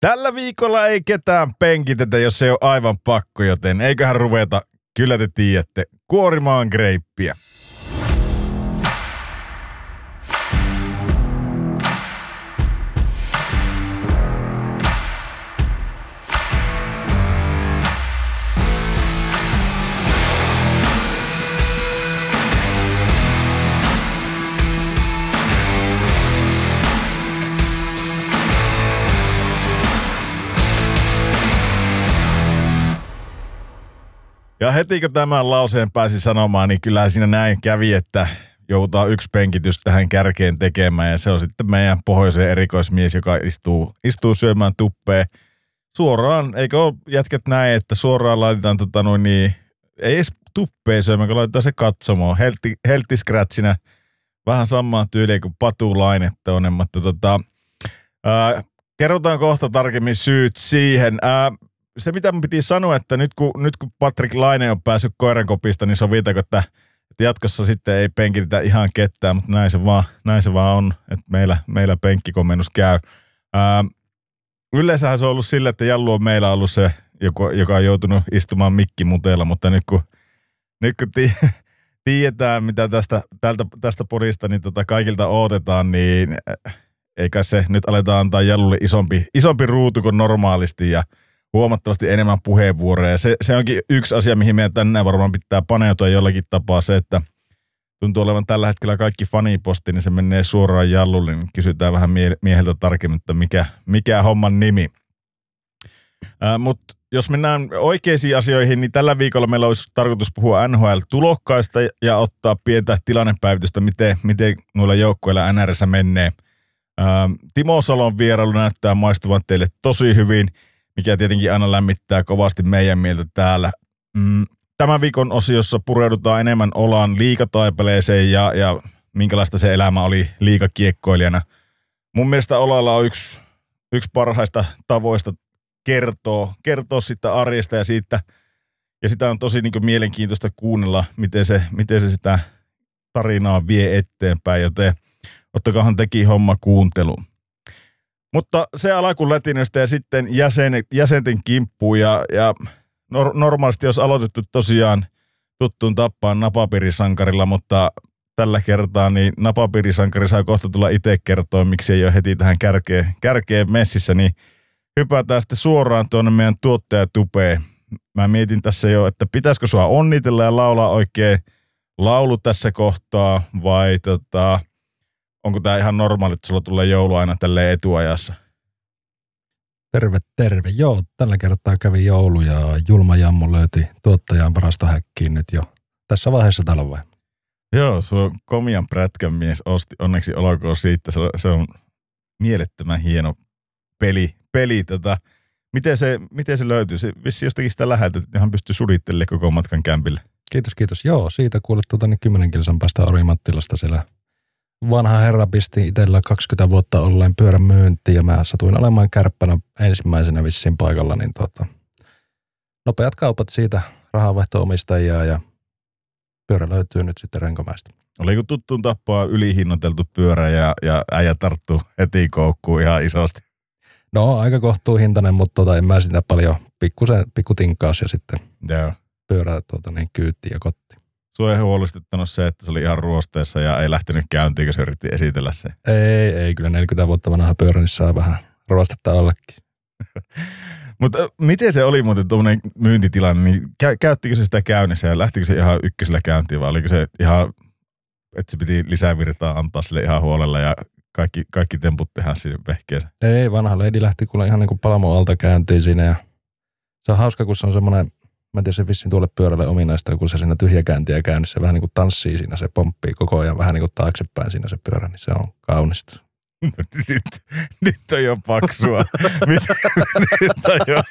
Tällä viikolla ei ketään penkitetä, jos ei ole aivan pakko, joten eiköhän ruveta, kyllä te tiedätte, kuorimaan greippiä. Ja heti kun tämän lauseen pääsi sanomaan, niin kyllä siinä näin kävi, että joudutaan yksi penkitys tähän kärkeen tekemään. Ja se on sitten meidän pohjoisen erikoismies, joka istuu syömään tuppeen suoraan. Eikö ole jätkät näin, että suoraan laitetaan ei edes tuppeen syömään, kun laitetaan se katsomaan. Helttiskrätsinä vähän samaan tyyliin kuin Patrik Laine toinen, mutta kerrotaan kohta tarkemmin syyt siihen. Se, mitä minun piti sanoa, että nyt kun Patrik Laine on päässyt koirankopista, niin sovitaanko, että jatkossa sitten ei penkitetä ihan ketään, mutta näin se vaan on, että meillä penkkikomennus käy. Yleensähän se on ollut sillä, että Jallu on meillä ollut se, joka on joutunut istumaan mikkimuteella, mutta nyt kun tiedetään, mitä tästä podista niin kaikilta odotetaan, niin eikä se nyt aletaan antaa Jallulle isompi ruutu kuin normaalisti ja huomattavasti enemmän puheenvuoroja. Se onkin yksi asia, mihin meidän tänään varmaan pitää paneutua jollakin tapaa. Se, että tuntuu olevan tällä hetkellä kaikki faniposti, niin se menee suoraan Jallulle. Niin kysytään vähän mieheltä tarkemmin, että mikä homman nimi. Mutta jos mennään oikeisiin asioihin, niin tällä viikolla meillä olisi tarkoitus puhua NHL-tulokkaista ja ottaa pientä tilannepäivitystä, miten noilla joukkueilla NR:ssä menee. Timo Salon vierailu näyttää maistuvan teille tosi hyvin, mikä tietenkin aina lämmittää kovasti meidän mieltä täällä. Tämän viikon osiossa pureudutaan enemmän Olan liigataipaleeseen ja minkälaista se elämä oli liigakiekkoilijana. Mun mielestä Olalla on yksi parhaista tavoista kertoa sitä arjesta ja siitä. Ja sitä on tosi niin mielenkiintoista kuunnella, miten se sitä tarinaa vie eteenpäin, joten ottakahan teki homma kuunteluun. Mutta se alku lätinöstä ja sitten jäsenten kimppuun ja normaalisti olisi aloitettu tosiaan tuttuun tappaan napapirisankarilla, mutta tällä kertaa niin napapirisankari saa kohta tulla itse kertoa, miksi ei ole heti tähän kärkeen messissä, niin hypätään sitten suoraan tuonne meidän tuottajatupeen. Mä mietin tässä jo, että pitäisikö sua onnitella ja laulaa oikein laulu tässä kohtaa vai onko tämä ihan normaali, että sulla tulee joulu aina tälleen etuajassa? Terve. Joo, tällä kertaa kävi joulu ja julma jammu löyti tuottajan parasta häkkiin nyt jo. Tässä vaiheessa talvea. Joo, se on komian prätkän mies osti. Onneksi olkoon siitä. Se on mielettömän hieno peli. Miten se löytyy? Se vissi jostakin sitä lähetä, että ihan pystyy sudittelemaan koko matkan kämpille. Kiitos. Joo, siitä kuulet 10 kilsan päästä Ori Mattilasta siellä. Vanha herra pisti itsellä 20 vuotta olleen pyörän myyntiin ja mä satuin olemaan kärppänä ensimmäisenä vissiin paikalla, niin nopeat kaupat siitä, rahanvaihto-omistajia ja pyörä löytyy nyt sitten Renkomäistä. Oliko tuttuun tappaa ylihinnoiteltu pyörä ja äijä tarttuu heti koukkuun ihan isosti? No aika kohtuuhintainen, mutta en mä sitä paljon, pikku tinkaus ja sitten pyörä kyytti ja kotti. Sua ei huolestuttanut se, että se oli ihan ruosteessa ja ei lähtenyt käyntiin, kun se yritti esitellä se. Ei, kyllä 40 vuotta vanha pyörä, niin saa vähän ruostetta allekin. Mutta miten se oli muuten tuommoinen myyntitilanne? Niin käyttikö se sitä käynnissä ja lähtikö se ihan ykkösellä käyntiin vai oliko se ihan, että se piti lisää virtaa antaa sille ihan huolella ja kaikki temput tehdään siinä vehkeessä? Ei, vanha leidi lähti kuule ihan niin kuin palamon alta käyntiin siinä ja se on hauska, kun se on semmoinen. Mä en tiedä, se vissiin tuolle pyörälle ominaista, kun se siinä tyhjäkäyntiä käynnissä vähän niin kuin tanssii siinä, se pomppii koko ajan vähän niin kuin taaksepäin siinä se pyörä, niin se on kaunista. Nyt on jo paksua. Nyt on jo.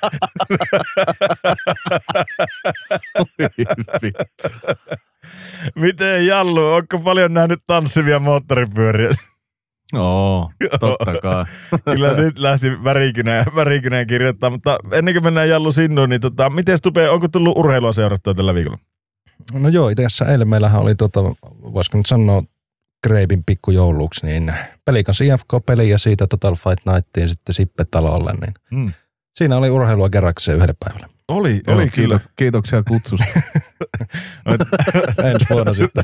Miten Jallu, onko paljon nähnyt tanssivia moottoripyöriä? Joo, totta kai. Kyllä nyt lähti värikynään kirjoittaa, mutta ennen kuin mennään Jallu sinnuun, niin miten Tupe, onko tullut urheilua seurattua tällä viikolla? No joo, itse asiassa eilen meillähän oli, voisiko nyt sanoa, Greibin pikkujouluksi, niin Pelikanssa IFK-peli ja siitä Total Fight Nightiin sitten Sippetalolle, niin siinä oli urheilua kerrakseen yhden päivällä. Oli kyllä. Kiitoksia kutsusta. Ensi vuonna sitten.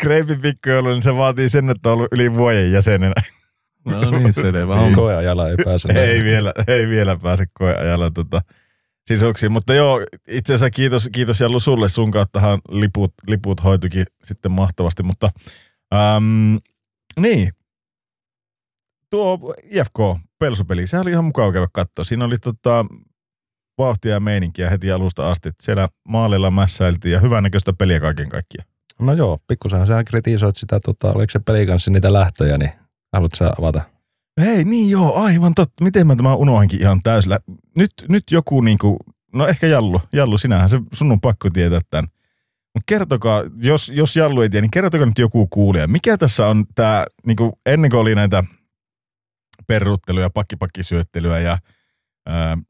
Greibin pikkujoulu, niin se vaatii sen, että on ollut yli vuoden jäsenenä. No niin, selvä on. Koeajalla ei pääse. ei vielä pääse koeajalla sisuksiin, mutta joo, itse asiassa kiitos Jallu sulle, sun kauttahan liput hoitukin sitten mahtavasti, mutta niin, tuo IFK-pelsupeli, sehän oli ihan mukava käydä katsoa. Siinä oli vauhtia ja meininkiä heti alusta asti, siellä maalilla mässäiltiin ja hyvännäköistä peliä kaiken kaikkiaan. No joo, pikkusenhan sä kritisoit sitä, oliko se Pelikanssin niitä lähtöjä, niin haluatko sä avata? Hei, niin joo, aivan totta. Miten mä tämän unohankin ihan täysillä? Nyt joku niinku, no ehkä Jallu, sinähän se sun on pakko tietää tämän. Mut kertokaa, jos Jallu ei tiedä, niin kertokaa nyt joku kuulija. Mikä tässä on tää, niinku ennen kuin oli näitä perrutteluja, pakkisyöttelyä ja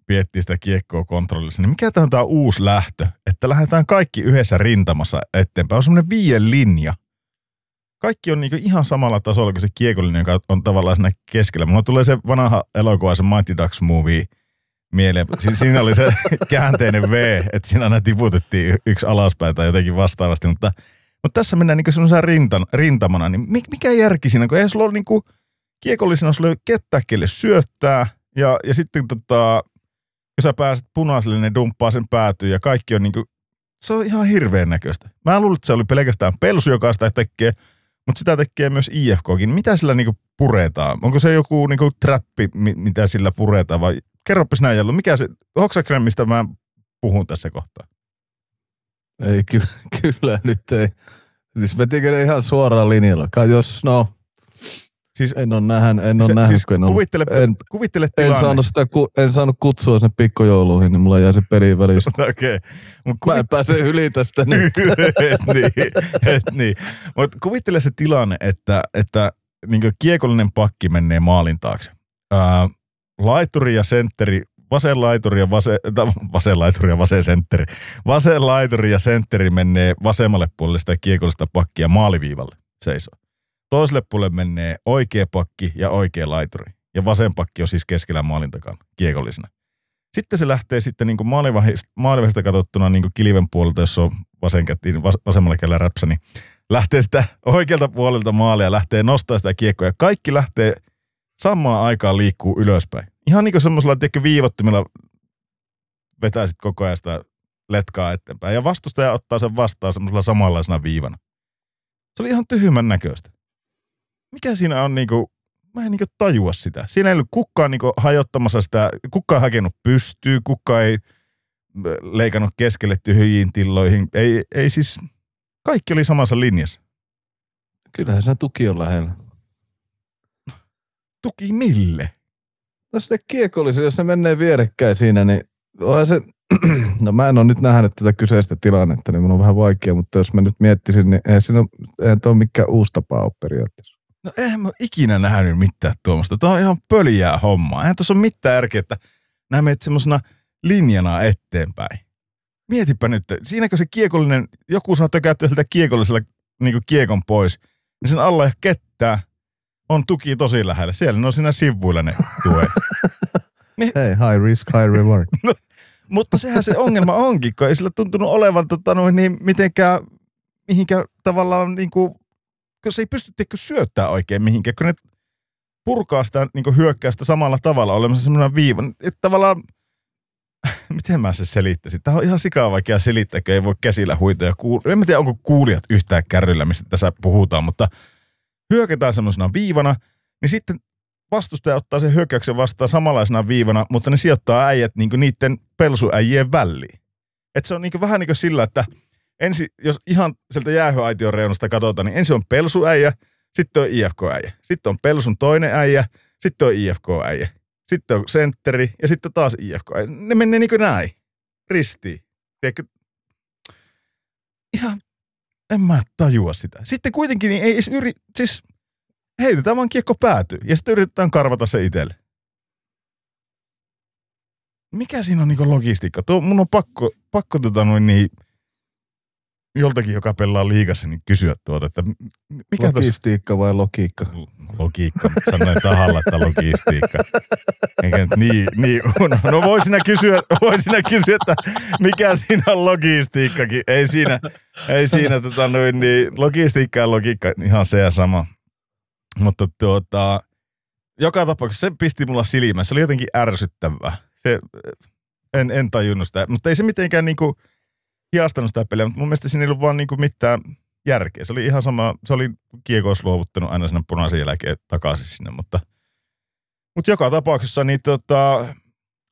piettiin sitä kiekkoa kontrollissa, niin mikä tää on tää uusi lähtö? Että lähdetään kaikki yhdessä rintamassa eteenpäin. On semmoinen 5 linja. Kaikki on niinku ihan samalla tasolla kuin se kiekollinen, joka on tavallaan siinä keskellä. Mulla tulee se vanha elokuva, se Mighty Ducks movie mieleen. Siinä oli se käänteinen V, että siinä aina tiputettiin yksi alaspäin tai jotenkin vastaavasti. Mutta tässä mennään niinku semmoisena rintamana. Niin mikä järki siinä, kun ei sulla ole niinku kiekollisena, sulla ei kettä kelle syöttää. Ja sitten kun sä pääset punaiselle, ne dumppaa sen päätyyn ja kaikki on niinku, se on ihan hirveän näköistä. Mä luulin, että se oli pelkästään pelsu, joka sitä tekee. Mutta sitä tekee myös IFKkin. Mitä sillä niinku puretaan? Onko se joku niinku trappi, mitä sillä puretaan? Vai kerropas näin, Jallu, mikä se, Hoxakrem, mistä mä puhun tässä kohtaa? Ei, kyllä nyt ei. Siis mä tiedän ihan suoraan linjalla. Kai jos, no, siis, en ole nähnyt, kuvittele tilanne. En saanut kutsua sinne pikkujouluihin, niin mulla jäi se pelin välistä. Okei. Okay. Mä en pääse yli tästä nyt. et niin. Mut kuvittele se tilanne, että niin kiekollinen pakki menee maalin taakse. Laituri ja sentteri, vasen laituri ja sentteri menee vasemmalle puolelle sitä kiekollista pakkia maaliviivalle seisoo. Toiselle puolelle menee oikea pakki ja oikea laituri. Ja vasen pakki on siis keskellä maalin takana kiekollisena. Sitten se lähtee sitten niin maalivahista katsottuna niin kilven puolelta, jos on vasemmalla kädellä räpsä, niin lähtee sitä oikealta puolelta maalia, lähtee nostaa sitä kiekkoa. Ja kaikki lähtee samaan aikaan liikkuu ylöspäin. Ihan niin kuin semmoisella viivottimilla vetäisit koko ajan sitä letkaa eteenpäin. Ja vastustaja ottaa sen vastaan semmoisella samanlaisena viivana. Se oli ihan tyhmän näköistä. Mikä siinä on niinku, mä en niinku tajua sitä. Siinä ei ollut kukaan niinku hajottamassa sitä, kukaan hakenut pystyy, kukaan ei leikannut keskelle tyhjiin tilloihin. Ei siis, kaikki oli samassa linjassa. Kyllähän se tuki on lähellä. Tuki mille? No se kiekollisen, jos ne menee vierekkäin siinä, niin onhan se, no mä en ole nyt nähnyt tätä kyseistä tilannetta, niin mun on vähän vaikea, mutta jos mä nyt miettisin, niin eihän tuo mikään uusi tapa ole periaatteessa. No eihän mä ole ikinä nähnyt mitään tuommoista. Tämä on ihan pöljää hommaa. Eihän tuossa ole mitään järkeä, että nämä menet semmoisena linjana eteenpäin. Mietipä nyt, siinäkö se kiekollinen, joku saa tökäyttää sieltä kiekollisella niin kuin kiekon pois, niin sen alla ei kettää, on tuki tosi lähellä. Siellä ne on siinä sivuilla ne tuet. Hei, high risk, high reward. No, mutta sehän se ongelma onkin, kun ei sillä tuntunut olevan niin mitenkään, mihinkään tavallaan niin kuin, kun se ei pystyttekö syöttää oikein mihinkään, kun ne purkaa sitä niin hyökkäystä samalla tavalla, olemassa semmoinen viiva. Että tavallaan, miten mä se selittäisin? Tämä on ihan sikaa vaikea selittää, kun ei voi käsillä huitoja kuulla. En mä tiedä, onko kuulijat yhtään kärryllä, mistä tässä puhutaan, mutta hyökätään semmoisena viivana, niin sitten vastustaja ottaa sen hyökkäyksen vastaan samanlaisena viivana, mutta ne sijoittaa äijät niin niiden pelsuäijien väliin. Että se on niin vähän niin kuin sillä, että ensin, jos ihan sieltä jäähyaition reunasta katsotaan, niin ensin on pelsuäijä, sitten on IFK-äijä. Sitten on pelsun toinen äijä, sitten on IFK-äijä. Sitten on sentteri ja sitten taas IFK-äijä. Ne menee niin kuin näin. Ristiin. Tiedätkö? Ihan, en mä tajua sitä. Sitten kuitenkin niin ei edes siis heitetään vaan kiekko päätyy ja sitten yritetään karvata se itselle. Mikä siinä on niin kuin logistiikka? Tuo mun on pakko joltakin, joka pelaa liigassa, niin kysyä tuota, että mikä logistiikka vai logiikka? Logiikka. Sanoin tahalla, että logistiikka. Enkä nyt niin. No voi sinä kysyä, että mikä siinä on logistiikkakin. Ei siinä logistiikka ja logiikka ihan se ja sama. Mutta joka tapauksessa se pisti mulla silmään. Se oli jotenkin ärsyttävää. En tajunnut sitä, mutta ei se mitenkään niinku hiastanut sitä peliä, mutta mun mielestä siinä ei ollut vaan niinku mitään järkeä. Se oli ihan sama, se oli kiekois luovuttanut aina sinne punaisen jälkeen takaisin sinne, mutta joka tapauksessa niin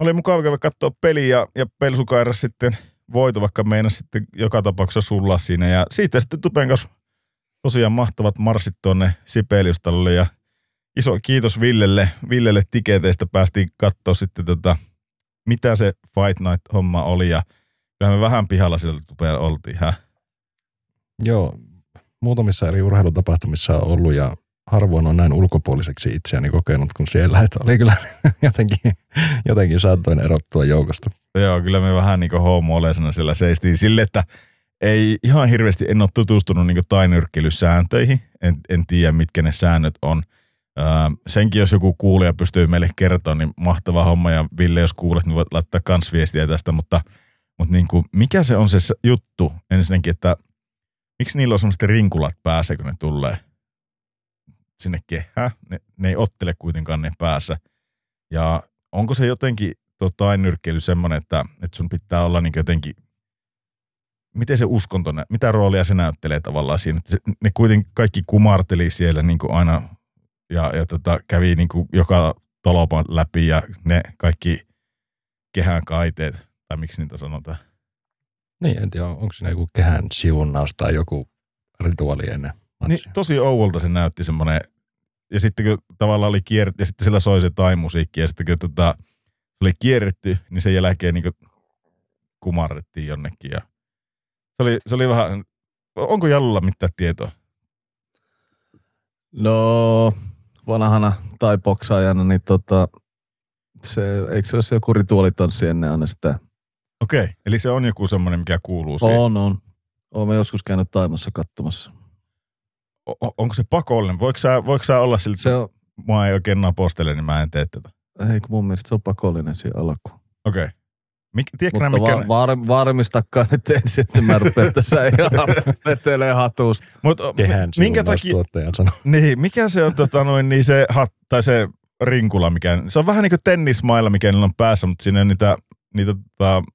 oli mukava käydä katsoa peliä ja Pelsukairas sitten voito, vaikka meinas sitten joka tapauksessa sullaa siinä. Ja siitä sitten Tupen kanssa tosiaan mahtavat marssit tuonne Sibeliustalle ja iso kiitos Villelle tiketeistä, päästiin katsoa sitten mitä se Fight Night-homma oli, ja kyllähän me vähän pihalla sieltä Tupella oltiin, hä? Joo, muutamissa eri urheilutapahtumissa on ollut, ja harvoin on näin ulkopuoliseksi itseäni kokenut kuin siellä, että oli kyllä jotenkin saattoin erottua joukosta. Joo, kyllä me vähän niin kuin homo-oleisena siellä seistiin sille, että ei ihan hirveästi, en ole tutustunut niin kuin tainyrkkeilysääntöihin, en tiedä mitkä ne säännöt on. Senkin jos joku kuulija pystyy meille kertoa, niin mahtava homma, ja Ville, jos kuulet, niin voit laittaa kans viestiä tästä, mutta niin kuin, mikä se on se juttu ensinnäkin, että miksi niillä on semmoiset rinkulat päässä, kun ne tulee sinne kehään, ne ei ottele kuitenkaan ne päässä, ja onko se jotenkin tainyrkkeily semmoinen, että sun pitää olla niin jotenkin, miten se uskonto, mitä roolia se näyttelee tavallaan siinä, että ne kuitenkin kaikki kumarteli siellä niin kuin aina. Ja kävi niinku joka tolopan läpi ja ne kaikki kehän kaiteet, tai miksi niitä sanotaan? Niin, en tiedä, onko siinä joku kehän siunnaus tai joku rituaali ennen matsia. Niin, tosi ouvolta se näytti semmoinen, ja sitten kun tavallaan oli kierretty, ja sitten siellä soi se tai-musiikki, ja sitten kun oli kierretty, niin sen jälkeen niinku kumarrettiin jonnekin. Ja se oli vähän, onko Jallulla mitään tietoa? No, vanhana taipoksaajana, niin eikö se ole se joku rituaalitanssi ennen aina sitä? Okei, eli se on joku semmoinen, mikä kuuluu siihen? On. Olen joskus käynyt Taimassa katsomassa. Onko se pakollinen? Voiko sä olla sillä, että mä en oikein napostele, niin mä en tee tätä? Ei, kun mun mielestä se on pakollinen siinä alkuun. Okei. Varmistakaan nyt ensin, että mä rupean tässä ihan vetelee hatusta. Kehän siunaustuottajan sanoo. Niin, mikä se on se rinkula, mikä se on vähän niin kuin tennismailla, mikä niillä on päässä, mutta siinä ei ole niitä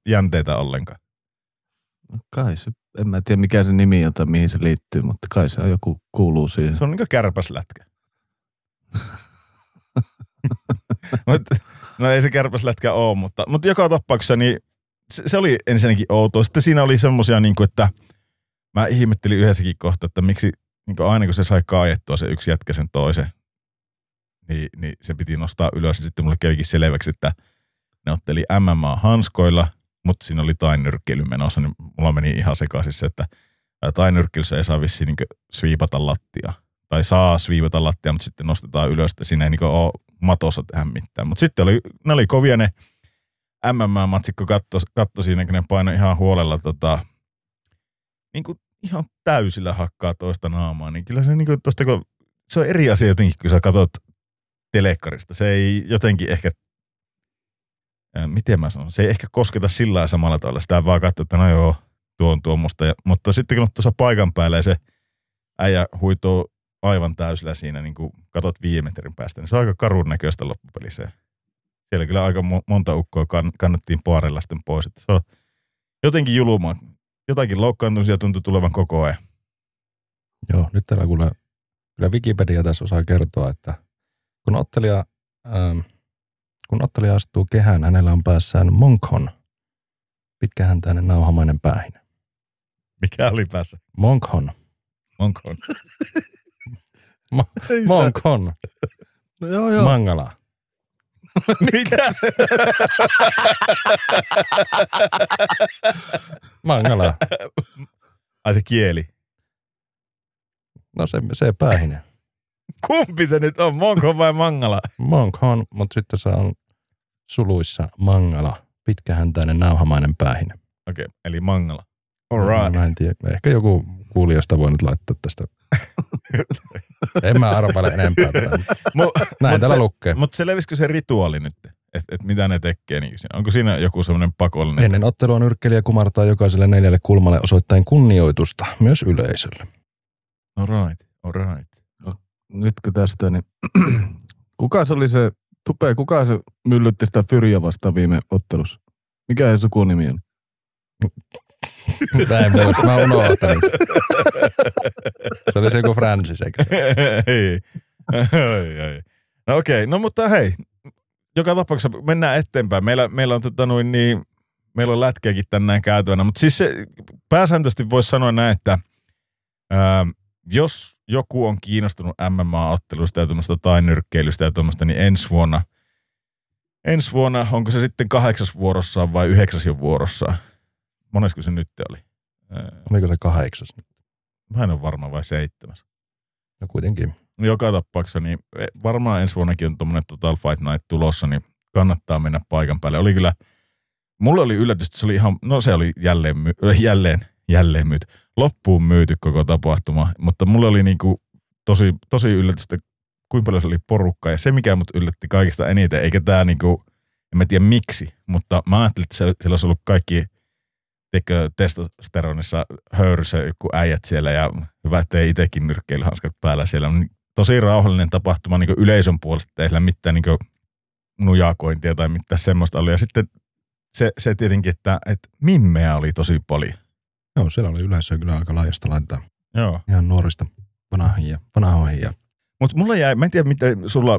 jänteitä ollenkaan. No kai se, en mä tiedä mikä se nimi on tai mihin se liittyy, mutta kai se on joku kuuluu siihen. Se on niin kuin kärpäslätkä. No ei se kärpäslätkä ole, mutta joka tapauksessa niin se oli ensinnäkin outoa. Sitten siinä oli semmoisia, niin kuin, että mä ihmettelin yhdessäkin kohtaa, että miksi niin kuin aina kun se sai kaajettua se yksi jätkä sen toisen, niin se piti nostaa ylös. Sitten mulle kävikin selväksi, että ne otteli MMA-hanskoilla, mutta siinä oli tainyrkkeily menossa. Niin mulla meni ihan sekaisin se, että tainyrkkeilyssä ei saa vissiin niin kuin sviipata lattia. Tai saa sviivata lattia, mutta sitten nostetaan ylös, että siinä ei niin kuin ole matossa tähän mitään. Mutta sitten ne oli kovia ne MMA-matsikko katto siinä, kun ne painoi ihan huolella niin kuin ihan täysillä hakkaa toista naamaa. Niin kyllä se, niin kuin tosta, kun, se on eri asia jotenkin, kun sä katot telekkarista. Se ei jotenkin ehkä, miten mä sanon, se ei ehkä kosketa sillä lailla samalla tavalla. Sitä vaan katsoo, että no joo, tuo on tuommoista. Mutta sitten kun on tuossa paikan päällä ja se äijä huitoo aivan täysillä siinä, niin kun katot 5 metrin päästä, niin se on aika karun näköistä loppupeliseen. Siellä kyllä aika monta ukkoa kannattiin paarella sitten pois. Että se on jotenkin julmaa. Jotakin loukkaantumisia tuntui tulevan koko ajan. Joo, nyt täällä kyllä Wikipedia tässä osaa kertoa, että kun ottelija astuu kehään, hänellä on päässään monkhon, pitkähäntäinen nauhamainen päähine. Mikä oli päässä? Monkhon. Monkhon. No, joo. Mangala. Mitä? Mangala. Ai se kieli. No se päähine. Kumpi se nyt on? Monkhon vai Mangala? Monkhon, mutta sitten se on suluissa Mangala. Pitkähäntäinen nauhamainen päähine. Okei, eli Mangala. All right. Mä en tiedä. Ehkä joku kuulijoista voi nyt laittaa tästä. En mä arvaile enempää. Näin täällä lukee. Mutta selvisikö se rituaali nyt? Että mitä ne tekee? Niin onko siinä joku semmoinen pakollinen? Ennen ottelua nyrkkeilijä kumartaa jokaiselle neljälle kulmalle osoittain kunnioitusta myös yleisölle. All right, all right. No, nyt kun tästä, niin kuka se oli se Tupe, kuka se myllytti sitä Fyrjä vastaan viime ottelussa? Mikä se sukunimi on? Tämä ei muista, mä unohtanut. Se oli se joku Francis, eikä? Ei. No okei, no mutta hei. Joka tapauksessa mennään eteenpäin. Meillä on meillä on lätkeäkin tänään käytävänä, mutta siis se, pääsääntöisesti voisi sanoa näin, että jos joku on kiinnostunut MMA-ottelusta ja tuommoista tai nyrkkeilystä ja tuommoista, niin ensi vuonna, onko se sitten 8. vuorossaan vai 9. jo vuorossaan? Monesko se nyt oli? Oliko se 8. nyt? Mä en ole varma, vai 7. No kuitenkin. Joka tapauksessa, niin varmaan ensi vuonnakin on tuommoinen Total Fight Night tulossa, niin kannattaa mennä paikan päälle. Oli kyllä, mulle oli yllätys, että se oli ihan, no se oli jälleen myyty. Loppuun myyty koko tapahtuma, mutta mulle oli niinku tosi yllätystä, kuinka paljon se oli porukkaa. Ja se, mikä mut yllätti kaikista eniten, eikä tää niinku, en mä tiedä miksi, mutta mä ajattelin, että siellä olisi ollut kaikki testosteronissa höyryssä joku äijät siellä ja hyvä, ettei itsekin nyrkkeilyhanskat päällä siellä. Tosi rauhallinen tapahtuma niin yleisön puolesta, ei sillä mitään niin nujakointia tai mitään semmoista oli. Ja sitten se tietenkin, että mimmeä oli tosi paljon. Joo, siellä oli yleensä kyllä aika laajasta laittaa. Joo. Ihan nuorista vanahoihin. Mutta mulla jäi, mä en tiedä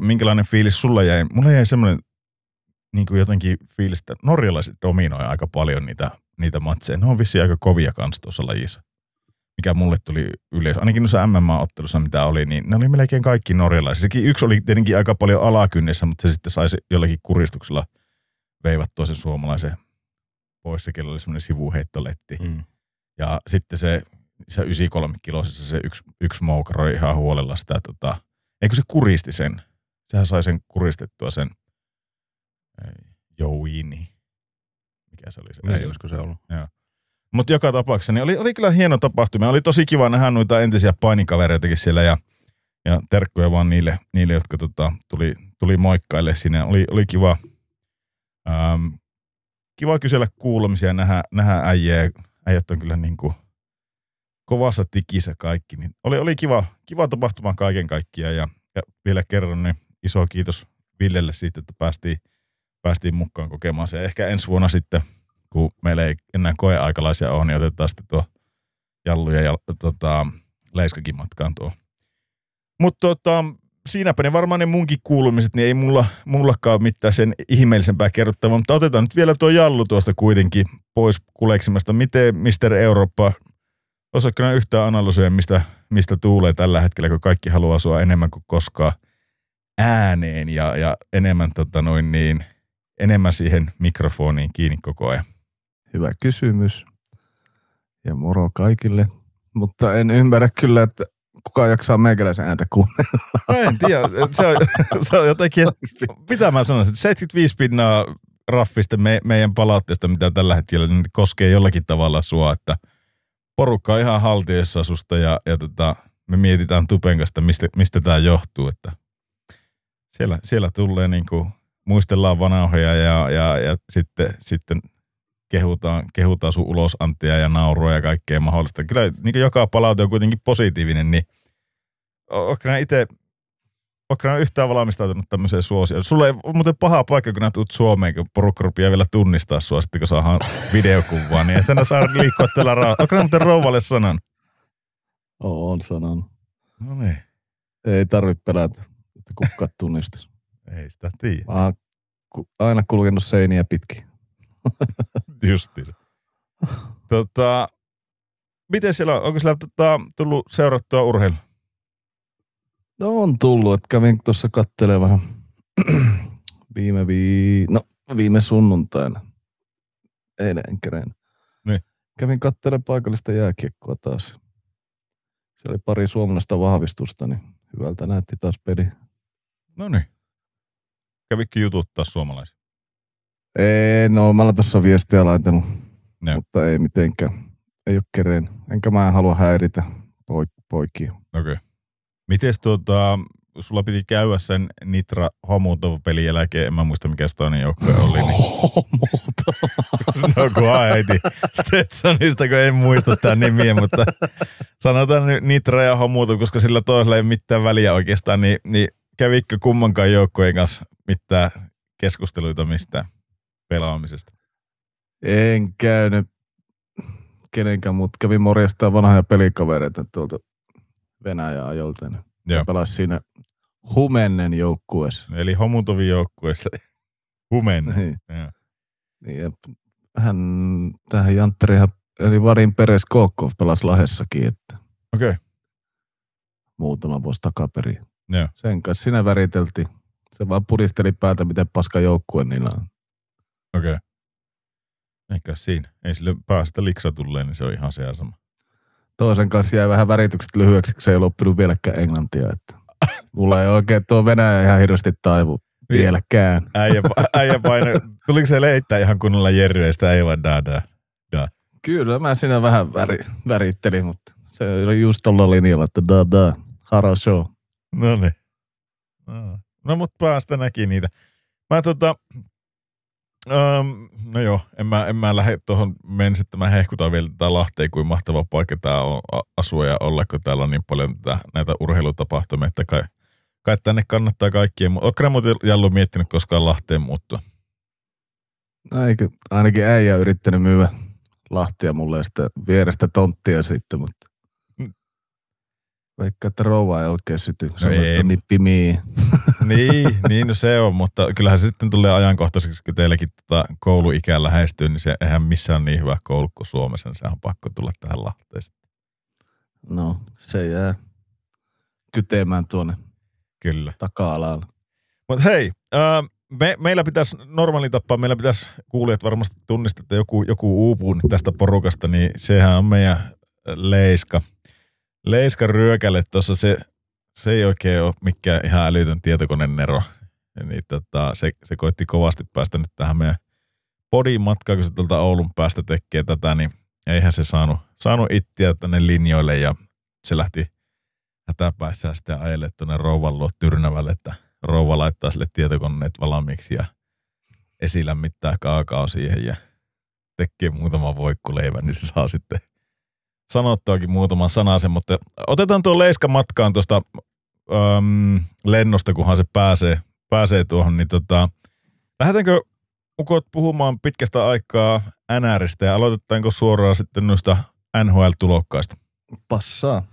minkälainen fiilis sulla jäi. Mulla jäi semmoinen niin jotenkin fiilis, että norjalaiset dominoi aika paljon niitä matseja. Ne on vissiin aika kovia kans tuossa lajissa, mikä mulle tuli yleensä. Ainakin noissa MMA-ottelussa, mitä oli, niin ne oli melkein kaikki norjalaisia. Sekin yksi oli tietenkin aika paljon alakynnessä, mutta se sitten saisi jollakin kuristuksella veivattua sen suomalaisen pois. Se, kello oli semmoinen sivuheittoletti. Mm. Ja sitten se 93-kiloisessa se yksi moukaroi ihan huolella sitä, eikö se kuristi sen? Sehän sai sen kuristettua sen Jouini. Mikä se oli se? Ei, olisiko se ollut. Joo. Mutta joka tapauksessa niin oli kyllä hieno tapahtuma. Oli tosi kiva nähdä noita entisiä painikavereitakin siellä ja terkkuja vaan niille jotka tuli moikkaille sinne. Oli kiva, kiva kysellä kuulemisia, nähdä äijää. Äijät on kyllä niin kuin kovassa tikissä kaikki. Niin oli kiva tapahtuma kaiken kaikkiaan. Ja vielä kerran niin iso kiitos Villelle siitä, että päästiin mukaan kokemaan se. Ehkä ensi vuonna sitten, kun meillä ei enää koeaikalaisia ole, niin otetaan sitten tuo Jallu ja Leiskakin matkaan tuo. Mutta siinäpä ne varmaan ne munkin kuulumiset, niin ei mullakaan mitään sen ihmeellisempää kerrottavaa, mutta otetaan nyt vielä tuo Jallu tuosta kuitenkin pois kuleksimasta. Miten Mr. Eurooppa, osaatko nää yhtään analysoida, mistä tuulee tällä hetkellä, kun kaikki haluaa sua enemmän kuin koskaan ääneen ja enemmän enemmän siihen mikrofoniin kiinni koko ajan? Hyvä kysymys. Ja moro kaikille. Mutta en ymmärrä kyllä, että kuka jaksaa meikäläisen ääntä kuunnella. En tiedä. Se on jotenkin, mitä mä sanoisin, 75% raffista meidän palautteesta, mitä tällä hetkellä niin koskee jollakin tavalla sua, että porukka on ihan haltioissa susta ja me mietitään Tupen kanssa, mistä tää johtuu, että siellä tulee niinku muistellaan vanhoja ja sitten kehutaan sun ulosantia ja naurua ja kaikkea mahdollista. Kyllä niin joka palaute on kuitenkin positiivinen, niin ootko nää yhtään valmistautunut tämmöiseen suosioon? Sulla ei muuten paha paikka, kun nää tuut Suomeen, kun porukka rupeaa vielä tunnistaa sua sitten, kun saadaan videokuvaa, niin että nää saa liikkua täällä rauhaa. Ootko nää muuten rouvalle sanonut? Oon sanonut. No niin. Ei tarvitse pelätä, että kukkaat tunnistus. Ei sitä tiedä. Mä oon aina kulkenut seiniä pitkin. Justiinsa. Miten siellä on? Onko siellä tullut seurattua urheilua? No on tullut, että kävin tuossa kattelee vähän viime sunnuntaina. Eilen kerran. Niin. Kävin kattelee paikallista jääkiekkoa taas. Siellä oli pari suomalaista vahvistusta, niin hyvältä näytti taas peli. No niin. Kävikö jututtaa suomalaisia? Ei, no mä olen tässä viestiä laitanut, mutta ei mitenkään. ei ole kereen. Enkä mä halua häiritä poikia. Okei. Okay. Mites sulla piti käydä sen Nitra Homuutov-pelin jälkeen, en mä muista mikä Stonin joukkue oli. Niin... Homuutov? No kun äiti Stetsonista, kun en muista sitä nimiä, mutta sanotaan nyt Nitra ja Homuutov, koska sillä toisella ei mitään väliä oikeastaan, niin kävikö kummankaan joukkueen kanssa mitään keskusteluita mistään pelaamisesta? En käynyt kenenkään, mutta kävin morjastaan vanhoja pelikavereita tuolta Venäjän ajolta. Pelasi siinä Humennen joukkueessa. Eli Homutovin joukkueessa. Humennen. Niin. Tähän Jantterihan, eli Varin Peres Kokkov pelasi Lahdessakin. Okei. Okay. Muutama vuosi takaperi. Joo. Sen kanssa sinä väriteltiin. Se vaan pudisteli päätä, miten paska joukkue niillä on. Okei. Okay. Eikä siinä. Ei sille päästä liksa tulee, niin se on ihan se sama. Toisen kanssa jäi vähän väritykset lyhyeksi, kun se ei loppinut vieläkään englantia. Että mulla ei oikein tuo Venäjä ihan hirveästi taivu vieläkään. Äijä paino. Tuliko se leittää ihan kunnolla jerryistä? Ei vaan da. Kyllä mä siinä vähän värittelin, mutta se oli just tuolla linjalla, että hara show. No niin. No mut päästä näki niitä. Mä no joo, en mä lähde tuohon mennä, että mä hehkutan vielä tätä Lahteen, kuin mahtava paikka tää on asua ja olla, kun täällä on niin paljon näitä urheilutapahtumia, että kai tänne kannattaa kaikkien. Oletko ne muuten Jallu miettinyt koskaan Lahteen muuttua? No eikö, ainakin äijä yrittänyt myydä Lahtia mulle ja sitä vierestä tonttia sitten, mutta vaikka että rouva ei oikein syty, kun no ei. Niin pimii. Niin, no se on, mutta kyllähän se sitten tulee ajankohtaiseksi, kun teilläkin kouluikään lähestyy, niin se eihän missään niin hyvä koulu kuin Suomessa, niin se on pakko tulla tähän Lahteen. No, se jää kyteemään tuonne kyllä taka-alalle. Mutta hei, meillä pitäisi normaalin tapaa, meillä pitäisi kuulijat varmasti tunnistaa, että joku uupuu nyt tästä porukasta, niin sehän on meidän Leiska. Leiska ryökälle tuossa, se ei oikein ole mikään ihan älytön tietokoneen nero. Niin, se koitti kovasti päästä nyt tähän meidän podin matkaan, kun se tuolta Oulun päästä tekee tätä, niin eihän se saanut ittiä tänne linjoille ja se lähti hätäpäissään sitten ajelle tuonne rouvan luo Tyrnävälle, että rouva laittaa sille tietokoneet valmiiksi ja esilämmittää kaakao siihen ja tekee muutama voikkuleivän, niin se saa sitten sanottuakin muutaman sanasen, mutta otetaan tuo Leiska matkaan tuosta lennosta, kunhan se pääsee tuohon. Niin lähdetäänkö ukot puhumaan pitkästä aikaa NRistä ja aloitetaanko suoraan sitten noista NHL-tulokkaista? Passaa.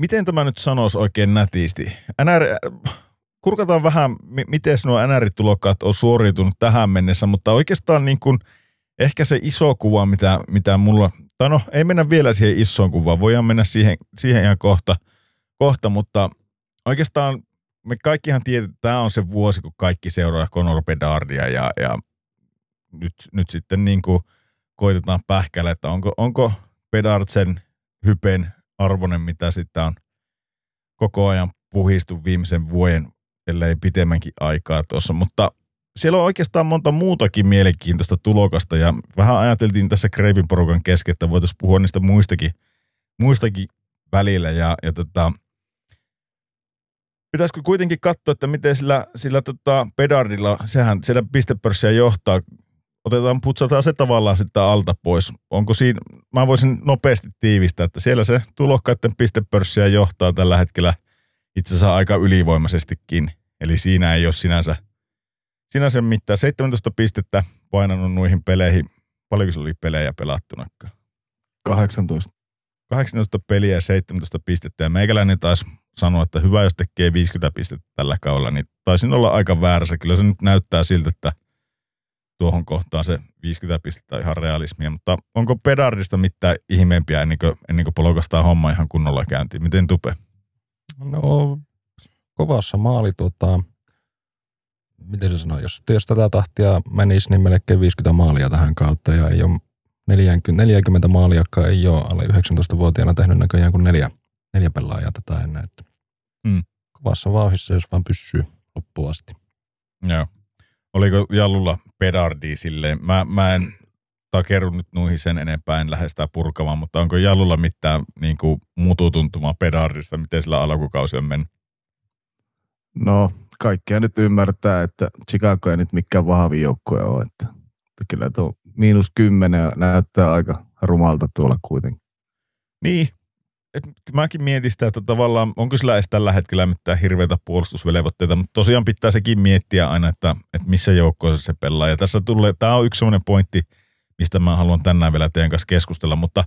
Miten tämä nyt sanoisi oikein nätisti? Kurkataan vähän, miten nuo NR-tulokkaat on suoriutunut tähän mennessä, mutta oikeastaan niin kuin ehkä se iso kuva, mitä mulla... Tai no, ei mennä vielä siihen isoon kuvaan, voidaan mennä siihen ihan kohta, mutta oikeastaan me kaikkihan tiedetään, että tämä on se vuosi, kun kaikki seuraa Conor Bedardia ja nyt sitten niin kuin koitetaan pähkällä, että onko Bedard sen hypen arvoinen, mitä sitä on koko ajan puhistu viimeisen vuoden, ellei pitemmänkin aikaa tuossa, mutta siellä on oikeastaan monta muutakin mielenkiintoista tulokasta, ja vähän ajateltiin tässä Greipin porukan kesken, että voitaisiin puhua niistä muistakin välillä, ja pitäisikö kuitenkin katsoa, että miten sillä Bedardilla, sehän siellä pistepörssiä johtaa, putsataan se tavallaan sitten alta pois. Onko siinä, mä voisin nopeasti tiivistää, että siellä se tulokkaiden pistepörssiä johtaa tällä hetkellä itse asiassa aika ylivoimaisestikin. Eli siinä ei ole sinänsä mitään. 17 pistettä painanut noihin peleihin. Paljonko se oli pelejä pelattunakaan? 18. 18 peliä ja 17 pistettä. Ja meikäläinen taisi sanoa, että hyvä jos tekee 50 pistettä tällä kaudella, niin taisin olla aika väärässä. Kyllä se nyt näyttää siltä, että tuohon kohtaan se 50 pistettä ihan realismia, mutta onko Bedardista mitään ihmeempiä ennen kuin polkastaan homma ihan kunnolla käyntiin? Miten Tupe? No kovassa maali, miten se sanoo, jos tätä tahtia menisi, niin melkein 50 maalia tähän kautta ja ei ole 40 maaliakaan ei ole alle 19-vuotiaana tehnyt näköjään kuin neljä pelaajaa tätä ennen. Kovassa vauhdissa, jos vaan pysyy loppuun asti. Joo. Oliko Jallulla Bedardia silleen? Mä en takerru nyt noihin sen enempää, en lähde sitä purkamaan, mutta onko Jallulla mitään niin kuin mututuntumaa Bedardista, miten sillä alkukausi on mennyt? No, kaikkia nyt ymmärtää, että Chicago ei nyt mikään vahvin joukkue ole. Että kyllä tuo -10 näyttää aika rumalta tuolla kuitenkin. Niin. Mäkin mietin sitä, että tavallaan onko sillä edes tällä hetkellä mitään hirveitä puolustusvelvoitteita, mutta tosiaan pitää sekin miettiä aina, että missä joukkoissa se pelaa. Ja tässä tulee, tämä on yksi sellainen pointti, mistä mä haluan tänään vielä teidän kanssa keskustella, mutta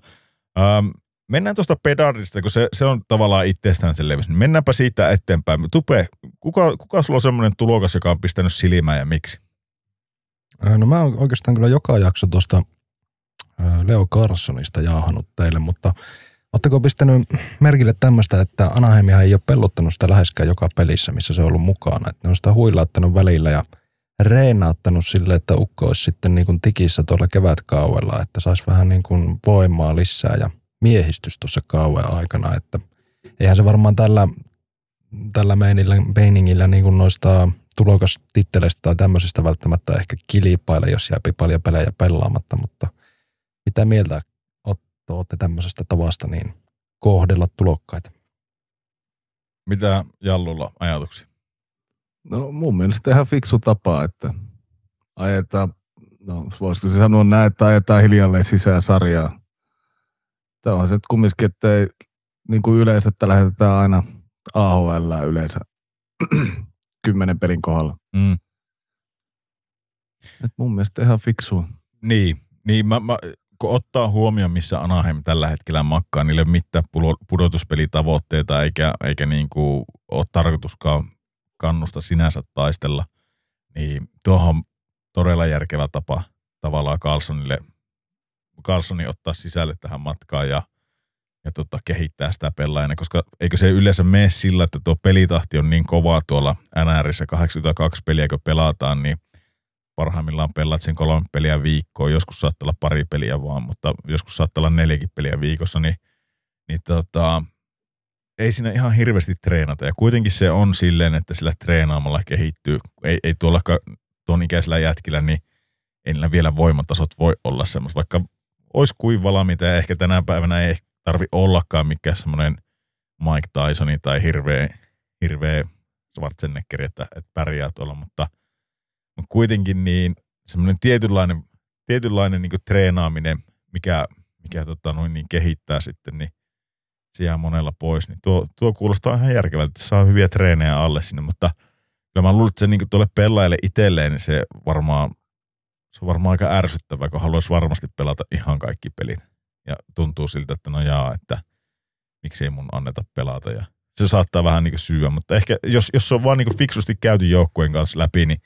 mennään tuosta Bedardista, kun se on tavallaan itsestään selvästi. Niin mennäänpä siitä eteenpäin. Tupe, kuka sulla on semmoinen tulokas, joka on pistänyt silmään ja miksi? No mä oon oikeastaan kyllä joka jakso tuosta Leo Carlssonista jaahanut teille, mutta oletteko pistänyt merkille tämmöistä, että Anaheimihan ei ole pellottanut sitä läheskään joka pelissä, missä se on ollut mukana. Että ne on sitä huilauttanut välillä ja reenauttanut sille, että ukko olisi sitten niin kuin tikissä tuolla kevätkaudella, että saisi vähän niin kuin voimaa lisää ja miehistys tuossa kauden aikana. Että eihän se varmaan tällä meiningillä niin kuin noista tulokastitteleistä tai tämmöisistä välttämättä ehkä kilpailla, jos jääpi paljon pelejä pelaamatta, mutta mitä mieltä olette tämmöisestä tavasta niin kohdella tulokkaita? Mitä Jallulla ajatuksia? No mun mielestä ihan fiksu tapa, että ajetaan, no voisiko se sanoa näin, että ajetaan hiljalleen sisään sarjaa. Tämä on se, että kumminkin, että ei niin kuin yleensä, että lähetetään aina AHL yleensä 10 pelin kohdalla. Mm. Et mun mielestä ihan fiksua. Niin mä kun ottaa huomioon, missä Anaheim tällä hetkellä makkaa, niille ei ole mitään pudotuspelitavoitteita eikä niin kuin ole tarkoituskaan kannusta sinänsä taistella, niin tuohon on todella järkevä tapa tavallaan Carlssonin ottaa sisälle tähän matkaan ja kehittää sitä pelaajana, koska eikö se yleensä mene sillä, että tuo pelitahti on niin kovaa tuolla NRissä, 82 peliä kun pelataan, niin parhaimmillaan pelaat sen 3 peliä viikkoon, joskus saattaa olla 2 peliä vaan, mutta joskus saattaa olla 4 peliä viikossa, niin ei siinä ihan hirveästi treenata. Ja kuitenkin se on silleen, että sillä treenaamalla kehittyy. Ei tuon ikäisellä jätkillä, niin ei niillä vielä voimatasot voi olla semmoista. Vaikka olisi kuin valmiita ja ehkä tänä päivänä ei tarvi ollakaan mikään semmoinen Mike Tysoni tai hirveä Schwarzenegger, että pärjää tuolla, mutta kuitenkin niin semmoinen tietynlainen niin treenaaminen, mikä kehittää sitten, niin se jää monella pois. Niin tuo kuulostaa ihan järkevältä, että saa hyviä treenejä alle sinne, mutta kyllä mä luulen, että se niin tuolle pelaajalle itselleen, niin se on varmaan aika ärsyttävää, kun haluaisi varmasti pelata ihan kaikki pelit. Ja tuntuu siltä, että no jaa, että miksei mun anneta pelata. Ja se saattaa vähän niin syyä, mutta ehkä jos se on vaan niin fiksusti käyty joukkueen kanssa läpi, niin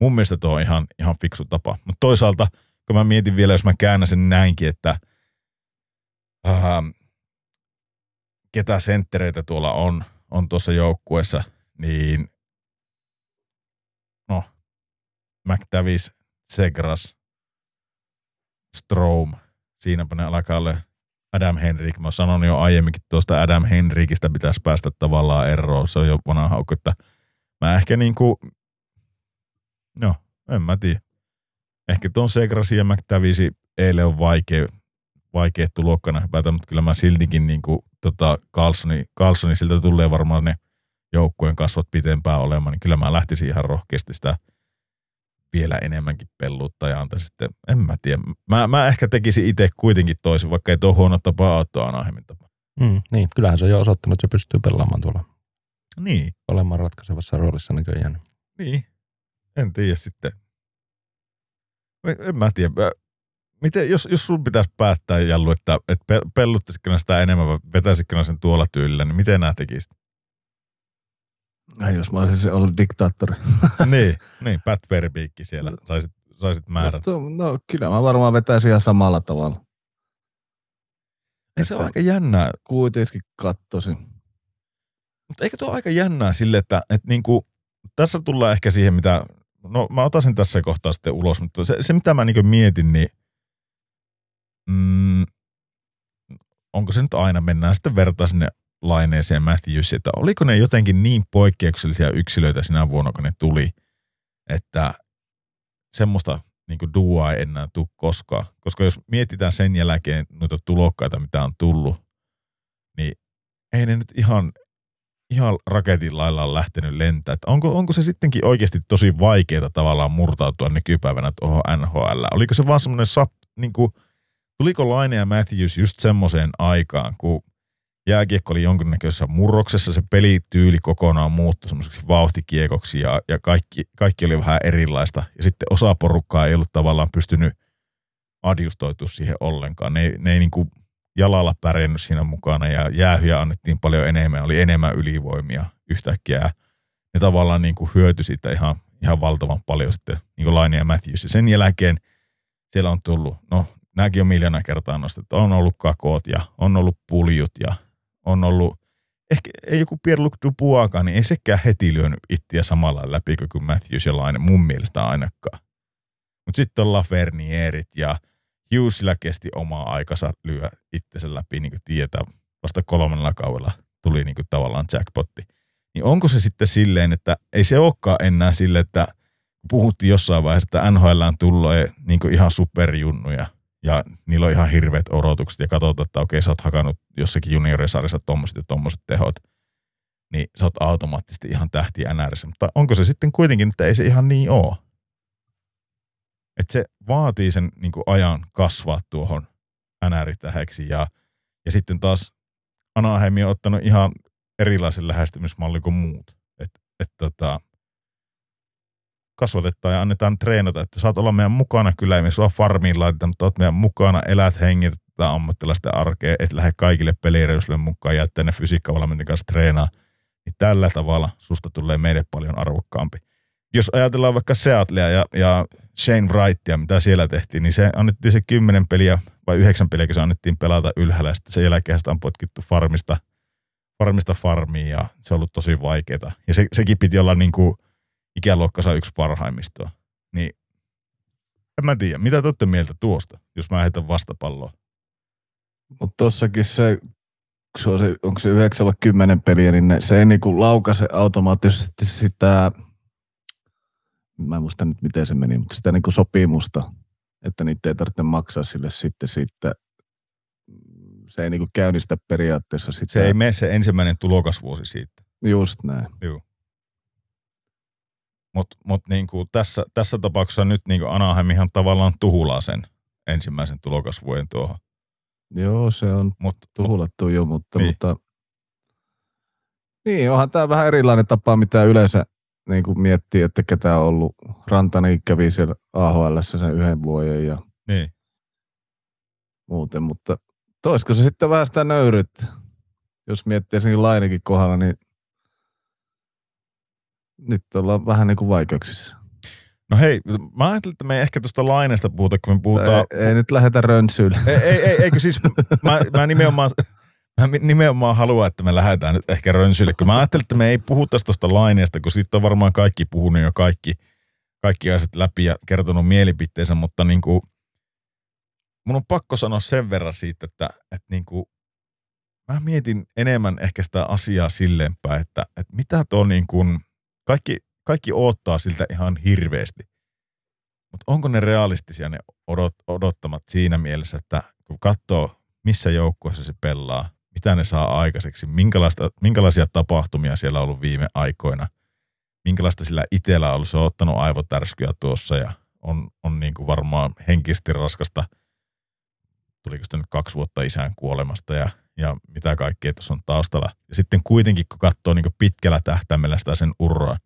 mun mielestä tuo on ihan fiksu tapa. Mutta toisaalta, kun mä mietin vielä, jos mä käännän sen näinkin, että ketä senttereitä tuolla on tuossa joukkueessa, niin no, McTavish, Segras, Strome, siinäpä ne alkaa olla Adam Henrik. Mä sanon jo aiemminkin tuosta Adam Henrikistä pitäisi päästä tavallaan eroon. Se on jo vanha haukku, että mä ehkä niinku no, en mä tiedä. Ehkä tuon Segrasin ja McTavishin eilen on vaikea tulokkana hypätä, mutta kyllä mä siltikin Carlssonin siltä tulee varmaan ne joukkueen kasvot pitempään olemaan, niin kyllä mä lähtisin ihan rohkeasti sitä vielä enemmänkin pelluutta ja antaa sitten, en mä tiedä. Mä ehkä tekisin itse kuitenkin toisin, vaikka ei tuo huono tapa ole tuo Anaheimin tapa. Niin, kyllähän se on jo osoittanut, että se pystyy pelaamaan tuolla. Niin. Olemaan ratkaisevassa roolissa näköjään. Niin. En tiedä sitten. En mä tiedä. Miten, jos sun pitäisi päättää, Jallu, että pelluttaisitkö sitä enemmän vai vetäisitkö sen tuolla tyylillä, niin miten nää tekisit? Jos mä olisin ollut diktaattori. niin, Pat Verbeekki siellä. Saisit määrät. No kyllä mä varmaan vetäisin ihan samalla tavalla. Ei, se on aika jännää. Kuitenkin kattosin. Mutta eikö tuo aika jännää sille, että niinku, tässä tullaan ehkä siihen, mitä no mä otan sen tässä kohtaa sitten ulos, mutta se mitä mä niin mietin, niin onko se nyt aina, mennään sitten vertaa sinne Laineeseen Matthews, että oliko ne jotenkin niin poikkeuksellisia yksilöitä sinä vuonna, kun ne tuli, että semmoista niin kuin duoa ei enää tule koskaan. Koska jos mietitään sen jälkeen noita tulokkaita, mitä on tullut, niin ei ne nyt ihan raketin lailla on lähtenyt lentää. Että onko se sittenkin oikeasti tosi vaikeaa tavallaan murtautua nykypäivänä tuohon NHL? Oliko se vaan semmoinen niin kuin, tuliko Laine ja Matthews just semmoiseen aikaan, kun jääkiekko oli jonkinnäköisessä murroksessa, se pelityyli kokonaan muuttui semmoiseksi vauhtikiekoksi ja kaikki oli vähän erilaista. Ja sitten osa porukkaa ei ollut tavallaan pystynyt adjustoitua siihen ollenkaan. Ne ei niin kuin jalalla pärjännyt siinä mukana ja jäähyjä annettiin paljon enemmän, oli enemmän ylivoimia yhtäkkiä. Ne tavallaan niin kuin hyötyi siitä ihan valtavan paljon sitten niin Laine ja Matthews. Ja sen jälkeen siellä on tullut, no nämäkin on miljoona kertaa nostettu, on ollut kakot ja on ollut puljut ja on ollut, ehkä ei joku Pierre-Luc Duboiskaan, niin ei sekään heti lyönyt ittiä samalla läpi kuin Matthews ja Laine, mun mielestä ainakaan. Mutta sitten on Lafernierit ja Hughesillä kesti omaa aikansa lyö itsensä läpi, niin kuin tietää, vasta 3. kaudella tuli niin kuin tavallaan jackpotti. Niin onko se sitten silleen, että ei se olekaan enää silleen, että puhuttiin jossain vaiheessa, että NHL:ään tulee niin kuin ihan superjunnuja. Ja niillä on ihan hirveät odotukset ja katsotaan, että okei, sä oot hakannut jossakin juniorisarjassa tommoset ja tommoset tehot, niin sä oot automaattisesti ihan tähti NRissä. Mutta onko se sitten kuitenkin, että ei se ihan niin ole? Että se vaatii sen niin kuin ajan kasvaa tuohon NR-tähäksi ja sitten taas Anaheimi on ottanut ihan erilaisen lähestymismallin kuin muut. Kasvatetaan ja annetaan treenata, että saat olla meidän mukana, kyllä ei me sua farmiin laiteta, mutta oot meidän mukana, elät, hengität tätä ammattilaisten arkea, et lähde kaikille pelireissuille mukaan, jättää ne fysiikkavalmentin kanssa treenaa, niin tällä tavalla susta tulee meille paljon arvokkaampi. Jos ajatellaan vaikka Seattlea ja Shane Wrightia, mitä siellä tehtiin, niin se annettiin se 10 peliä vai 9 peliä, kun se annettiin pelata ylhäällä, ja sitten sen jälkeen sitä on potkittu farmista farmiin, ja se on ollut tosi vaikeaa. Ja sekin piti olla niin kuin ikäluokkansa yksi parhaimmistoa. Niin, en mä tiedä. Mitä te olette mieltä tuosta, jos mä heitän vastapalloa? Mutta tossakin se, onko se 9-10 peliä, niin se ei niinku laukaise automaattisesti sitä, mä en muista nyt miten se meni, mutta sitä niinku sopimusta, että niitä ei tarvitse maksaa sille sitten se ei niinku käynnistä periaatteessa sitä. Se ei mene se ensimmäinen tulokasvuosi siitä. Just näin. Joo. Mutta niinku tässä tapauksessa nyt niinku Anaheimihan tavallaan tuhulaa sen ensimmäisen tulokasvuoden tuohon. Joo, se on tuhulattu jo, mutta... Niin, onhan tämä vähän erilainen tapa, mitä yleensä niinku miettii, että ketä on ollut. Rantani kävi siellä AHL:ssä sen 1 vuoden ja niin muuten, mutta toisko se sitten vähän sitä nöyryyttä? Jos miettii sen Lainekin kohdalla, niin nyt ollaan vähän niin kuin vaikeuksissa. No hei, mä ajattelin, että me ei ehkä tuosta Lainesta puhuta, kun me puhutaan... Ei nyt lähdetä rönsyylle. Eikö siis, mä nimenomaan haluan, että me lähdetään nyt ehkä rönsyylle, kun mä ajattelin, että me ei puhuta tuosta Laineesta, kun siitä on varmaan kaikki puhunut jo kaikki asiat läpi ja kertonut mielipiteensä, mutta niin kuin, mun on pakko sanoa sen verran siitä, että niin kuin, mä mietin enemmän ehkä sitä asiaa silleenpäin, että mitä tuo niin kuin... Kaikki odottaa siltä ihan hirveästi, mutta onko ne realistisia ne odottamat siinä mielessä, että kun katsoo, missä joukkueessa se pelaa, mitä ne saa aikaiseksi, minkälaisia tapahtumia siellä on ollut viime aikoina, minkälaista sillä itsellä on ollut, se on ottanut aivotärskyä tuossa ja on niin kuin varmaan henkisesti raskasta, tuliko sitä nyt 2 vuotta isän kuolemasta ja mitä kaikkea tuossa on taustalla. Ja sitten kuitenkin, kun katsoo niin kuin pitkällä tähtäimellä sitä sen uraa,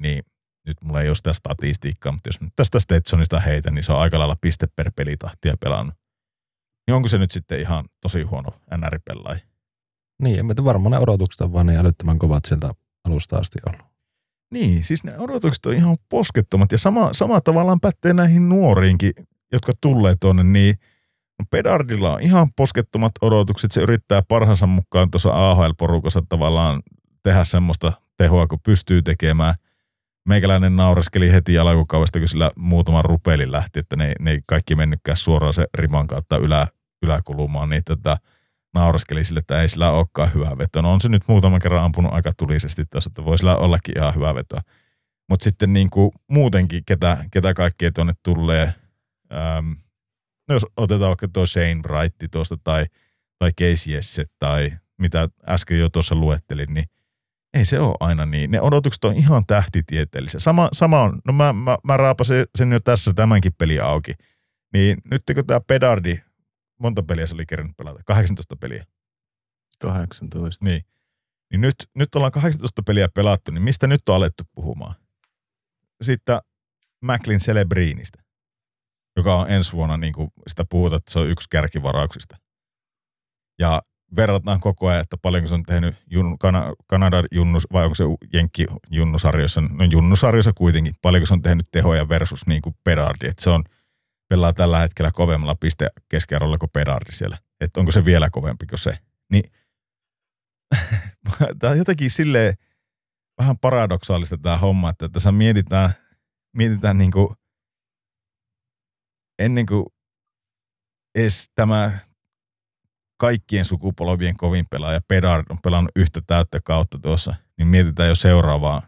niin nyt mulla ei ole sitä statistiikkaa, mutta jos nyt tästä Stetsonista heitän, niin se on aika lailla piste per pelitahtia pelannut. Niin onko se nyt sitten ihan tosi huono NR-pelaaja? Niin, varmaan ne odotukset on vaan niin älyttömän kovat sieltä alusta asti ollut. Niin, siis ne odotukset on ihan poskettomat ja sama tavallaan pätee näihin nuoriinkin, jotka tulee tuonne, niin Bedardilla on ihan poskettomat odotukset. Se yrittää parhaansa mukaan tuossa AHL-porukassa tavallaan tehdä semmoista tehoa, kun pystyy tekemään. Meikäläinen naureskeli heti alkukaudesta, kun sillä muutaman rupelin lähti, että ne ei kaikki mennytkään suoraan se riman kautta yläkulumaan. Niin nauraskeli sille, että ei sillä olekaan hyvää vetoa. No on se nyt muutaman kerran ampunut aika tulisesti tässä, että voi sillä ollakin ihan hyvää vetoa. Mutta sitten niin kuin muutenkin, ketä kaikkea tuonne tulee, no jos otetaan vaikka tuo Shane Wright tuosta tai Casey Jessie tai mitä äsken jo tuossa luettelin, niin ei se ole aina niin. Ne odotukset on ihan tähtitieteellisiä. Sama on, no mä raapasin sen jo tässä tämänkin peli auki. Niin nyttekö tämä Bedardi, monta peliä se oli kerännyt pelata? 18 peliä. 18. Niin nyt ollaan 18 peliä pelattu, niin mistä nyt on alettu puhumaan? Sitten Macklin Celebrinistä, joka on ensi vuonna, niin kuin sitä puhutaan, että se on yksi kärkivarauksista. Ja verrataan koko ajan, että paljonko se on tehnyt Kanadan junnus, vai onko se Jenkki junnusarjossa, no junnusarjossa kuitenkin, paljonko se on tehnyt tehoja versus niin kuin Bedardi, että se on pelaa tällä hetkellä kovemmalla pistekeskiarvolla kuin Bedardi siellä, että onko se vielä kovempi kuin se, niin tämä on jotenkin silleen vähän paradoksaalista tämä homma, että tässä mietitään niin kuin ennen kuin edes tämä kaikkien sukupolvien kovin pelaaja Bedard on pelannut yhtä täyttä kautta tuossa, niin mietitään jo seuraavaa.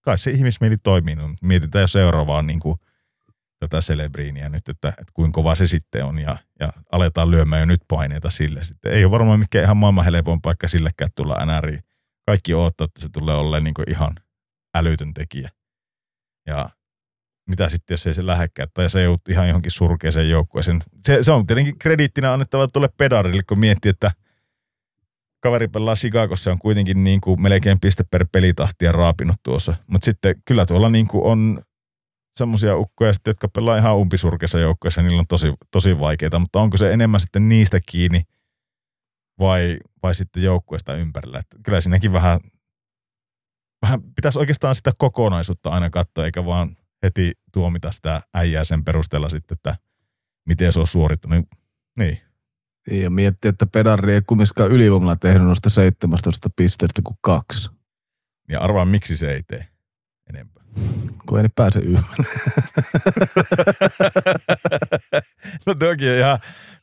Kai se ihmismieli toimii, mutta mietitään jo seuraavaa niin kuin tätä Celebriniä nyt, että kuinka kova se sitten on ja aletaan lyömään jo nyt paineita sille sitten. Ei ole varmaan mikään ihan maailman helpoin paikka sillekään tulla NRiin. Kaikki odottaa, että se tulee olemaan niin kuin ihan älytön tekijä. Ja mitä sitten, jos ei se lähekään, tai se joutui ihan johonkin surkeeseen joukkueeseen. Se on tietenkin krediittinä annettava tuolle Bedardille, kun miettii, että kaveri pelaa Chicagossa, on kuitenkin niin kuin melkein piste per pelitahtia raapinut tuossa. Mutta sitten kyllä tuolla niin kuin on semmoisia ukkoja, jotka pelaa ihan umpisurkeessa joukkueessa, niillä on tosi vaikeita, mutta onko se enemmän sitten niistä kiinni vai sitten joukkueesta ympärillä? Että kyllä siinäkin vähän pitäisi oikeastaan sitä kokonaisuutta aina katsoa, eikä vaan heti tuomita sitä äijää sen perusteella sitten, että miten se on suorittanut. Niin. Ja miettii, että Bedardi ei kumminkaan ylivoimalla tehnyt noista 17 pisteistä kuin 2. Ja arvaa, miksi se ei tee enempää. Kun ei ne pääse yhden. No toki on ihan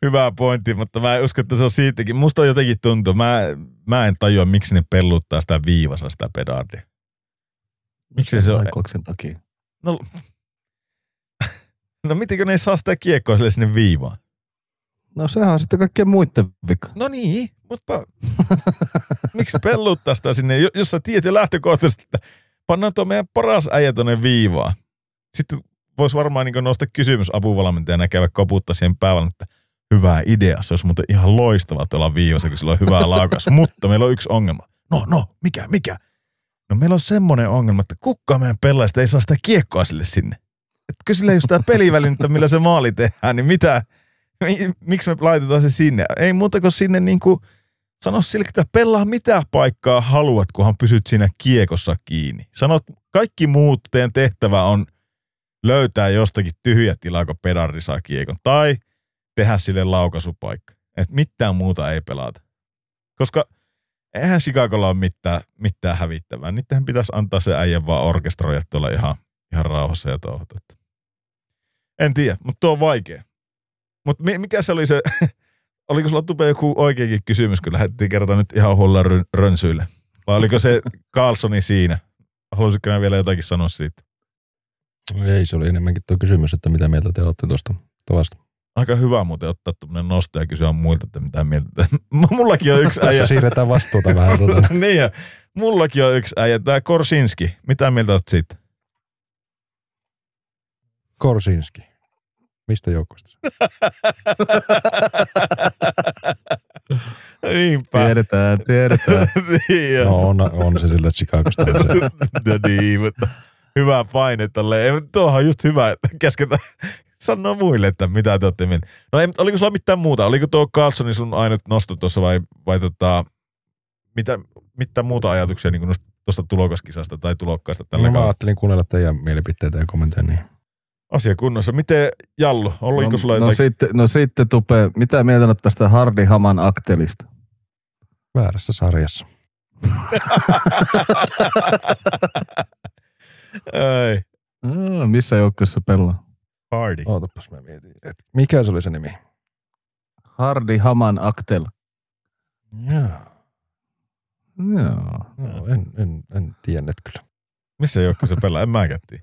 hyvä pointti, mutta mä en usko, että se on siitäkin. Musta jotenkin tuntuu, mä en tajua, miksi ne pelluttaa sitä viivassa sitä Bedardia. Miksi se on? Sen takia. No mitenkö ne saa sitä kiekkoa sille sinne viivaan? No sehän on sitten kaikkien muiden vika. No niin, mutta miksi pelluttaa sitä sinne, jos sä tiedät jo lähtökohtaisesti, että pannaan tuo meidän paras äijä tuonne viivaan. Sitten voisi varmaan niin nostaa kysymys apuvalmentajana ja käydä koputtaa siihen päivän, että hyvä idea, se olisi muuten ihan loistava tuolla viivassa, kun sillä on hyvä laukaus, mutta meillä on yksi ongelma. No, mikä? No meillä on semmoinen ongelma, että kukaan meidän pelaajista ei saa sitä kiekkoa sille sinne. Että kyllä sillä ei ole sitä pelivälinettä, millä se maali tehdään, niin mitä? Miksi me laitetaan se sinne? Ei muuta kuin sinne niin kuin sano sille, että pelaa mitä paikkaa haluat, kunhan pysyt siinä kiekossa kiinni. Sanot, kaikki muut teidän tehtävä on löytää jostakin tyhjä tilaa, kun Bedardi saa kiekon. Tai tehdä sille laukaisupaikka. Että mitään muuta ei pelata. Koska eihän Chicagolla ole mitään hävittävää. Niitähän pitäisi antaa se äijän vaan orkestroida tuolla ihan rauhassa ja touhuta. En tiedä, mutta tuo on vaikea. Mutta mikä se oli se, oliko sulla tupea joku oikeakin kysymys, kun lähdettiin kertaa nyt ihan huolella rönsyille? Vai oliko se Carlssoni siinä? Haluaisitko nää vielä jotakin sanoa siitä? Ei, se oli enemmänkin tuo kysymys, että mitä mieltä te olette tuosta tavasta. Aika hyvä muuten ottaa tuommoinen nosto ja kysyä muilta, että mitä mietitään. Mullakin on yksi äijä. Siirretään vastuuta vähän. Niin ja, mullakin on yksi äijä. Tämä Korsinski. Mitä mieltä olet siitä? Korsinski. Mistä joukosta? Niinpä. Tiedetään. Niin no on se sillä Chicagosta. No niin, mutta hyvää painetta. Tuohan on just hyvä, että käsketään. Sano muille, että mitä te olette menneet. No ei, oliko sulla mitään muuta? Oliko tuo Carlssonin sun ainut nosto tuossa vai mitä muuta ajatuksia niin tuosta tulokaskisasta tai tulokkaasta tällä kautta? Mä ajattelin kuunnella teidän mielipiteitä ja kommentteja niin. Asia kunnossa. Miten Jallu? Oliko sulla jotain? No sitten Tupe, mitä mieltä olet tästä Hardi Haman aktelista? Väärässä sarjassa. Ei. Missä joukkueessa pelaa? Hardi. Ootapas mä mietin, mikä se oli se nimi? Hardi Haman Aktel. Joo. En tiennyt kyllä. Missä joukko se pelaa? En mä kättiin.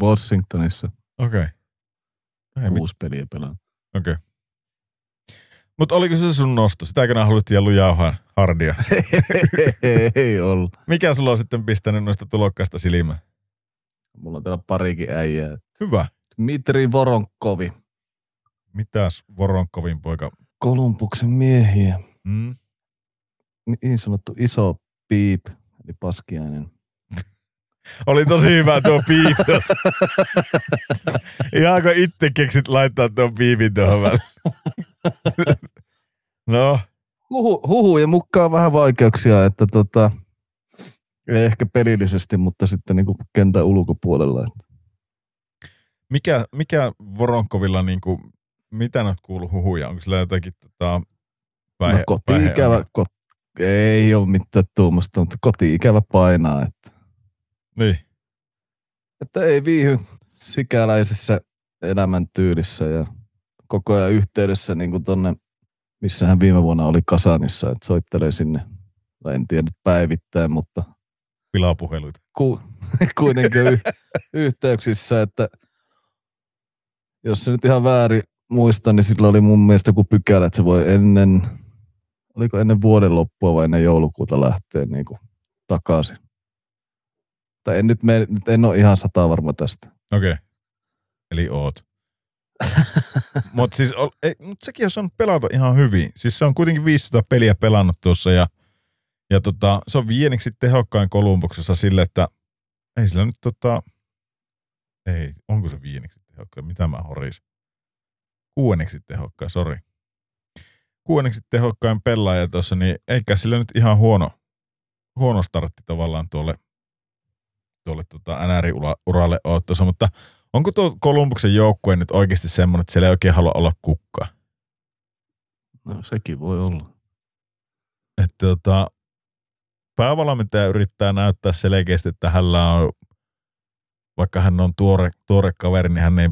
Washingtonissa. Okei. Okay. 6 peliä pelaa. Okei. Okay. Mutta oliko se sun nosto? Sitäkö nää halusit jää lujauhaan hardia? Ei ollut. Mikä sulla on sitten pistänyt noista tulokkaista silmään? Mulla on täällä parikin äijää. Hyvä. Dmitri Voronkovi. Mitäs Voronkovin poika? Kolumbuksen miehiä. Mm. Niin sanottu iso piip, eli paskiainen. Oli tosi hyvä tuo piip tuossa. Ihan kun itse keksit laittaa tuon piipin tuohon väliin. No. Huhujen mukaan vähän vaikeuksia, että ei ehkä pelillisesti, mutta sitten niinku kentän ulkopuolella. Mikä Voronkovilla niinku, mitä nyt kuuluu huhuja? Onko sillä jotakin no koti-ikävä, ei ole mitään tuommoista, mutta koti-ikävä painaa. Että. Niin. Että ei viihy sikäläisessä elämäntyylissä ja koko ajan yhteydessä niinku tonne, missä hän viime vuonna oli Kasanissa, että soittelee sinne, tai en tiedä päivittäin, mutta pilaa puheluita. Kuitenkin yhteyksissä, että jos se nyt ihan väärin muistan, niin sillä oli mun mielestä joku pykälä, että se voi oliko ennen vuoden loppua vai ennen joulukuuta lähteä niin kuin takaisin. Tai en ole ihan 100% varma tästä. Okei. Okay. Eli oot. Mutta siis, mut sekin on pelata ihan hyvin. Siis se on kuitenkin 500 peliä pelannut tuossa ja se on vieneksi tehokkain Kolumbuksessa sille, että ei sillä nyt onko se vieneksi tehokkain? Mitä mä horisin? 6 tehokkain, sori. 6 tehokkain pelaaja tuossa, niin eikä sillä nyt ihan huono startti tavallaan tuolle NR-uralle ole tuossa, mutta onko tuo Kolumbuksen joukkue nyt oikeasti semmoinen, että siellä ei oikein halua olla kukkaa? No sekin voi olla. Että päävalmentaja yrittää näyttää selkeästi, että hänellä on, vaikka hän on tuore kaveri, niin hän ei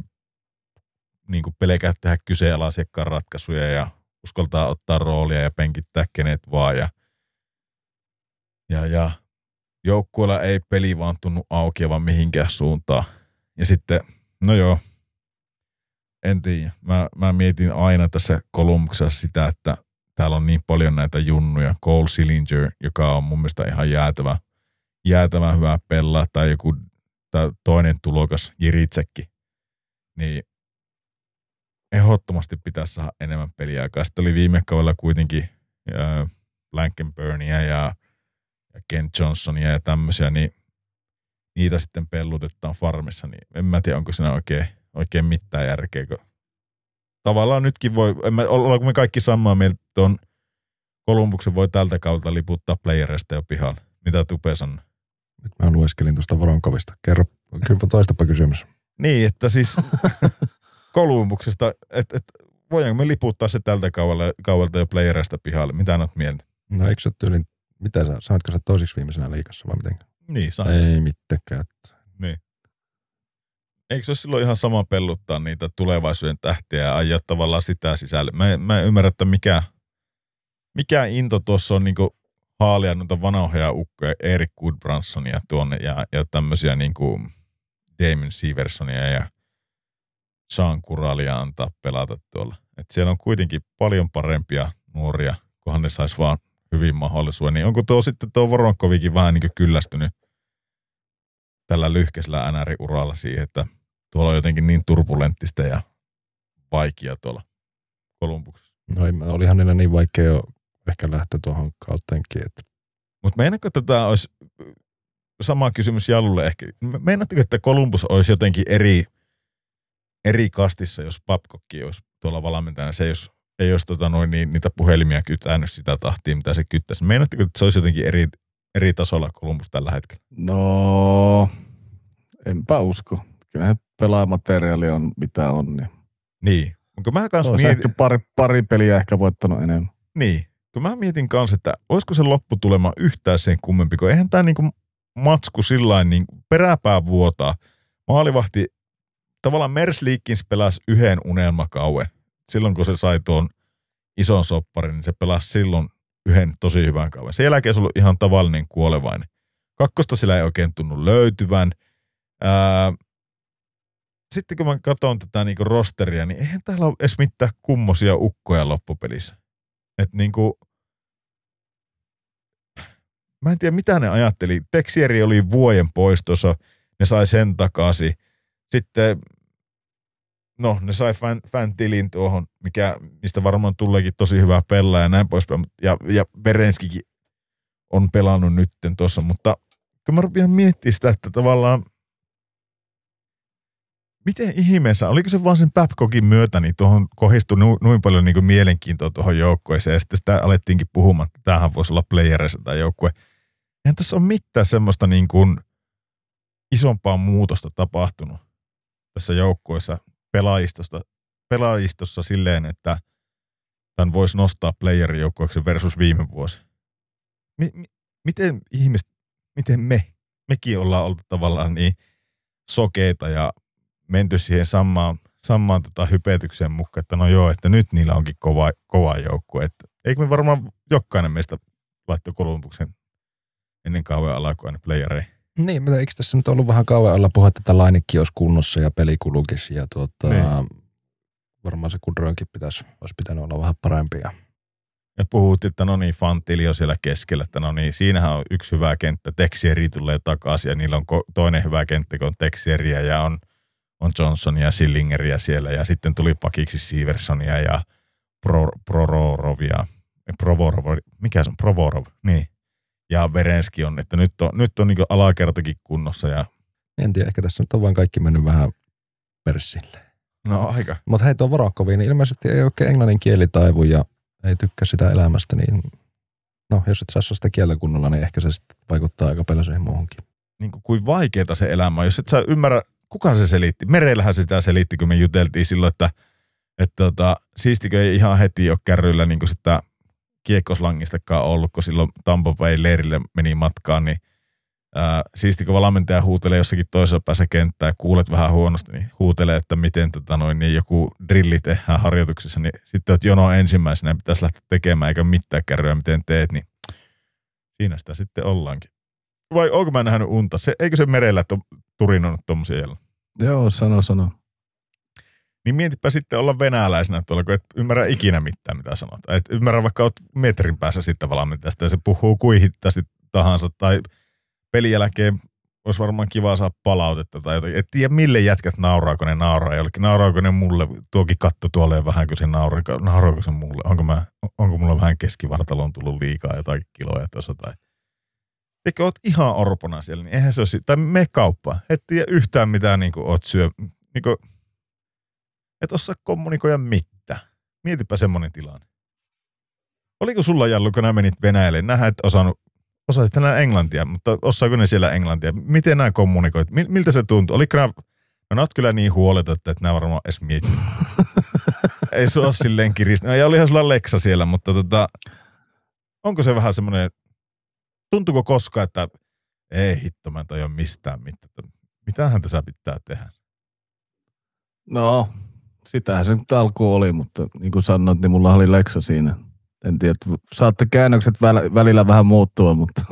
niin kuin pelkää tehdä kyseenalaisiakkaan ratkaisuja ja uskaltaa ottaa roolia ja penkittää kenet vaan. Ja joukkueella ei peli vaan tunnu auki vaan mihinkään suuntaan. Ja sitten, no joo, en tiedä. Mä mietin aina tässä Kolumbuksessa sitä, että täällä on niin paljon näitä junnuja. Cole Sillinger, joka on mun mielestä ihan jäätävä hyvä pelaa, tai joku toinen tulokas, Jiritsäkki. Niin ehdottomasti pitäisi saada enemmän peliaikaa. Sitten oli viime kaudella kuitenkin Blankenburnia ja Ken Johnsonia ja tämmöisiä, niin niitä sitten pellutetaan farmissa, niin en mä tiedä, onko siinä oikein mitään järkeä. Tavallaan nytkin ollaanko me kaikki samaa mieltä, että tuon Kolumbuksen voi tältä kautta liputtaa playereista jo pihalle. Mitä Tupe sanoo? Nyt mä lueskelin tuosta Voronkovista. Kerro, toistapa kysymys. Niin, että siis Kolumbuksesta, että voidaanko me liputtaa se tältä kaudelta jo playereista pihalle? Mitä annat mieltä? No eikö sä tyylin, mitä sä, saatko sä toisiksi viimeisenä liigassa vai miten? Niin, ei mitenkään. Niin. Eikö se ole silloin ihan sama pelluttaa niitä tulevaisuuden tähtiä ja ajaa tavallaan sitä sisälle? Mä en ymmärrä, että mikä into tuossa on niinku haalia noita vanhoja ukkoja, Erik Goodbransonia tuonne ja tämmöisiä niinku Damon Seversonia ja Sean Kuralia antaa pelata tuolla. Et siellä on kuitenkin paljon parempia nuoria, kunhan ne sais vaan hyvin mahdollisuuden. Niin onko tuo sitten tuo Voronkovikin vähän niin kuin kyllästynyt tällä lyhkäisellä NR-uralla siihen, että tuolla on jotenkin niin turbulenttista ja vaikea tuolla Kolumbuksessa? No olihan niillä niin vaikea jo ehkä lähtö tuohon kautteenkin. Mutta meinatko, että tämä olisi sama kysymys Jallulle ehkä? Meinatko, että Kolumbus olisi jotenkin eri kastissa, jos Babcockkin olisi tuolla valmentajana? Se ei olisi niitä puhelimia kytänyt sitä tahtia, mitä se kyttäisi. Meinatteko, että se olisi jotenkin eri tasolla Kolumbus tällä hetkellä? No, enpä usko. Kyllähän pelaamateriaali on, mitä on. Niin. Mä kans mietin pari peliä ehkä voittanut enemmän. Niin. Kun mä mietin kanssa, että olisiko se lopputulema yhtään sen kummempi, kun eihän tämä niinku matsku sillain niinku peräpää vuotaa. Maalivahti tavallaan Mersliikins pelasi yhden unelmakauen. Silloin kun se sai tuon ison sopparin, niin se pelasi silloin yhden tosi hyvän kauden. Sen jälkeen se on ollut ihan tavallinen kuolevainen. Kakkosta sillä ei oikein tunnu löytyvän. Sitten kun mä katson tätä niinku rosteria, niin eihän täällä ole edes mitään kummosia ukkoja loppupelissä. Että niinku, mä en tiedä mitä ne ajatteli. Texieri oli vuoden poistossa, ne sai sen takaisin. Sitten, no ne sai Fantilin tuohon, mistä varmaan tuleekin tosi hyvää pelaa ja näin poispäin. Ja Berenskikin on pelannut nytten tuossa, mutta kun mä rupean miettimään sitä, että tavallaan miten ihmeessä, oliko se vaan sen Babcockin myötä, niin tuohon kohistui noin paljon niin kuin mielenkiintoa tuohon joukkueeseen, ja sitten sitä alettiinkin puhumaan, että tämähän voisi olla playerissa tämä joukkue. Eihän tässä ole mitään semmoista niin kuin isompaa muutosta tapahtunut tässä joukkueessa pelaajistossa silleen, että tämän voisi nostaa playerijoukkueeksi versus viime vuosi. Miten ihmiset, miten mekin ollaan oltu tavallaan niin sokeita ja menty siihen samaan hypetykseen mukaan, että no joo, että nyt niillä onkin kova joukkue. Eikö me varmaan jokainen meistä laittoi Kolumbuksen ennen kauan alakua ne playereihin? Niin, mutta eikö tässä nyt ollut vähän kauan alla puhua, että Lainekin olisi kunnossa ja pelikulukis ja varmaan se Kudronkin olisi pitänyt olla vähän parempia. Ja puhuttiin, että no niin, Fantilli on siellä keskellä, että no niin, siinähän on yksi hyvä kenttä, Texieri tulee takaisin ja niillä on toinen hyvä kenttä, kun on Texieriä ja on Johnsonia ja Sillingeriä siellä, ja sitten tuli pakiksi Siversonia ja Provorov, niin. Ja Verenski on, että nyt on niin alakertakin kunnossa. Ja en tiedä, ehkä tässä nyt on vaan kaikki mennyt vähän perssille. No aika. Mutta hei, tuo Voronkovi, niin ilmeisesti ei oikein englannin kieli taivu ja ei tykkää sitä elämästä, niin no jos et saa sitä kieltä kunnolla, niin ehkä se sitten vaikuttaa aika paljon siihen muuhunkin. Niin kuin vaikeeta se elämä, jos et sä ymmärrä. Kuka se selitti? Merellähän sitä selitti, kun me juteltiin silloin, että siistikö ei ihan heti ole kärryillä niin kuin sitä kiekkoslangistakaan ollut, kun silloin Tampa Bay leirille meni matkaan, niin siistikö valmentaja huutelee jossakin toisessa päässä kenttää ja kuulet vähän huonosti, niin huutelee, että miten niin joku drilli tehdään harjoituksessa, niin sitten olet jono ensimmäisenä pitäisi lähteä tekemään eikä mitään kärryä, miten teet, niin siinä sitä sitten ollaankin. Vai onko mä nähnyt unta? Eikö se merellä turinonut tuommoisia jäljellä? Joo, sano. Niin mietipä sitten olla venäläisenä tuolla, kun et ymmärrä ikinä mitään, mitä sanot. Et ymmärrä vaikka oot metrin päässä sitten tavallaan tästä ja se puhuu kuihittaasti tahansa. Tai pelin jälkeen olisi varmaan kiva saada palautetta tai jotain. Et tiedä mille jätkät nauraa, kun ne nauraa jollekin. Nauraako ne mulle? Tuokin katto tuolle vähän, kun se nauraa. Nauraako se mulle? Onko mulla vähän keskivartaloon tullut liikaa jotakin kiloja tuossa tai... Eikö oot ihan orpona siellä, niin eihän se ole... Tai mene kauppaan. Et tiedä yhtään mitään niin kuin oot syö... Niin kuin, et osaa kommunikoida mitään. Mietipä semmoinen tilanne. Oliko sulla, Jallu, kun nämä menit Venäjälle? Nähä et osaisit nämä englantia, mutta osaako ne siellä englantia? Miten nämä kommunikoit? Miltä se tuntuu? Oliko nämä... No nämä oot kyllä niin huoleton, että nämä varmaan edes miettii. Ei se ole silleen kiristä. No ja olihan sulla Lexa siellä, mutta onko se vähän semmoinen... Tuntuuko koskaan, että ei hitto, mä en tajua mistään mitään. Mitähän tässä pitää tehdä? No, sitähän se nyt alkuun oli, mutta niin kuin sanoit, niin mulla oli Lexa siinä. En tiedä, saatte käännökset välillä vähän muuttua, mutta...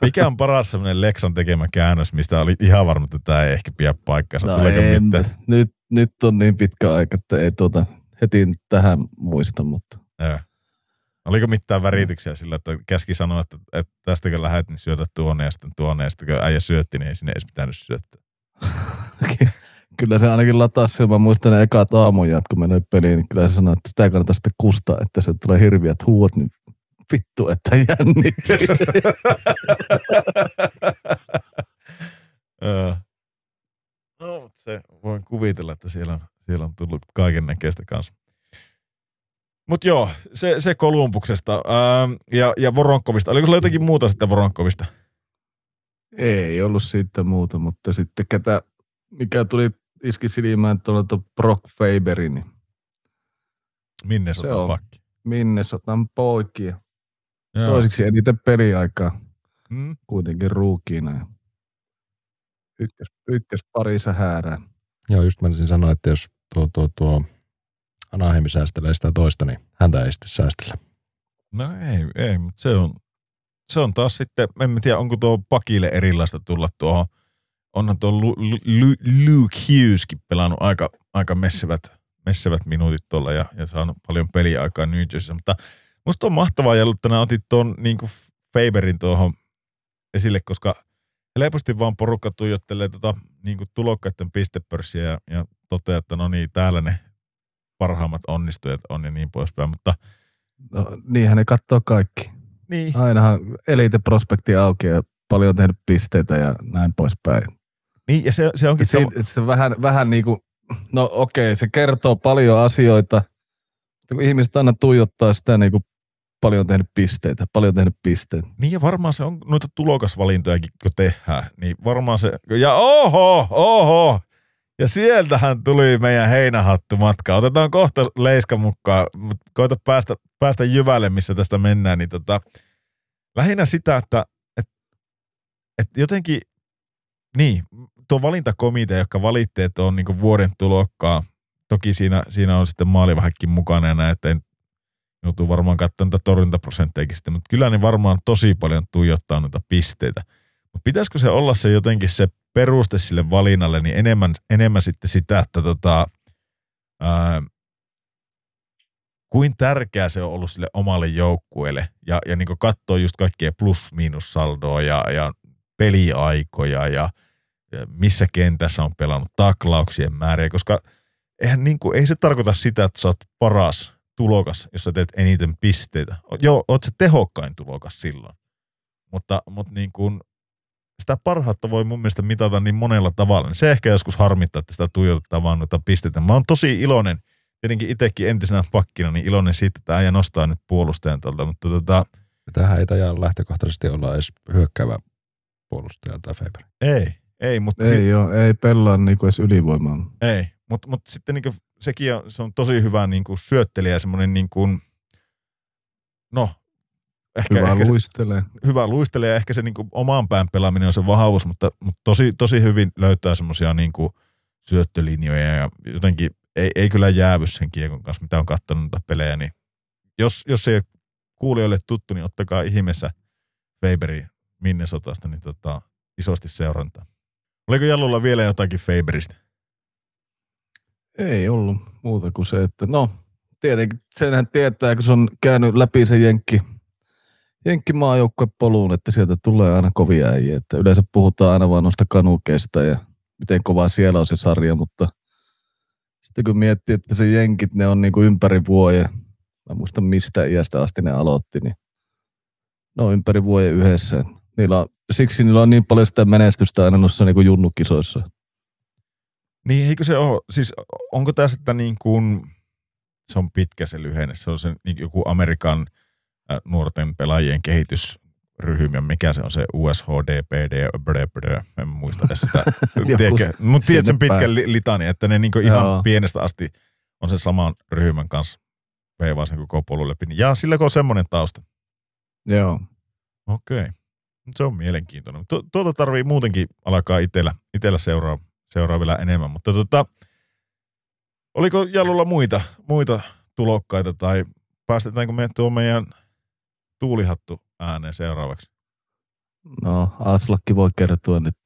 Mikä on paras semmoinen Lexan tekemä käännös, mistä oli ihan varma, että tämä ei ehkä pidä paikkaansa? No ei, nyt on niin pitkä aika, että ei heti tähän muista, mutta... Oliko mitään värityksiä sillä, että käski sanoa, että tästä kun lähdet, niin syötä tuonne, ja sitten kun äijä syötti, niin ei sinne edes pitänyt syöttää. Kyllä se ainakin latasi, mä muistan ne ekat aamujaat, kun mennään peliin, niin kyllä se sanoi, että sitä kannattaa sitten kustaa, että se tulee hirviät huuot, niin vittu, että jänni. No, mutta se voin kuvitella, että siellä on tullut kaiken näköistä kanssa. Mutta joo, se Kolumbuksesta ja Voronkovista. Oliko sulla jotakin muuta sitten Voronkovista? Ei ollut siitä muuta, mutta sitten mikä iski silmään tuolla Brock Faberin. Niin Minnesotan pakki. Minnesotan poikia. Joo. Toiseksi eniten peliaikaa. Kuitenkin ruukiina. Ykkös pari sähäärään. Joo, just menisin sanoa, että jos Anaheimi säästelee sitä toista, niin häntä ei sitten säästellä. No ei, mutta se on taas sitten, en tiedä, onko tuo pakille erilaista tulla tuohon. Onhan tuo Luke Hugheskin pelannut aika messevät minuutit tuolla ja saanut paljon peliaikaa New Jerseyssä. Mutta musta on mahtavaa, ja tänään otit tuon niin kuin Faberin tuohon esille, koska helposti vaan porukka tuijottelee niin kuin tulokkaiden pistepörssiä ja toteaa, että no niin, täällä ne parhaimmat onnistujat on ja niin poispäin, mutta... No, niinhän ne katsoo kaikki. Niin. Ainahan elite-prospekti auki ja paljon on tehnyt pisteitä ja näin poispäin. Niin, ja se onkin... Se vähän niin kuin, no okei, se kertoo paljon asioita. Ihmiset aina tuijottaa sitä niin kuin paljon on tehnyt pisteitä. Niin, ja varmaan se on noita tulokasvalintojakin, kun tehdään, niin varmaan se... Ja oho! Ja sieltähän tuli meidän heinähattu matka. Otetaan kohta Leiska mukaan, mutta koita päästä jyvälle, missä tästä mennään. Niin lähinnä sitä, että jotenkin, niin, tuo valintakomitea, joka valitti, että on niinku vuoden tulokkaa. Toki siinä on sitten maali vähänkin mukana ja näin, että joutuu varmaan katsomaan niitä torjuntaprosentteikin sitten, mutta kyllä niin varmaan tosi paljon tuijottaa noita pisteitä. Mutta pitäisikö se olla se jotenkin se peruste sille valinnalle, niin enemmän sitten sitä, että kuin tärkeää se on ollut sille omalle joukkueelle ja niin kuin katsoo just kaikkea plus-miinussaldoa ja peliaikoja ja missä kentässä on pelannut taklauksien määriä, koska eihän niin kuin, ei se tarkoita sitä, että sä oot paras tulokas, jos sä teet eniten pisteitä. Joo, oot se tehokkain tulokas silloin, mutta niin kuin sitä parhautta voi mun mielestä mitata niin monella tavalla. Se ehkä joskus harmittaa, että sitä tuijotetaan vaan noita pisteitä. Mä oon tosi iloinen, tietenkin itsekin entisenä pakkina, niin iloinen siitä, että äijä nostaa nyt puolustajan tältä. Mutta tämähän ei tajaa lähtökohtaisesti olla edes hyökkäävä puolustaja tai Faber. Ei, mutta... Ei pelaa niinku edes ylivoimaa. Ei, mutta sitten niinku sekin on, se on tosi hyvä niinku syöttelijä, semmoinen niinku, no... Hyvä luistelee ja ehkä se niin kuin omaan pään pelaaminen on se vahvuus, mutta tosi hyvin löytää semmoisia niin kuin syöttölinjoja ja jotenkin ei kyllä jäävy sen kiekon kanssa, mitä on katsonut noita pelejä. Niin jos ei kuulijoille tuttu, niin ottakaa ihmeessä Faberin Minnesotasta niin isosti seurantaa. Oliko Jallulla vielä jotakin Faberistä? Ei ollut muuta kuin se, että no tietenkin senhän tietää, kun se on käynyt läpi se jenkkimaajoukkuepoluun, että sieltä tulee aina kovia äijä. Että yleensä puhutaan aina vaan noista kanukeista ja miten kovaa siellä on se sarja, mutta sitten kun miettii, että se jenkit, ne on niin kuin ympäri vuoden, mä muistan mistä iästä asti ne aloitti, niin ne on ympäri vuoden yhdessä. Siksi niillä on niin paljon sitä menestystä aina noissa niin kuin junnukisoissa. Niin, eikö se ole, siis onko tämä sitten niin kuin, se on pitkä se lyhenne, se on se niin joku Amerikan nuorten pelaajien kehitysryhmä, mikä se on se USHDPD, en muista sitä, mutta tiedät sen pitkän litani, että ne niinku ihan pienestä asti on sen saman ryhmän kanssa veivaa sen koko polun läpi. Ja silläkö on semmoinen tausta? Joo. Okei, se on mielenkiintoinen. Tuota tarvii muutenkin alkaa itsellä seuraa vielä enemmän, mutta oliko Jallulla muita tulokkaita tai päästetäänkö me tuon meidän tuulihattu ääneen seuraavaksi? No, Aslakki voi kertoa nyt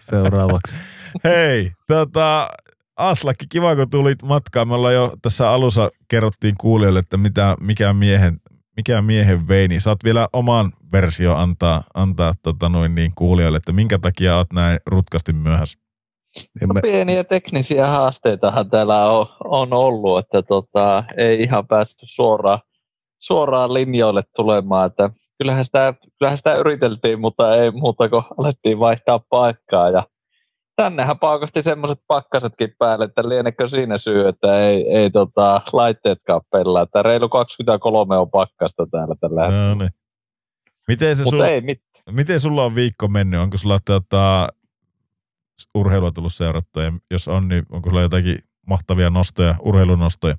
seuraavaksi. Hei, Aslakki, kiva kun tulit matkaan. Me ollaan jo tässä alussa kerrottiin kuulijoille, että mikä miehen vei, niin saat vielä oman version antaa kuulijoille, että minkä takia oot näin rutkasti myöhässä. Pieniä teknisiä haasteitahan täällä on ollut, että ei ihan päästy suoraan linjoille tulemaan, että kyllähän sitä yriteltiin, mutta ei muuta kuin alettiin vaihtaa paikkaa ja tännehän paukasti semmoiset pakkasetkin päälle, että lienekö siinä syy, että ei laitteetkaan pelaa, että reilu 23 on pakkasta täällä tällä hetkellä. No niin. Miten sulla on viikko mennyt? Onko sulla urheilua tullut seurattua ja jos on, niin onko sulla jotakin mahtavia nostoja, urheilunostoja?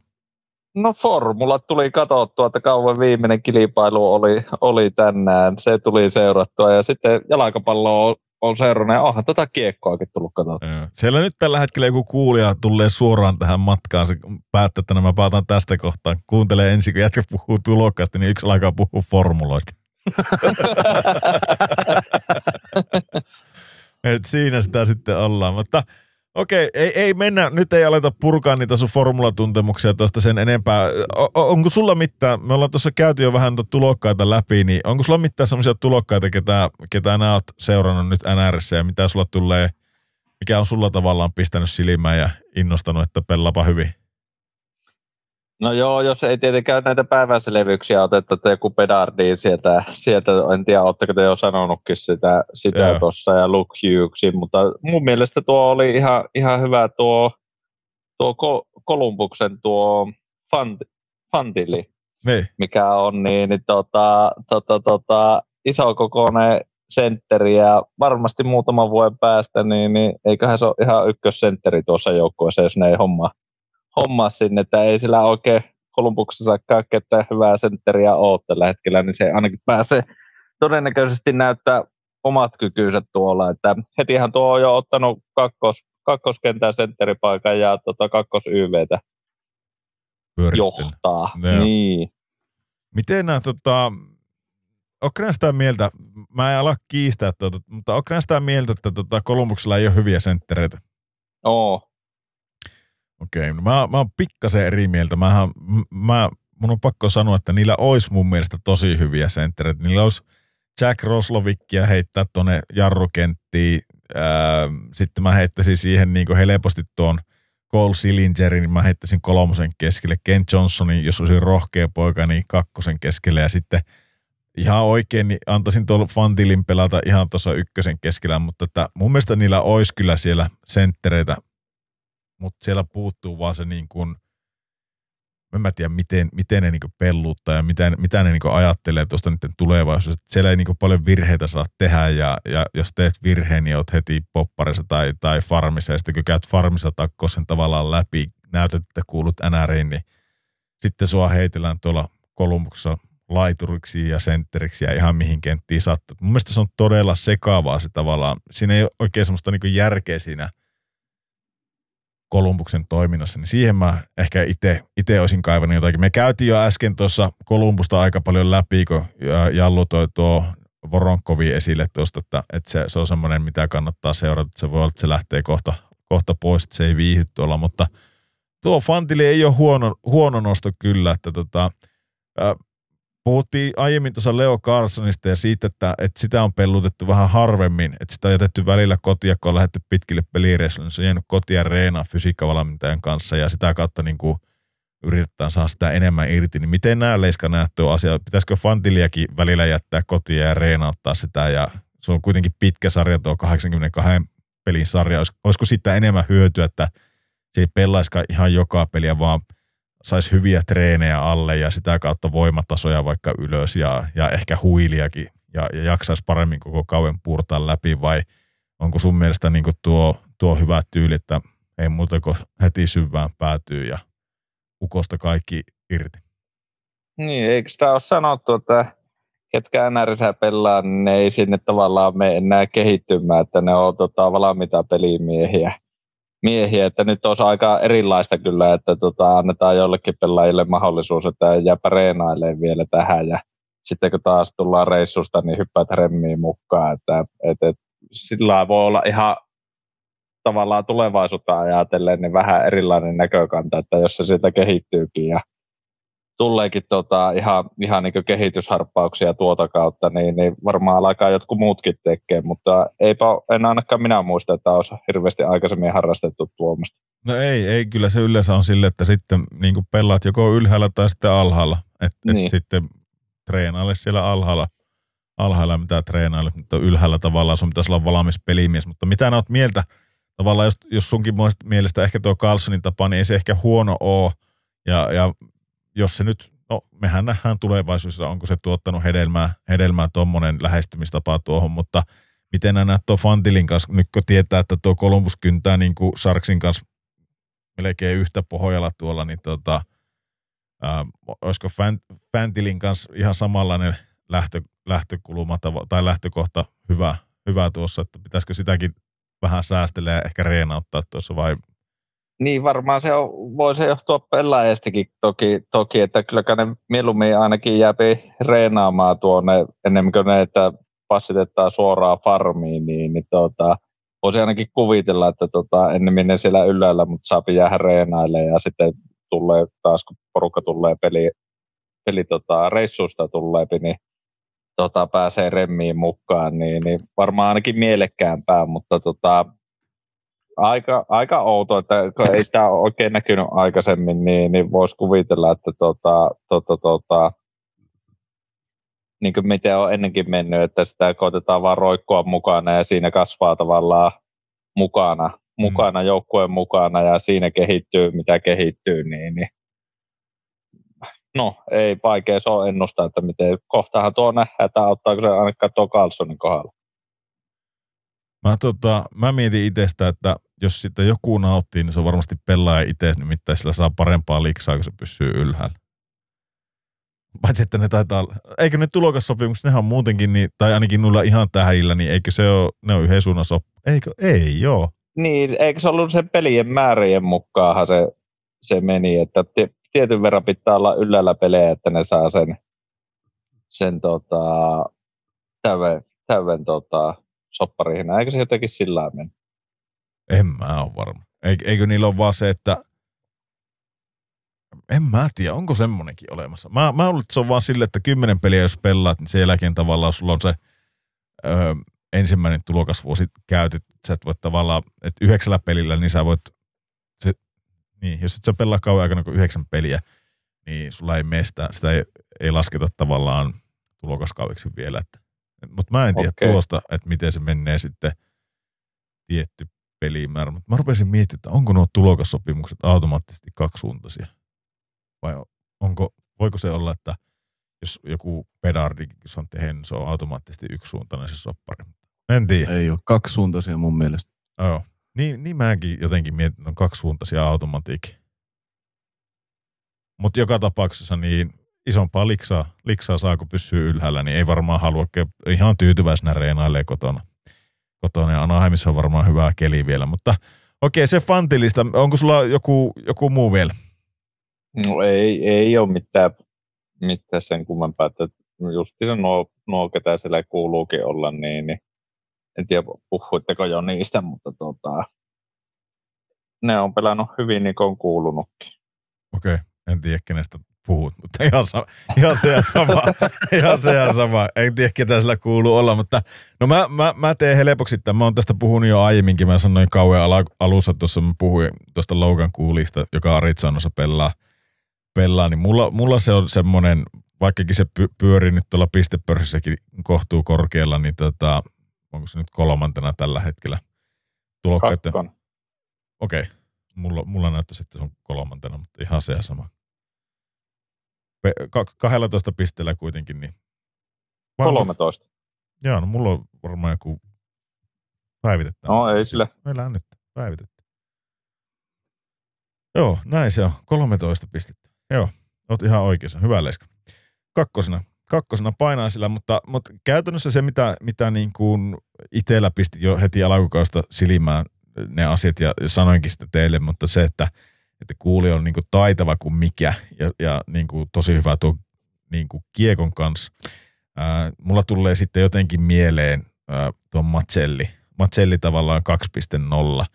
No formula tuli katsottua, että kauan viimeinen kilpailu oli tänään. Se tuli seurattua ja sitten jalkapalloa on seurannut, ja onhan tätä kiekkoakin tullut katsotaan. Siellä nyt tällä hetkellä joku kuulija tulee suoraan tähän matkaan, se päättää, että nämä päätän tästä kohtaan. Kuuntelee ensin, kun jätkä puhuu tulokkaasti, niin yksi alkaa puhua formuloista. Et siinä sitä sitten ollaan, mutta okei, ei mennä, nyt ei aleta purkaa niitä sun formulatuntemuksia tuosta sen enempää. Onko sulla mitään, me ollaan tuossa käyty jo vähän tulokkaita läpi, niin onko sulla mitään semmoisia tulokkaita, ketä nää oot seurannut nyt NRC ja mitä sulla tulee, mikä on sulla tavallaan pistänyt silmään ja innostanut, että pelaapa hyvin? No joo, jos ei tietenkään näitä päivänselvyyksiä oteta, että joku Bedardiin sieltä, en tiedä, oletteko te jo sanonutkin sitä tuossa ja Luke Hughesin, mutta mun mielestä tuo oli ihan hyvä tuo Kolumbuksen tuo Fantilli, mikä on isokokoinen sentteri ja varmasti muutaman vuoden päästä, niin eiköhän se ole ihan ykkössentteri tuossa joukkueessa, jos ne ei hommaa sinne, että ei sillä oikein Kolumbuksessakaan ketään hyvää sentteriä ole tällä hetkellä, niin se ainakin pääsee todennäköisesti näyttää omat kykynsä tuolla, että hetihän tuo on jo ottanut kakkoskentän sentteripaikan ja kakkos YVtä johtaa. Niin. Miten nämä, ootko sitä mieltä, mä en ala kiistää, mutta ootko sitä mieltä, että Kolumbuksella ei ole hyviä senttereitä? Oo. Okei, mä oon pikkasen eri mieltä. Mun on pakko sanoa, että niillä olisi mun mielestä tosi hyviä senttereitä. Niillä olisi Jack Roslovickia heittää tuonne jarrukenttiin. Sitten mä heittäisin siihen niin kuin helposti tuon Cole Sillingerin, niin mä heittäisin kolmosen keskelle. Ken Johnsonin, jos olisi rohkea poika, niin kakkosen keskelle. Ja sitten ihan oikein niin antaisin tuolla Fantilin pelata ihan tuossa ykkösen keskellä. Mutta että mun mielestä niillä olisi kyllä siellä senttereitä. Mutta siellä puuttuu vaan se niin kuin, en mä tiedä miten ne niin kuin pelluuttaa ja mitä ne niin kuin ajattelee tuosta niiden tulevaisuudesta. Siellä ei niin kuin paljon virheitä saa tehdä ja jos teet virheen, niin oot heti popparissa tai farmissa. Ja sitten kun käyt farmissa takkosen tavallaan läpi, näytät, että kuulut NRiin, niin sitten sua heitellään tuolla Kolumbuksessa laituriksi ja sentteriksi ja ihan mihin kenttiin sattuu. Mun mielestä se on todella sekaavaa se tavallaan. Siinä ei ole oikein semmoista niin kuin järkeä siinä Kolumbuksen toiminnassa, niin siihen mä ehkä itse olisin kaivannut jotakin. Me käytiin jo äsken tuossa Kolumbusta aika paljon läpi, kun Jallu toi tuo Voronkovi esille tuosta, että se on semmoinen, mitä kannattaa seurata. Se voi olla, että se lähtee kohta pois, että se ei viihdy tuolla, mutta tuo Fantili ei ole huono nosto kyllä, että puhuttiin aiemmin tuossa Leo Carlssonista ja siitä, että sitä on pellutettu vähän harvemmin, että sitä on jätetty välillä kotia, kun on lähdetty pitkille pelireissuille, niin se on jäänyt kotia reenaa fysiikkavalmentajan kanssa ja sitä kautta niin kuin yritetään saada sitä enemmän irti. Niin miten nämä Leiska näyttö asiaa? Pitäisikö Fantiliakin välillä jättää kotia ja reenauttaa sitä? Ja se on kuitenkin pitkä sarja tuo 82 pelin sarja. Olisiko siitä enemmän hyötyä, että se ei pelaisikaan ihan joka peliä, vaan saisi hyviä treenejä alle ja sitä kautta voimatasoja vaikka ylös ja ehkä huiliakin ja jaksaisi paremmin koko kauden puurtaa läpi, vai onko sun mielestä niin kuin tuo hyvä tyyli, että ei muuta kuin heti syvään päätyy ja ukosta kaikki irti? Niin, eikö sitä ole sanottu, että ketkä NRissä pelaa, niin ei sinne tavallaan mene enää kehittymään, että ne on valmiita pelimiehiä, että nyt on aika erilaista kyllä, että annetaan jollekin pelaajille mahdollisuus, että jääpä reenailemaan vielä tähän ja sitten kun taas tullaan reissusta, niin hyppäät remmiin mukaan, että sillä voi olla ihan tavallaan tulevaisuutta ajatellen niin vähän erilainen näkökanta, että jos se siitä kehittyykin ja tuleekin ihan niin kuin kehitysharppauksia tuota kautta, niin varmaan alkaa jotkut muutkin tekemään, mutta en ainakaan minä muista, että olisi hirveästi aikaisemmin harrastettu tuomasta. No ei, kyllä se yleensä on sille, että sitten niin kuin pelaat joko ylhäällä tai sitten alhaalla, niin. Et sitten treenaile siellä alhaalla mitä treenaile, mutta ylhäällä tavallaan sun pitäisi olla valmis pelimies, mutta mitä olet mieltä, tavallaan jos sunkin mielestä ehkä tuo Carlssonin tapa, niin ei se ehkä huono ole, ja jos se nyt, no mehän nähdään tulevaisuudessa, onko se tuottanut hedelmää tuommoinen lähestymistapa tuohon, mutta miten nämä tuo Fantilin kanssa, nyt kun tietää, että tuo Columbus kyntää niin kuin Sharksin kanssa melkein yhtä pohjalla tuolla, niin olisiko Fantilin kanssa ihan samanlainen lähtökulma tai lähtökohta hyvä, hyvä tuossa, että pitäisikö sitäkin vähän säästellä ja ehkä reenauttaa tuossa vai? Niin, varmaan se on, voi se johtua pelaajastakin toki, että kylläkään ne mieluummin ainakin jääpi reenaamaan tuonne ennen kuin ne, että passitetaan suoraan farmiin, niin voisi ainakin kuvitella, että ennemmin ne siellä ylhäällä, mutta saapi jäädä reenailemaan ja sitten tulee taas, kun porukka tulee peli reissusta tulleepi, niin pääsee remmiin mukaan, niin varmaan ainakin mielekkäämpää, mutta aika outo, että ei sitä ole oikein näkynyt aikaisemmin, niin voisi kuvitella, että niin kuin miten on ennenkin mennyt, että sitä koitetaan vaan roikkua mukana ja siinä kasvaa tavallaan mukana joukkueen mukana ja siinä kehittyy mitä kehittyy, niin no, ei vaikea se on ennustaa, että miten kohtahan tuo nähdään, että auttaako se ainakaan tuo Carlssonin kohdalla. Mä mietin itsestä, että jos sitä joku nauttii, niin se on varmasti pelaaja itse, nimittäin sillä saa parempaa liksaa, kun se pysyy ylhäällä. Paitsi, että ne taitaa, eikö ne tulokassopimukset, nehän on muutenkin, niin, tai ainakin noilla ihan tähdillä, niin eikö se ole, ne on yhden suunnan Eikö? Niin, eikö se ollut sen pelien määrien mukaanhan se meni, että tietyn verran pitää olla yllällä pelejä, että ne saa sen täyden sopparihinnan. Eikö se jotenkin sillä mene? En mä ole varma. Eikö niillä ole vaan se, että en mä tiedä, onko semmonenkin olemassa. Mä luulen, että se on vaan sille, että 10 peliä jos pelaat, niin sen jälkeen tavallaan sulla on se ensimmäinen tulokasvuosi käyty. Sä et voi tavallaan, että 9 pelillä, niin sä voit, se, niin, jos et sä pelaa kauan aikana kuin 9 peliä, niin sulla ei mestä, sitä ei lasketa tavallaan tulokaskauviksi vielä. Mutta mä en tiedä tuosta, että miten se menee sitten tietty pelimäärä. Mutta mä rupesin miettimään, että onko nuo tulokassopimukset automaattisesti kaksisuuntaisia. Vai voiko se olla, että jos joku Bedardi on tehnyt, niin se on automaattisesti yksisuuntainen se soppari. En tiedä. Ei ole kaksisuuntaisia mun mielestä. Joo. Niin mäkin jotenkin mietin, että on kaksisuuntaisia automatiikki. Mutta joka tapauksessa niin isompaa liksaa saa, kun pysyy ylhäällä, niin ei varmaan halua ihan tyytyväisenä reenailee kotona. Ja Anaheimissa on varmaan hyvää keliä vielä, mutta okei, se Fantillista. Onko sulla joku muu vielä? No ei ole mitään sen kummempaa, että justiinsa nuo ketä siellä kuuluukin olla, niin en tiedä puhuitteko jo niistä, mutta ne on pelannut hyvin niin kuin on kuulunutkin. Okei, en tiedä kenestä puhut, mutta ihan sama. En tiedä ketä siellä kuuluu olla, mutta no mä teen helpoksi tämän. Mä oon tästä puhunut jo aiemminkin, mä sanoin kauan alussa tuossa, mä puhuin tuosta Logan Cooleysta, joka Arizonassa pelaa, niin mulla se on semmoinen, vaikkakin se pyörii nyt tuolla pistepörssissäkin kohtuu korkealla, niin onko se nyt 3. tällä hetkellä? Tulokkaiden. Okei. Mulla näyttää sitten se on 3, mutta ihan se ja sama. 12 pisteellä kuitenkin, niin. 13. Joo, no mulla on varmaan joku päivitettä. No ei sillä. Meillä on nyt päivitettä. Joo, näin se on. 13 pistettä. Joo, oot ihan oikeassa. Hyvä Leiska. Kakkosena painaa sillä, mutta käytännössä se, mitä niin kuin itsellä pisti jo heti alkukaudesta silmään ne asiat ja sanoinkin sitä teille, mutta se, että Cooley on niin kuin taitava kuin mikä ja niin kuin tosi hyvä tuo niin kuin kiekon kanssa. Mulla tulee sitten jotenkin mieleen tuo Maccelli. Maccelli tavallaan 2.0.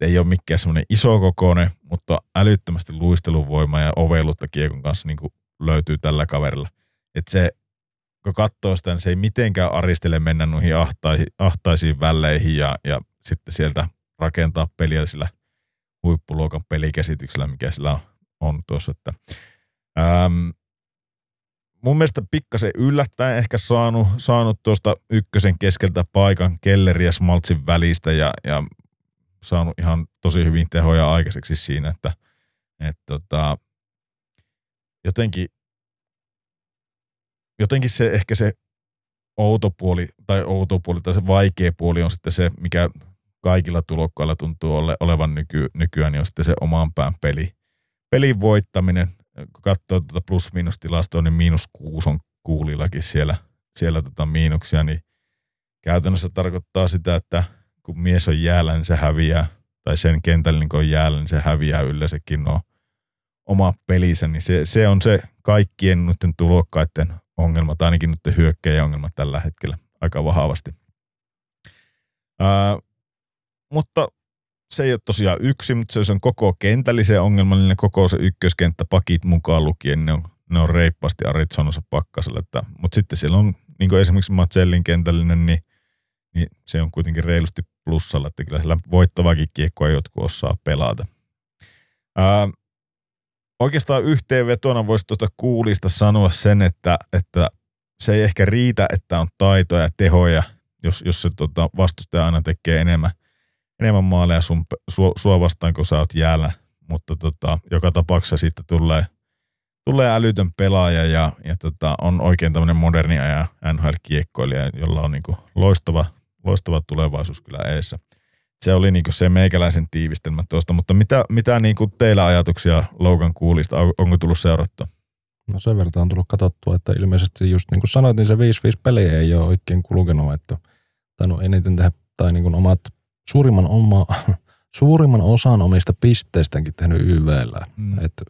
Ei ole mikään semmoinen isokokoinen, mutta älyttömästi luisteluvoimaa ja ovelutta kiekon kanssa niin kuin löytyy tällä kaverilla. Että se, kun katsoo sitä, niin se ei mitenkään aristele mennä noihin ahtaisiin väleihin ja sitten sieltä rakentaa peliä sillä huippuluokan pelikäsityksellä, mikä sillä on tuossa. Että, mun mielestä pikkasen yllättäen ehkä saanut tuosta ykkösen keskeltä paikan Kellerin ja Smaltsin välistä ja saanut ihan tosi hyvin tehoja aikaiseksi siinä, että jotenkin se ehkä se outo puoli tai se vaikea puoli on sitten se, mikä kaikilla tulokkailla tuntuu olevan nykyään, niin on sitten se oman pään peli. Pelin voittaminen, kun katsoo tuota plus-miinustilastoa, niin -6 on Cooleyllakin siellä miinuksia, niin Käytännössä tarkoittaa sitä, että kun mies on jäällä, niin se häviää, tai sen kentällä niin kun on jäällä, niin se häviää yleensäkin no oma pelinsä, niin se on se kaikkien noiden tulokkaiden ongelma, tai ainakin noiden hyökkäjien ongelma tällä hetkellä aika vahvasti. Mutta se ei ole tosiaan yksi, mutta se on koko kentällisen ongelmallinen, koko se ykköskenttä, pakit mukaan lukien, ne on reippaasti Arizonassa pakkasella. Mutta sitten siellä on niin kuin esimerkiksi Matsellin kentällinen, niin se on kuitenkin reilusti plussalla, että kyllä siellä voittavaakin kiekkoa jotkut osaa pelata. Oikeastaan yhteenvetona voisi tuosta Cooleysta sanoa sen, että se ei ehkä riitä, että on taitoja ja tehoja, jos se vastustaja aina tekee enemmän maaleja sua vastaan, kun sä oot jäällä, mutta joka tapauksessa siitä tulee älytön pelaaja ja on oikein tämmöinen moderni ajan NHL-kiekkoilija, jolla on niinku loistava tulevaisuus kyllä eessä. Se oli niinku se meikäläisen tiivistelmä tuosta, mutta mitä niinku teillä ajatuksia Logan Cooleysta, onko tullut seurattua? No sen verran on tullut katsottua, että ilmeisesti just niin kuin sanoit, niin se 5-5 peli ei ole oikein kulkenut, että tainnut eniten tehdä tai niin kuin omat suurimman osan omista pisteistäkin tehnyt YV:llä. Että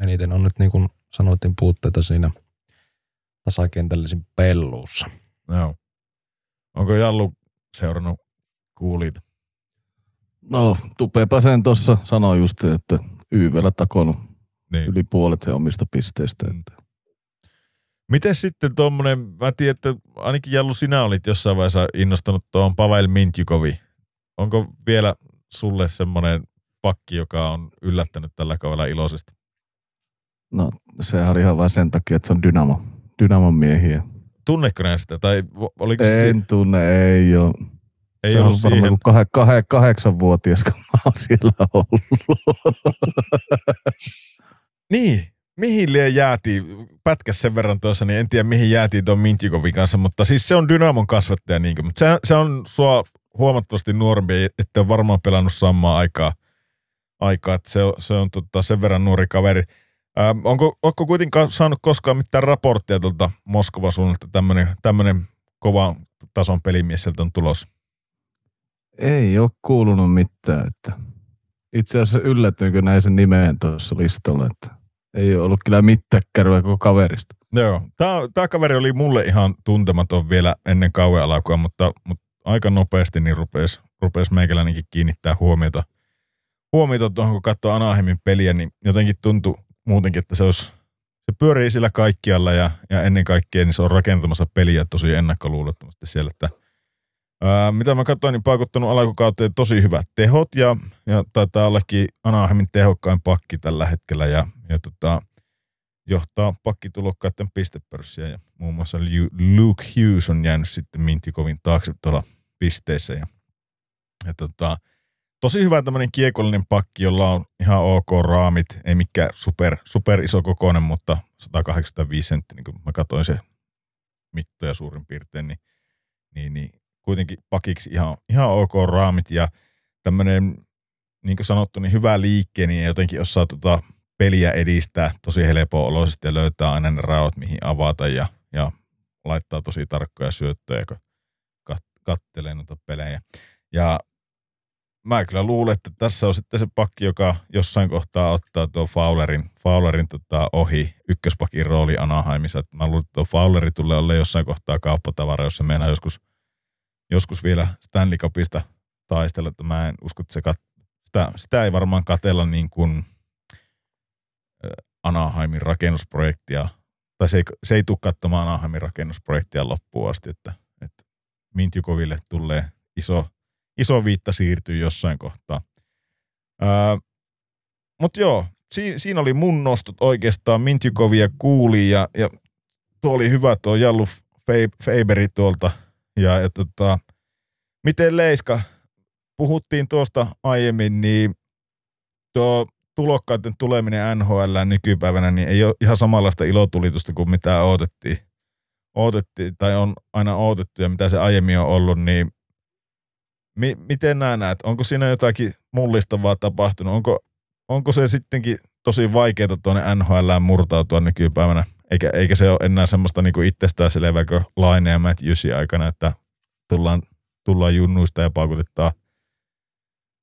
eniten on nyt niin kuin sanoitin puutteita siinä tasakentällisin pelluussa. No. Onko Jallu seurannut Cooleyta? No, Tupeepä sen tuossa sanoi just, että YV:llä takonut niin yli puolet sen omista pisteistä. Että. Miten sitten tuommoinen, mä tiedän, että ainakin Jallu sinä olit jossain vaiheessa innostanut tuohon Pavel Mintyukovi. Onko vielä sulle semmoinen pakki, joka on yllättänyt tällä kaudella iloisesti? No, sehän on ihan vain sen takia, että se on Dynamon miehiä. Tunnetko näistä? Tai oliko se? En tunne, ei ole. Ei ollut varmaan kuin 8-vuotias, kun mä oon siellä ollut. Niin, mihin liian jäätiin? Pätkäs sen verran tuossa, niin en tiedä mihin jäätiin tuon Mintyukovin kanssa, mutta siis se on Dynamon kasvattaja. Niin kuin, mutta se on sua huomattavasti nuorempi, ettei ole varmaan pelannut samaa aikaa. Että se on sen verran nuori kaveri. Onko kuitenkaan saanut koskaan mitään raporttia tuolta Moskovan suunnalta, tämmöinen kova tason pelimies sieltä on tulossa? Ei ole kuulunut mitään. Että itse asiassa yllätyinkö näin sen nimeen tuossa listalla, että ei ole ollut kyllä mitään kärryä koko kaverista. Joo, tämä kaveri oli mulle ihan tuntematon vielä ennen kauan alkua, mutta aika nopeasti niin rupesi meikäläinenkin kiinnittää huomiota tuohon, kun katsoo Anaheimin peliä, niin jotenkin tuntui muutenkin, että se pyörii sillä kaikkialla ja ennen kaikkea niin se on rakentamassa peliä tosi ennakkoluulottomasti siellä, että mitä mä katsoin, niin paikuttanut alkukauteen tosi hyvät tehot ja taitaa ollakin Anaheimin tehokkain pakki tällä hetkellä ja johtaa pakkitulokkaiden pistepörssiä ja muun muassa Luke Hughes on jäänyt sitten Mintyukovin taakse tuolla pisteissä ja tosi hyvä tämmöinen kiekollinen pakki, jolla on ihan ok raamit, ei mikään super iso kokoinen, mutta 185 senttiä, niin kun mä katsoin se mittoja suurin piirtein, niin kuitenkin pakiksi ihan ok raamit ja tämmöinen, niin kuin sanottu, niin hyvä liikkeen niin ja jotenkin osaa peliä edistää tosi helpoa oloisesti ja löytää aina ne raot, mihin avata ja laittaa tosi tarkkoja syöttöjä, kun kattelee noita pelejä. Ja mä kyllä luulen, että tässä on sitten se pakki, joka jossain kohtaa ottaa tuo Fowlerin ohi ykköspakin rooli Anaheimissa. Et mä luulen, että tuo Fowleri tulee olla jossain kohtaa kauppatavara, jossa meinaa joskus vielä Stanley Cupista taistella, että mä en usko, että se sitä ei varmaan katella niin kuin Anaheimin rakennusprojektia, tai se ei tule katsomaan Anaheimin rakennusprojektia loppuun asti, että Mintyukoville tulee iso viitta siirtyy jossain kohtaa. Mutta joo, siinä oli mun nostot oikeastaan, Mintyukovia Cooley ja tuo oli hyvä tuo Jallu Faberi tuolta. Ja miten Leiska, puhuttiin tuosta aiemmin, niin tuo tulokkaiden tuleminen NHL nykypäivänä niin ei ole ihan samanlaista ilotulitusta kuin mitä odotettiin tai on aina odotettu ja mitä se aiemmin on ollut, niin miten nämä näet? Onko siinä jotakin mullistavaa tapahtunut? Onko se sittenkin tosi vaikeaa tuonne NHL murtautua nykypäivänä? Eikä se ole enää semmoista niinku itsestään selvää kuin Laine ja Matthewsin aikana, että tullaan junnuista ja paukutetaan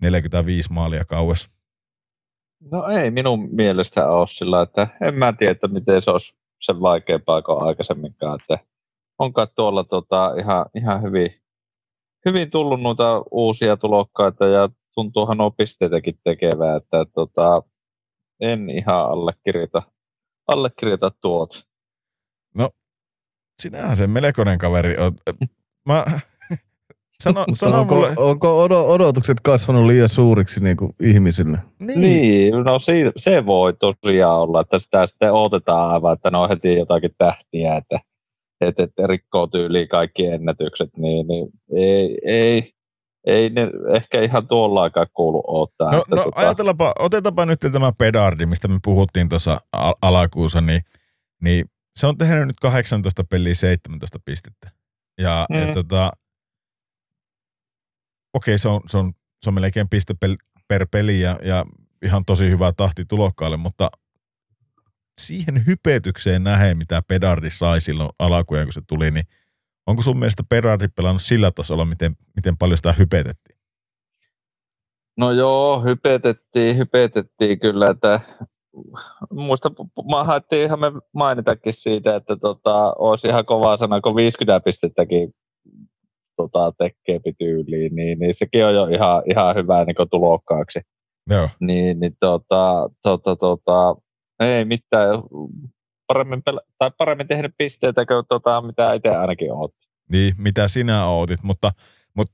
45 maalia kauas. No ei minun mielestä ole sillä, että en mä tiedä, miten se olisi sen vaikeampaa kuin aikaisemminkaan. Että onkaan tuolla ihan hyvin tullut noita uusia tulokkaita ja tuntuuhan nuo pisteitäkin tekevää, että en ihan allekirjoita tuot. No, sinähän se melkoinen kaveri on. Mä sano mulle. Onko odotukset kasvanut liian suuriksi niinku ihmisille? Niin, no se voi tosiaan olla, että sitä sitten odotetaan aivan, että no heti jotakin tähtiä, että rikkoo tyyliin kaikki ennätykset, niin ei ne ehkä ihan tuollaakaan kuulu odottaa. No ajatellaanpa, otetaanpa nyt tämä Bedardi, mistä me puhuttiin tuossa alakuussa, niin se on tehnyt nyt 18 peliä 17 pistettä. Ja okei, se on melkein piste per peli ja ihan tosi hyvä tahti tulokkaalle, mutta siihen hypetykseen nähden, mitä Bedardi sai silloin alakuun, kun se tuli, niin onko sun mielestä Bedardi pelannut sillä tasolla, miten paljon sitä hypetettiin? No joo, hypetettiin kyllä, että muista, haettiinhan me mainitakin siitä, että olisi ihan kovaa sana, kun 50 pistettäkin tekee tyyliin, niin sekin on jo ihan hyvä niin tulokkaaksi. Joo. Ei mitään, paremmin tehnyt pisteitä kuin mitä itse ainakin oot. Niin, mitä sinä ootit, mutta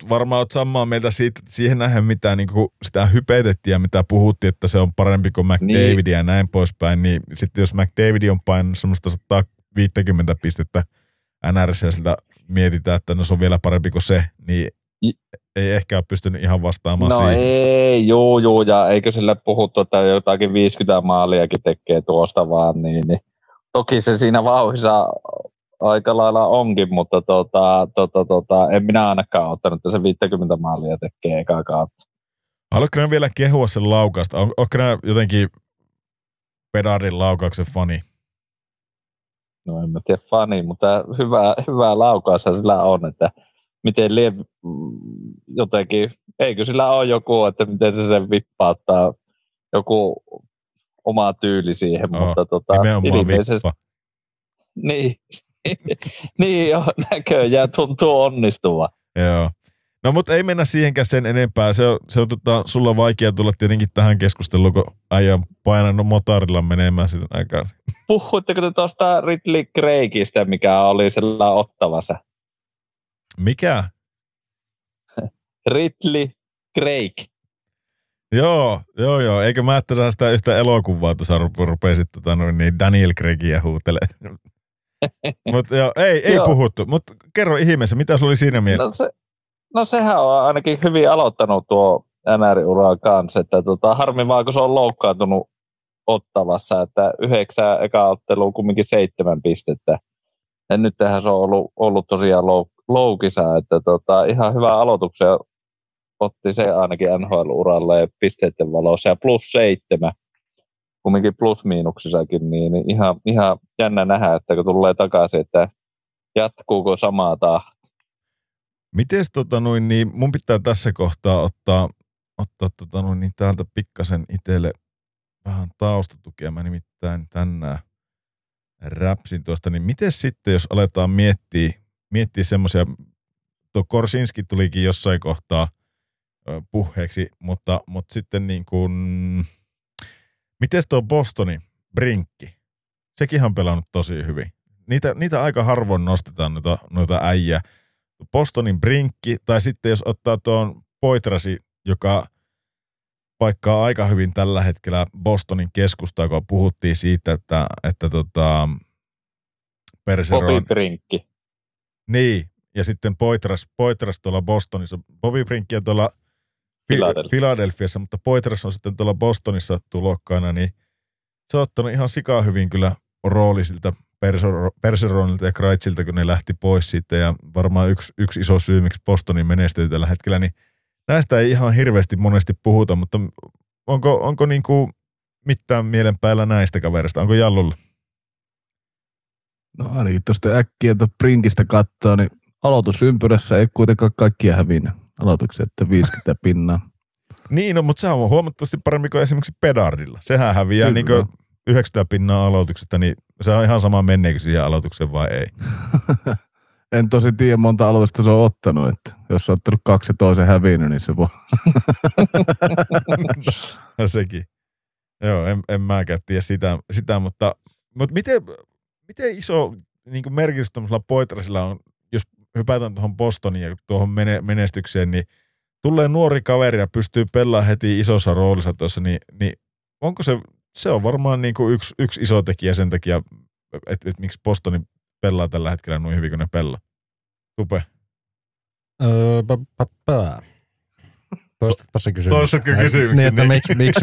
varmaan oot samaa mieltä siitä, että siihen nähden mitä niinku sitä hypetettiin ja mitä puhuttiin, että se on parempi kuin McDavid niin. Ja näin poispäin, niin sitten jos McDavid on painanut semmoista 150 pistettä NRC ja siltä mietitään, että no se on vielä parempi kuin se, niin ei ehkä ole pystynyt ihan vastaamaan siihen. No ei, juu, ja eikö sillä puhuttu, että jotakin 50 maaliakin tekee tuosta vaan, niin toki se siinä vauhissa aika lailla onkin, mutta en minä ainakaan ottanut, että se 50 maalia tekee ekaa kautta. Haluatko ne vielä kehua sen laukausta? Oletko ne jotenkin Bedardin laukauksen fani? No en mä tiedä fani, mutta hyvä laukaushan sillä on, että miten jotenkin, eikö sillä ole joku, että miten se sen vippauttaa joku oma tyyli siihen, mutta nimenomaan vippa. Niin, niin joo, näköjään tuntuu onnistuva. Joo. No mutta ei mennä siihenkään sen enempää. Se on sulla vaikea tulla tietenkin tähän keskusteluun, kun äijä on painanut motorilla menemään sillä aikaan. Puhuitteko te tuosta Ridley Greigistä, mikä oli sillä ottavassa? Mikä? Ridley Greig. Joo. Eikö mä ajattelin sitä yhtä elokuvaa, että sä rupesit Daniel Greigia huutelemaan. Mutta ei puhuttu. Mutta kerro ihmeessä, mitä sulla oli siinä mielessä? No sehän on ainakin hyvin aloittanut tuo NR-uraa kanssa, että harmi vaan, kun se on loukkaantunut Ottavassa, että 9 eka ottelua kumminkin 7 pistettä. Ja nyt tähän se on ollut tosiaan loukissa, että ihan hyvää aloituksen otti se ainakin NHL-uralle pisteiden valossa ja +7, kumminkin plus-miinuksissakin, niin ihan jännä nähdä, että kun tulee takaisin, että jatkuuko samaa tahtia. Mites niin mun pitää tässä kohtaa ottaa täältä pikkasen itselle vähän taustatukea. Mä nimittäin tänään räpsin tuosta, niin mites sitten, jos aletaan miettiä semmoisia, tuo Korsinski tulikin jossain kohtaa puheeksi, mutta sitten niin kuin, mites tuo Bostonin Brinkki? Sekin on pelannut tosi hyvin. Niitä aika harvoin nostetaan noita äijää. Bostonin Brinkki, tai sitten jos ottaa tuon Poitrasi, joka paikkaa aika hyvin tällä hetkellä Bostonin keskustaa, kun puhuttiin siitä, että Perseron... Bobby Brinkki. Niin, ja sitten Poitras tuolla Bostonissa. Bobby Brinkki on tuolla Philadelphiassa, mutta Poitras on sitten tuolla Bostonissa tulokkaana, niin se on ottanut ihan sikaa hyvin kyllä rooli siltä Perseronilta ja Kraitsilta, kun ne lähti pois siitä, ja varmaan yksi iso syy, miksi Bostonin menestyy tällä hetkellä, niin näistä ei ihan hirveästi monesti puhuta, mutta onko niin kuin mitään mielen päällä näistä kavereista? Onko Jallulla? No ainakin tuosta äkkiä tuosta Brinkistä katsoa, niin aloitusympyrässä ei kuitenkaan kaikkia hävinnyt aloituksia, että 50%. Niin, no, mutta se on huomattavasti paremmin kuin esimerkiksi Bedardilla. Sehän häviää niin 90% aloituksesta, niin se on ihan sama menneekö siihen aloitukseen vai ei. En tosi tiedä monta aloitusta se on ottanut, että jos sä oot ottanut 2 ja toisen hävinnyt, niin se voi. No, sekin. Joo, en mäkään tiedä sitä mutta miten iso niin kuin merkitys tuollaisella Poitrasilla on, jos hypätään tuohon Bostoniin ja tuohon menestykseen, niin tulee nuori kaveri ja pystyy pelaamaan heti isossa roolissa tuossa, niin onko se on varmaan niin kuin yksi iso tekijä sen takia, että miksi Bostoni pelaa tällä hetkellä noin hyvin kuin ne pelaa. Tupe. Toistatpa se kysymys. Toistatko kysymyksen? Niin, että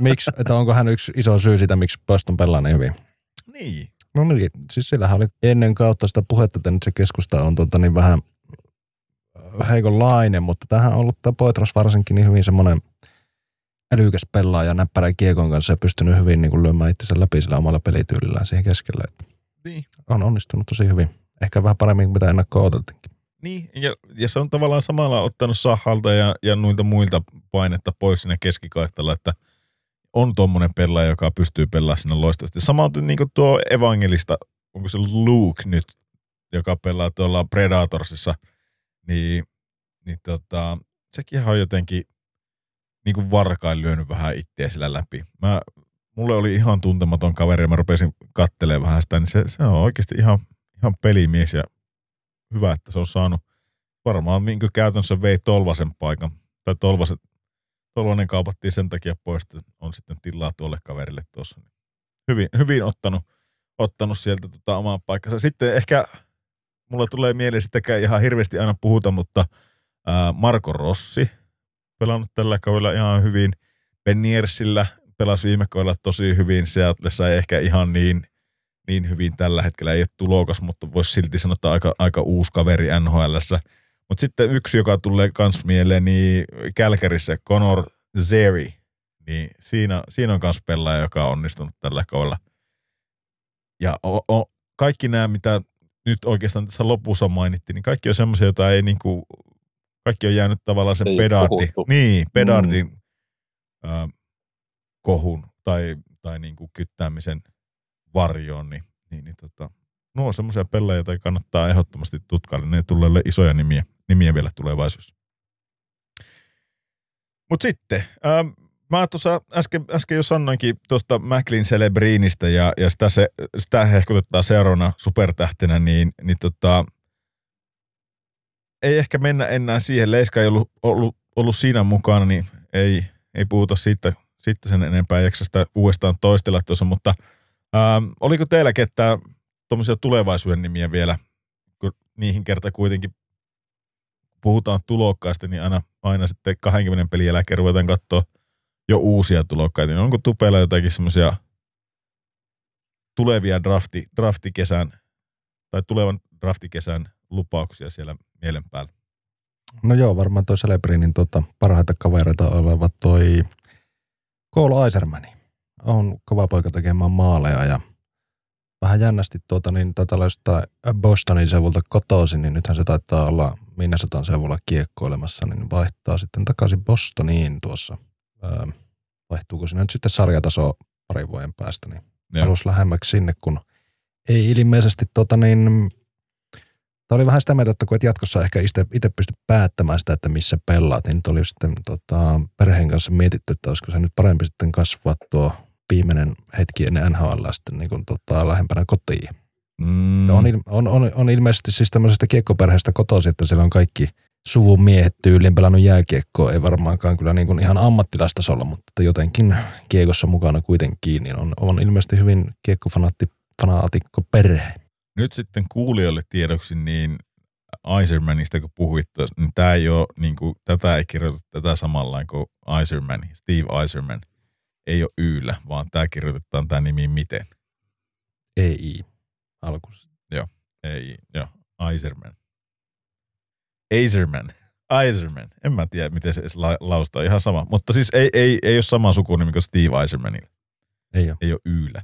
miksi, että onko hän yksi iso syy sitä, miksi Boston pelaa niin hyvin? Niin. No niin, siis sillähän oli ennen kautta sitä puhetta, että nyt se keskusta on niin vähän heikonlainen, mutta tämähän on ollut tämä Poitras varsinkin niin hyvin semmoinen älykäs pelaaja näppärä kiekon kanssa ja pystynyt hyvin niin kuin lyömään itsensä läpi sillä omalla pelityylillään siihen keskellä. Niin. On onnistunut tosi hyvin. Ehkä vähän paremmin kuin mitä ennakkoa odotinkin. Niin, ja se on tavallaan samalla ottanut sahalta ja noilta muilta painetta pois siinä keskikaistalla, että on tuommoinen pelaaja, joka pystyy pelaamaan siinä loistavasti. Samoin niin kuin tuo Evangelista, onko se Luke nyt, joka pelaa tuolla Predatorsissa, niin sekin on jotenkin niin kuin varkain lyönyt vähän itseä sillä läpi. Mulle oli ihan tuntematon kaveri ja mä rupesin katselemaan vähän sitä, niin se on oikeasti ihan pelimies ja hyvä, että se on saanut varmaan niin kuin käytännössä vei Tolvasen paikan. Tai Tolvanen kaupattiin sen takia pois, että on sitten tilaa tuolle kaverille tuossa. Hyvin ottanut sieltä omaa paikkansa. Sitten ehkä mulla tulee mieleen, sitäkään ihan hirveästi aina puhuta, mutta Marko Rossi pelannut tällä kaudella ihan hyvin. Beniersillä pelasi viime kaudella tosi hyvin. Seattlessa ei ehkä ihan niin hyvin tällä hetkellä. Ei ole tulokas, mutta voisi silti sanoa, että aika uusi kaveri NHL:ssä. Mutta sitten yksi, joka tulee kans mieleen, niin Kälkärissä Connor Zary. Niin siinä on kans pelaaja, joka on onnistunut tällä kaudella. Ja kaikki nämä, mitä nyt oikeastaan tässä lopussa mainittiin, niin kaikki on semmoisia, joita ei niinku, kaikki on jäänyt tavallaan sen Bedardin kohun tai niinku kyttäämisen varjoon, niin nuo on semmoisia pelejä, joita kannattaa ehdottomasti tutkailla. Ne tulee isoja nimiä vielä tulevaisuudessa. Mutta sitten, mä tuossa äsken jo sanoinkin tuosta Macklin Celebrinistä ja sitä hehkutetaan seuraavana supertähtenä, niin ei ehkä mennä enää siihen. Leiska ei ollut siinä mukana, niin ei puhuta siitä sen enempää, ei jaksa sitä uudestaan toistella tuossa, mutta oliko teillä ketään tuommoisia tulevaisuuden nimiä vielä, kun niihin kerta kuitenkin puhutaan tulokkaasti, niin aina sitten 20 pelin jälkeen ruvetaan katsoa jo uusia tulokkaita. Niin onko Tupeilla jotakin semmoisia tulevia draftikesän tai tulevan draftikesän lupauksia siellä mielen päällä? No joo, varmaan toi Celebrinin parhaita kavereita oleva toi Cole Eiserman. On kova poika tekemään maaleja ja vähän jännästi taitaa olla jostain Bostonin seuvulta kotoisin, niin nythän se taitaa olla Minnesotan seuvulla kiekkoilemassa, niin vaihtaa sitten takaisin Bostoniin tuossa. Vaihtuuko siinä nyt sitten sarjataso parin vuoden päästä, niin halusi lähemmäksi sinne, kun ei ilmeisesti tämä oli vähän sitä mieltä, että kun et jatkossa ehkä itse pysty päättämään sitä, että missä pelaat, niin nyt oli sitten perheen kanssa mietitty, että olisiko se nyt parempi sitten kasvaa tuo viimeinen hetki ennen NHL sitten niin kuin lähempänä kotiin. Mm. On ilmeisesti siis tämmöisestä kiekkoperheestä kotoisin, että siellä on kaikki suvun miehet tyyliin pelannut jääkiekkoa, ei varmaankaan kyllä niin kuin ihan ammattilaistasolla, mutta jotenkin kiekossa mukana kuitenkin, niin on ilmeisesti hyvin kiekkofanaatikko perhe. Nyt sitten kuulijoille tiedoksi, niin Eisermanista kun puhuit tuossa, niin tämä ei ole, niin kuin, tätä ei kirjoiteta tätä samallaan kuin Eiserman, Steve Eiserman. Ei ole yllä, vaan tämä kirjoitetaan tämä nimi miten? EI alkuun. Joo, EI, joo, Eiserman. En mä tiedä, miten se laustaa, ihan sama. Mutta siis ei ole sama sukunimi kuin Steve Eisermanilla. Ei ole yllä.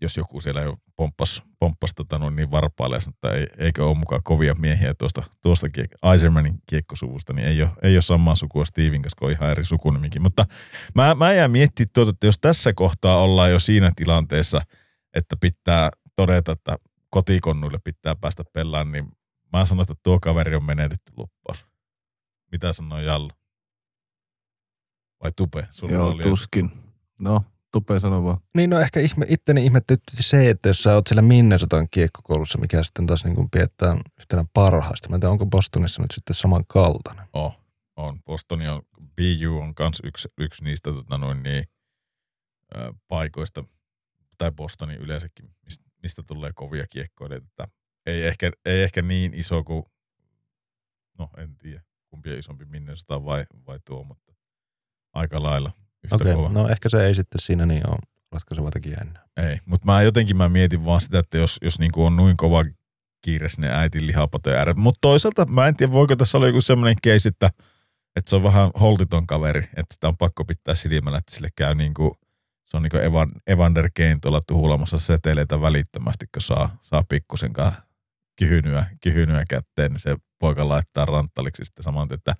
jos joku siellä jo pomppasi niin varpaalle ja sanoi, että eikö ole mukaan kovia miehiä tuosta Eisermanin kiekkosuvusta, niin ei ole samaa sukua Steven kanssa, kun on ihan eri sukunimikin. Mutta mä jään miettimään tuota, että jos tässä kohtaa ollaan jo siinä tilanteessa, että pitää todeta, että kotikonnuille pitää päästä pelaan, niin mä sanon, että tuo kaveri on menetetty loppuun. Mitä sanoo Jallu? Vai Tupe? Joo, tuskin. No. Tupeen sanoa vaan. Niin no ehkä itteni ihmetytti se, että jos sä oot siellä Minnesotan kiekkokoulussa, mikä sitten taas niin kuin pidetään yhtenä parhaista. Mä en tiedä, onko Bostonissa nyt sitten samankaltainen? On. Bostoni on, BU on kans yksi niistä paikoista, tai Bostoni yleensäkin, mistä tulee kovia kiekkoilijoita. Ei ehkä niin iso kuin, no en tiedä, kumpi on isompi Minnesota vai tuo, mutta aika lailla. Okei, no ehkä se ei sitten siinä niin ole ratkaiseva tekijä enää. Ei, mutta mä mietin vaan sitä, että jos niinku on noin kova kiire sinne äitin lihapateen ääreen. Mutta toisaalta mä en tiedä, voiko tässä olla joku semmoinen case, että se on vähän holtiton kaveri, että sitä on pakko pitää silmällä, että sille käy niinku, se on niinku Evander Kane tuolla tuhulamassa seteleitä välittömästi, kun saa pikkusenkaan kihynyä kätteen, niin se poika laittaa ranttaliksi sitten saman, että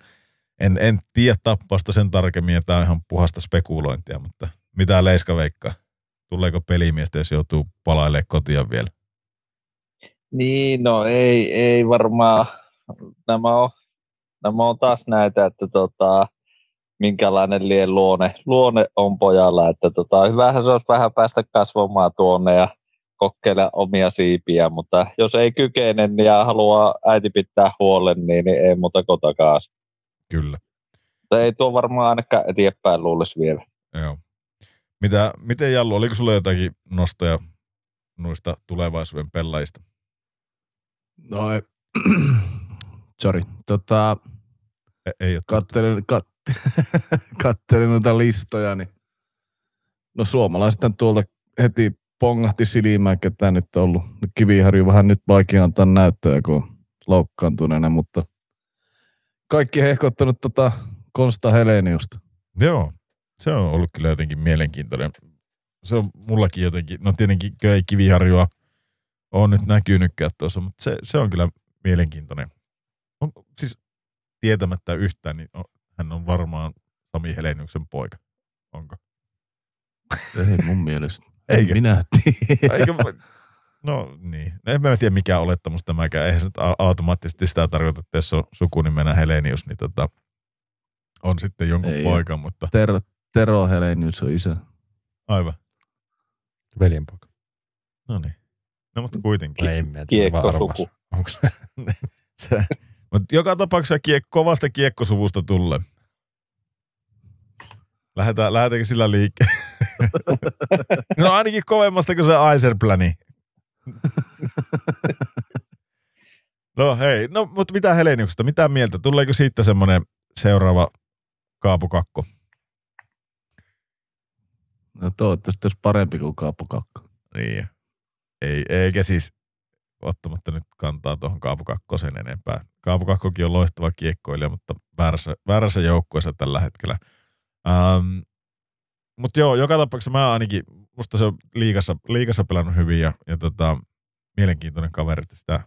en tiedä tappausta sen tarkemmin, ja tämä on ihan puhasta spekulointia, mutta mitä Leiska veikkaa? Tuleeko pelimiestä, jos joutuu palailemaan kotia vielä? Niin, no ei varmaan. Nämä on taas näitä, että minkälainen lien luone on pojalla. Että hyvähän se olisi vähän päästä kasvamaan tuonne ja kokkeilla omia siipiä, mutta jos ei kykene ja haluaa äiti pitää huolen, niin ei muuta kotakaan. Kyllä. Mutta ei tuo varmaan ainakaan eteenpäin luulisi vielä. Joo. Miten Jallu, oliko sulla jotakin nostoja noista tulevaisuuden pelaajista? No ei. Sorry. Ei katselin noita listoja, niin no suomalaiset tuolta heti pongahti silmään, ketä nyt on ollut. Kiviharju vähän nyt vaikea antaa näyttöä, kun on loukkaantuneena, mutta kaikki hehkottanut Konsta Heleniusta. Joo, se on ollut kyllä jotenkin mielenkiintoinen. Se on mullakin jotenkin, no tietenkin ei Kiviharjua ole nyt näkynytkään tuossa, mutta se on kyllä mielenkiintoinen. On, siis tietämättä yhtään, niin hän on varmaan Sami Heleniuksen poika. Onko? Ei mun mielestä. Eikä. Minä tiedä. Eikä. No niin. En mä tiedä mikä olettamus tämäkään. Eihän se nyt automaattisesti sitä tarkoita, että jos on sukunimenä Helenius, niin on sitten jonkun poika, mutta... Tero Helenius on isä. Aivan. Veljen poika. No niin. No mutta kuitenkin. Kiekkosuku. Onko se? Mutta joka tapauksessa kovasta kiekkosuvusta tulee. Lähdetäänkö sillä liikkeelle? No ainakin kovemmasta kuin se Eiserpläni. No hei, no mutta mitä Heleniuksesta, mitä mieltä? Tuleeko siitä semmoinen seuraava Kaapo Kakko? No toivottavasti olisi parempi kuin Kaapo Kakko. Niin, eikä siis ottamatta nyt kantaa tuohon Kaapo Kakkosen enempää. Kaapo Kakkokin on loistava kiekkoilija, mutta väärässä joukkueessa tällä hetkellä. Mutta joo, joka tapauksessa mä ainakin, musta se on liigassa pelannut hyvin ja mielenkiintoinen kaveri, että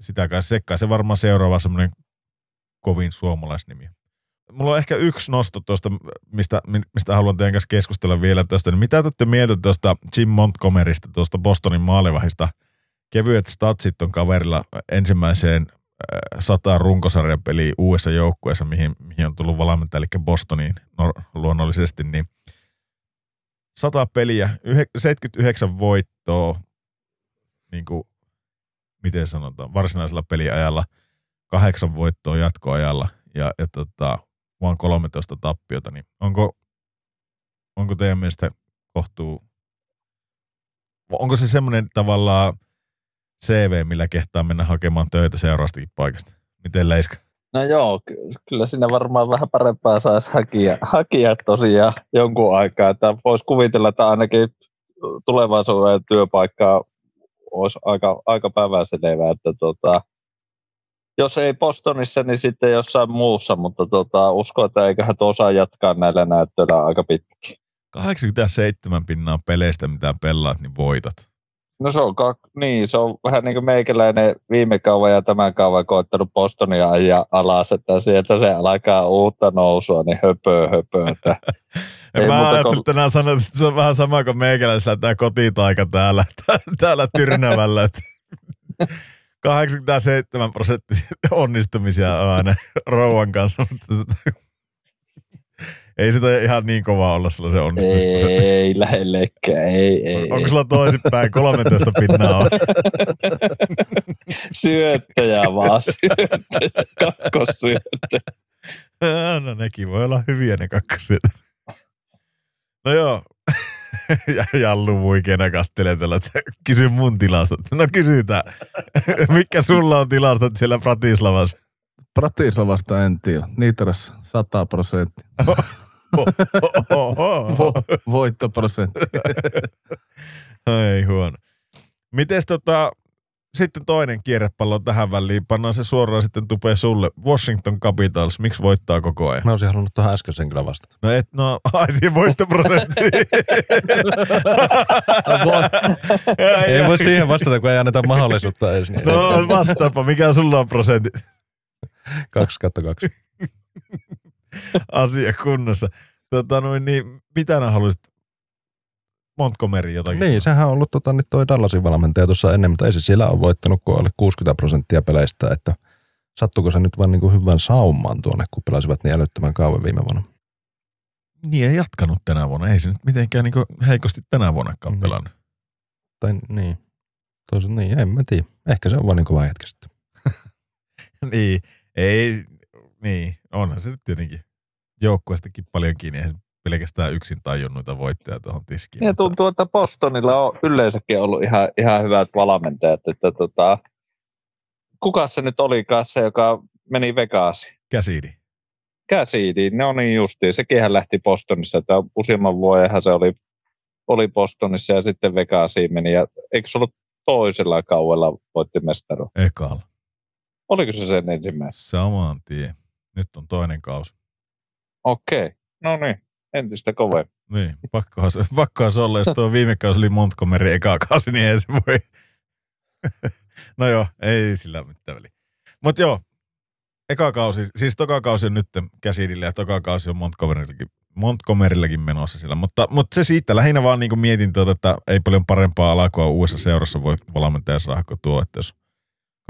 sitä kai sekkaan. Se varmaan seuraava semmoinen kovin suomalaisnimi. Mulla on ehkä yksi nosto tuosta, mistä haluan teidän kanssa keskustella vielä tuosta. Niin mitä te olette mieltä tuosta Jim Montgomerysta, tuosta Bostonin maalivahdista? Kevyet statsit on kaverilla ensimmäiseen 100 runkosarjapeliä uudessa joukkueessa, mihin on tullut valmentaja, eli Bostoniin luonnollisesti, niin 100 peliä, 79 voittoa, niin kuin, miten sanotaan, varsinaisella peliajalla, 8 voittoa jatkoajalla ja vaan 13 tappiota, niin onko teidän mielestä onko se semmoinen tavallaan CV, millä kehtaa mennä hakemaan töitä seuraavastakin paikasta? Miten Leiska? No joo, kyllä siinä varmaan vähän parempaa saisi hakija tosiaan jonkun aikaa. Että voisi kuvitella, että ainakin tulevaisuuden työpaikkaa olisi aika päivänselevää. Että jos ei Bostonissa, niin sitten jossain muussa, mutta uskon, että eiköhän tuo osaa jatkaa näillä näyttöillä aika pitkin. 87% peleistä, mitä pelaat, niin voitat. No se on, niin, se on vähän niin kuin meikäläinen viime kauan ja tämän kauan koittanut Bostonia ajaa alas, että sieltä se alkaa uutta nousua, niin höpötä. Mä ajattelin tänään sanoa, että se on vähän sama kuin meikäläisellä tämä kotitaika täällä Tyrnävällä, että 87% onnistumisia on aina rouvan kanssa, mutta ei sitä ihan niin kovaa olla sellaisen onnistumisprosentti. Ei lähellekään, ei. Onko sulla toisinpäin? 13% on. Syöttäjä vaan, kakkosyöttäjä. No nekin voi olla hyviä ne kakkosyöttäjä. No joo, Jallu muikeena kattelee tällä, että kysy mun tilastot. No kysytään. Mikä sulla on tilastot siellä Pratislavassa? Pratislavasta en tiedä. Nitras 100%. Voittoprosentti. Ei huono. Mites sitten toinen kierrepallo tähän väliin. Pannaan se suoraan sitten tupeen sulle. Washington Capitals, miksi voittaa koko ajan? Mä olisin halunnut tuohon äskeisen kyllä vastata. No et, siihen voittoprosentti. Ei voi siihen vastata, kun ei anneta mahdollisuutta edes. No vastaapa, mikä sulla on prosentti? 2/2. Asia kunnossa. Niin, mitä nää haluaisit? Montgomery jotakin? Niin, sehän on ollut nyt toi Dallasin valmentaja tuossa ennen, mutta ei se siellä ole voittanut, kun oli 60% peleistä, että sattuiko se nyt vaan niin kuin hyvän saumaan tuonne, kun pelasivat niin älyttömän kauan viime vuonna? Niin, ei jatkanut tänä vuonna. Ei se nyt mitenkään niin kuin heikosti tänä vuonnakaan pelannut. Tai niin. Toisaalta niin, en mä tiedä. Ehkä se on vaan niin kuin hetki sitten. Niin, ei... Niin, onhan se nyt tietenkin joukkueestakin paljon kiinni, eihän pelkästään yksin tajunnuita voittajia tuohon tiskiin. Ja tuntuu, että Bostonilla on yleensäkin ollut ihan hyvät valmentajat, että kuka se nyt olikaan se, joka meni Vegasiin? Cassidy, no niin justiin, sekinhän lähti Bostonissa, että useamman vuodenhan se oli Bostonissa ja sitten Vegasiin meni, ja eikö se ollut toisella kaudella voitti mestaruuden? Ekalla. Oliko se sen ensimmäinen? Saman tien. Nyt on toinen kausi. Okei. No niin. Entistä kovempi. Niin. Pakkohan se olla, jos tuo viime kausi oli Montgomery eka kausi, niin ei se voi. No joo, ei sillä mitään väliä. Mutta joo, eka kausi, siis toka kausi on nyt Cassidillä ja toka kausi on Montgomeryllakin menossa siellä. Mutta se siitä lähinnä vaan niin kuin mietin, että ei paljon parempaa alakua uudessa seurassa voi valmentaja saada kuin tuo, että jos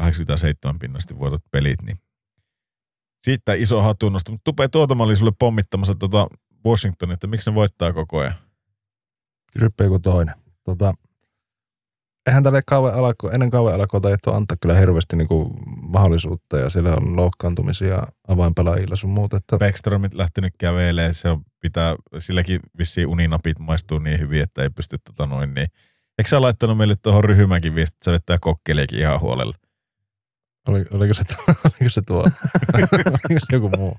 87% voitat pelit, niin siitä iso hatunnosto. Mutta Tupe Tuotama oli sulle pommittamassa Washingtonia, että miksi ne voittaa koko ajan? Kysypä joku toinen. Eihän tälle ennen kauan alkoa taito antaa kyllä hirveästi niinku mahdollisuutta, ja siellä on loukkaantumisia avainpelaajilla sun muuta. Että... Backstromit lähtenyt kävelee, se on pitää, silläkin vissiin uninapit maistuu niin hyvin, että ei pysty niin. Eikö sä laittanut meille tuohon Ryhmäänkin viesti, että sä vettää kokkeliakin ihan huolella? Oliko se tuo? Oliko se joku muu?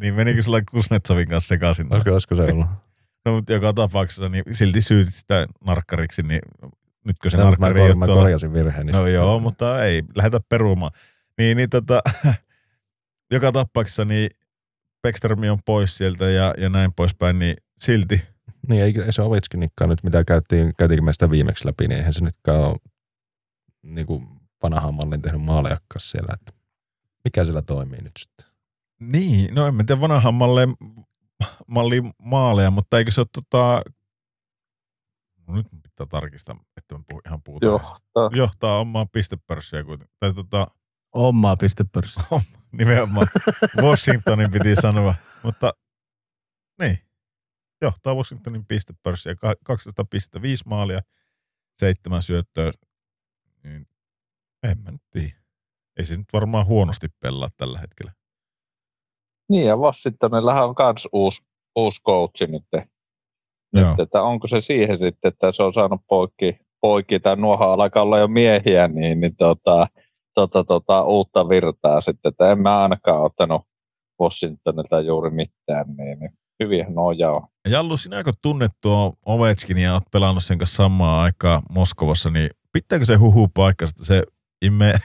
Niin menikö sulla Kuznetsovin kanssa sekaisin? Olisiko se ollut? No mutta joka tapauksessa, niin silti syytit sitä narkkariksi, niin nytkö se no, narkkari ei ole tuolla? Mä korjasin virheen. No joo, mutta ei, lähetä perumaan. Niin, joka tapauksessa, niin Backström on pois sieltä ja näin poispäin, niin silti. Niin, ei se Ovechkinikkaan nyt, mitä käytiinkin me sitä viimeksi läpi, niin eihän se nytkään ole niin kuin vanhaan mallin tehnyt maalejakkaas siellä, että mikä siellä toimii nyt sitten? Niin, no en mä tiedä vanhaan malliin maaleja, mutta eikö se ole no nyt pitää tarkistaa, että mä ihan puhutaan. Johtaa omaa pistepörssiä kuitenkin, tai omaa pistepörssiä. Nimenomaan, Washingtonin piti sanoa, mutta niin. Johtaa Washingtonin pistepörssiä 205 maalia, 7 syöttöä, niin en mä nyt tiedä. Ei se nyt varmaan huonosti pelaa tällä hetkellä. Niin ja Washingtonillähän on myös uusi coachi nyt, että onko se siihen sitten, että se on saanut poikki tai nuohan alkaa olla jo miehiä, niin uutta virtaa sitten, että en mä ainakaan ottanut Washingtonilta juuri mitään niin. Hyvihän on jao. Jallu, sinä kun tunnet tuo Ovechkin ja olet pelannut sen kanssa samaan aikaan Moskovassa, niin pitääkö se huhu paikkansa, että se imee...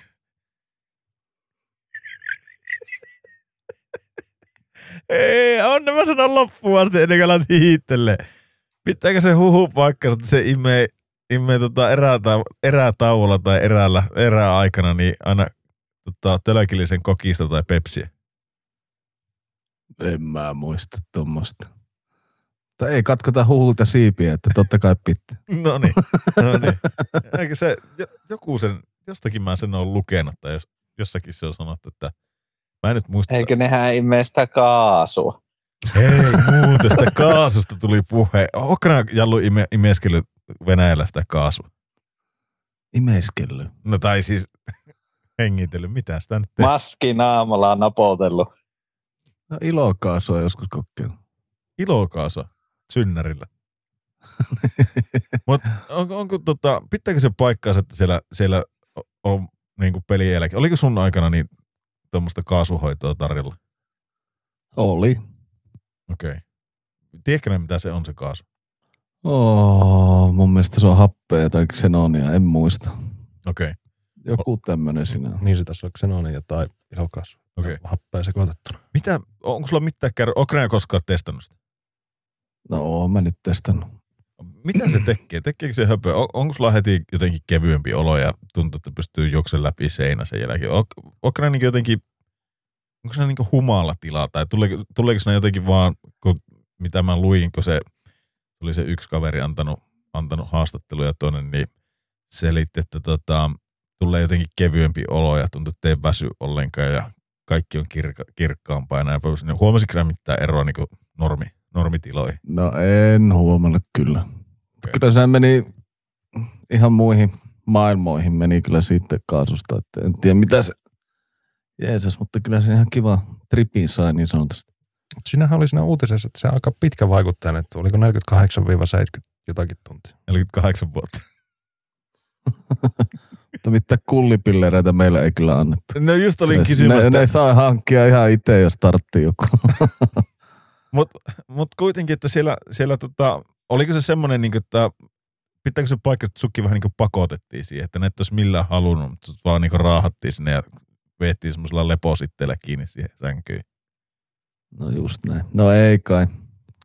Ei, on mä sanon loppuun asti ennen kuin alat hiittelee. Pitääkö se huhu paikkansa, että se imee erätauolla tai eräaikana niin aina tölökillisen kokista tai pepsiä? En mä muista tuommoista. Tai ei katkota huhulta siipiä, että totta kai pitää. No niin. Eikö se, joku sen, jostakin mä sen oon lukenut, tai jossakin se on sanottu, että mä en nyt muista. Eikö nehän imee sitä kaasua? Ei muuten, sitä kaasusta tuli puhe. Onko nää Jallu imeskellyt Venäjällä sitä kaasua? Imeskellyt? No tai siis hengitellyt, mitä sitä nyt teet? Maski naamalla on napoutellut. No ilokaasua joskus kokeillut. Ilokaasua? Synnärillä. Mutta onko pitääkö se paikkaansa, että siellä on niinku pelin jälkeen? Oliko sun aikana niin tuommoista kaasuhoitoa tarjolla? Oli. Okei. Tiedätkö ne, mitä se on se kaasu? Mun mielestä se on happea tai ksenonia, en muista. Okei. Joku tämmönen sinä on. Niin se tässä on ksenonia tai ilokaasu. Okei. Happea sekoitettuna. Mitä, onko sulla mitään kerran, ootko näin koskaan testannut sitä? No oon mä nyt testannut. Mitä se tekee? Tekeekö se höpöä? Onko sulla heti jotenkin kevyempi olo ja tuntuu, että pystyy juoksemaan läpi seinä sen jälkeen? Ootko näin jotenkin... Onko se niinku humala tilaa, tai tuleeko se jotenkin vaan, kun, mitä mä luin, kun se tuli se yksi kaveri antanut haastatteluja tuonne, niin selitti, että tulee jotenkin kevyempi olo ja tuntuu, että ei väsy ollenkaan ja kaikki on kirkkaampaa ja näin. Huomasitko nää mitään eroa niinku normitiloihin? No en huomannut kyllä. Okay. Kyllä se meni ihan muihin maailmoihin, meni kyllä siitä kaasusta, että en tiedä mitä se... Jeesus, mutta kyllä se ihan kiva tripin sai niin sanotusti. Sinähän oli siinä uutisessa, että se aika pitkä vaikuttaa, että oliko 48-70 jotakin tuntia. 48 vuotta. Mutta mitään kullipillereitä meillä ei kyllä annettu. No just olin kysymässä. Ne saa hankkia ihan itse, jos tarttii joku. Mut kuitenkin, että siellä oliko se semmoinen, niin että pitääkö se paikka, että sukki vähän niin kuin pakotettiin siihen, että ne et olisi millään halunnut, mutta sut vaan niin kuin raahattiin sinne ja... Veettiin semmoisella lepositteellä kiinni siihen sänkyyn. No just näin. No ei kai.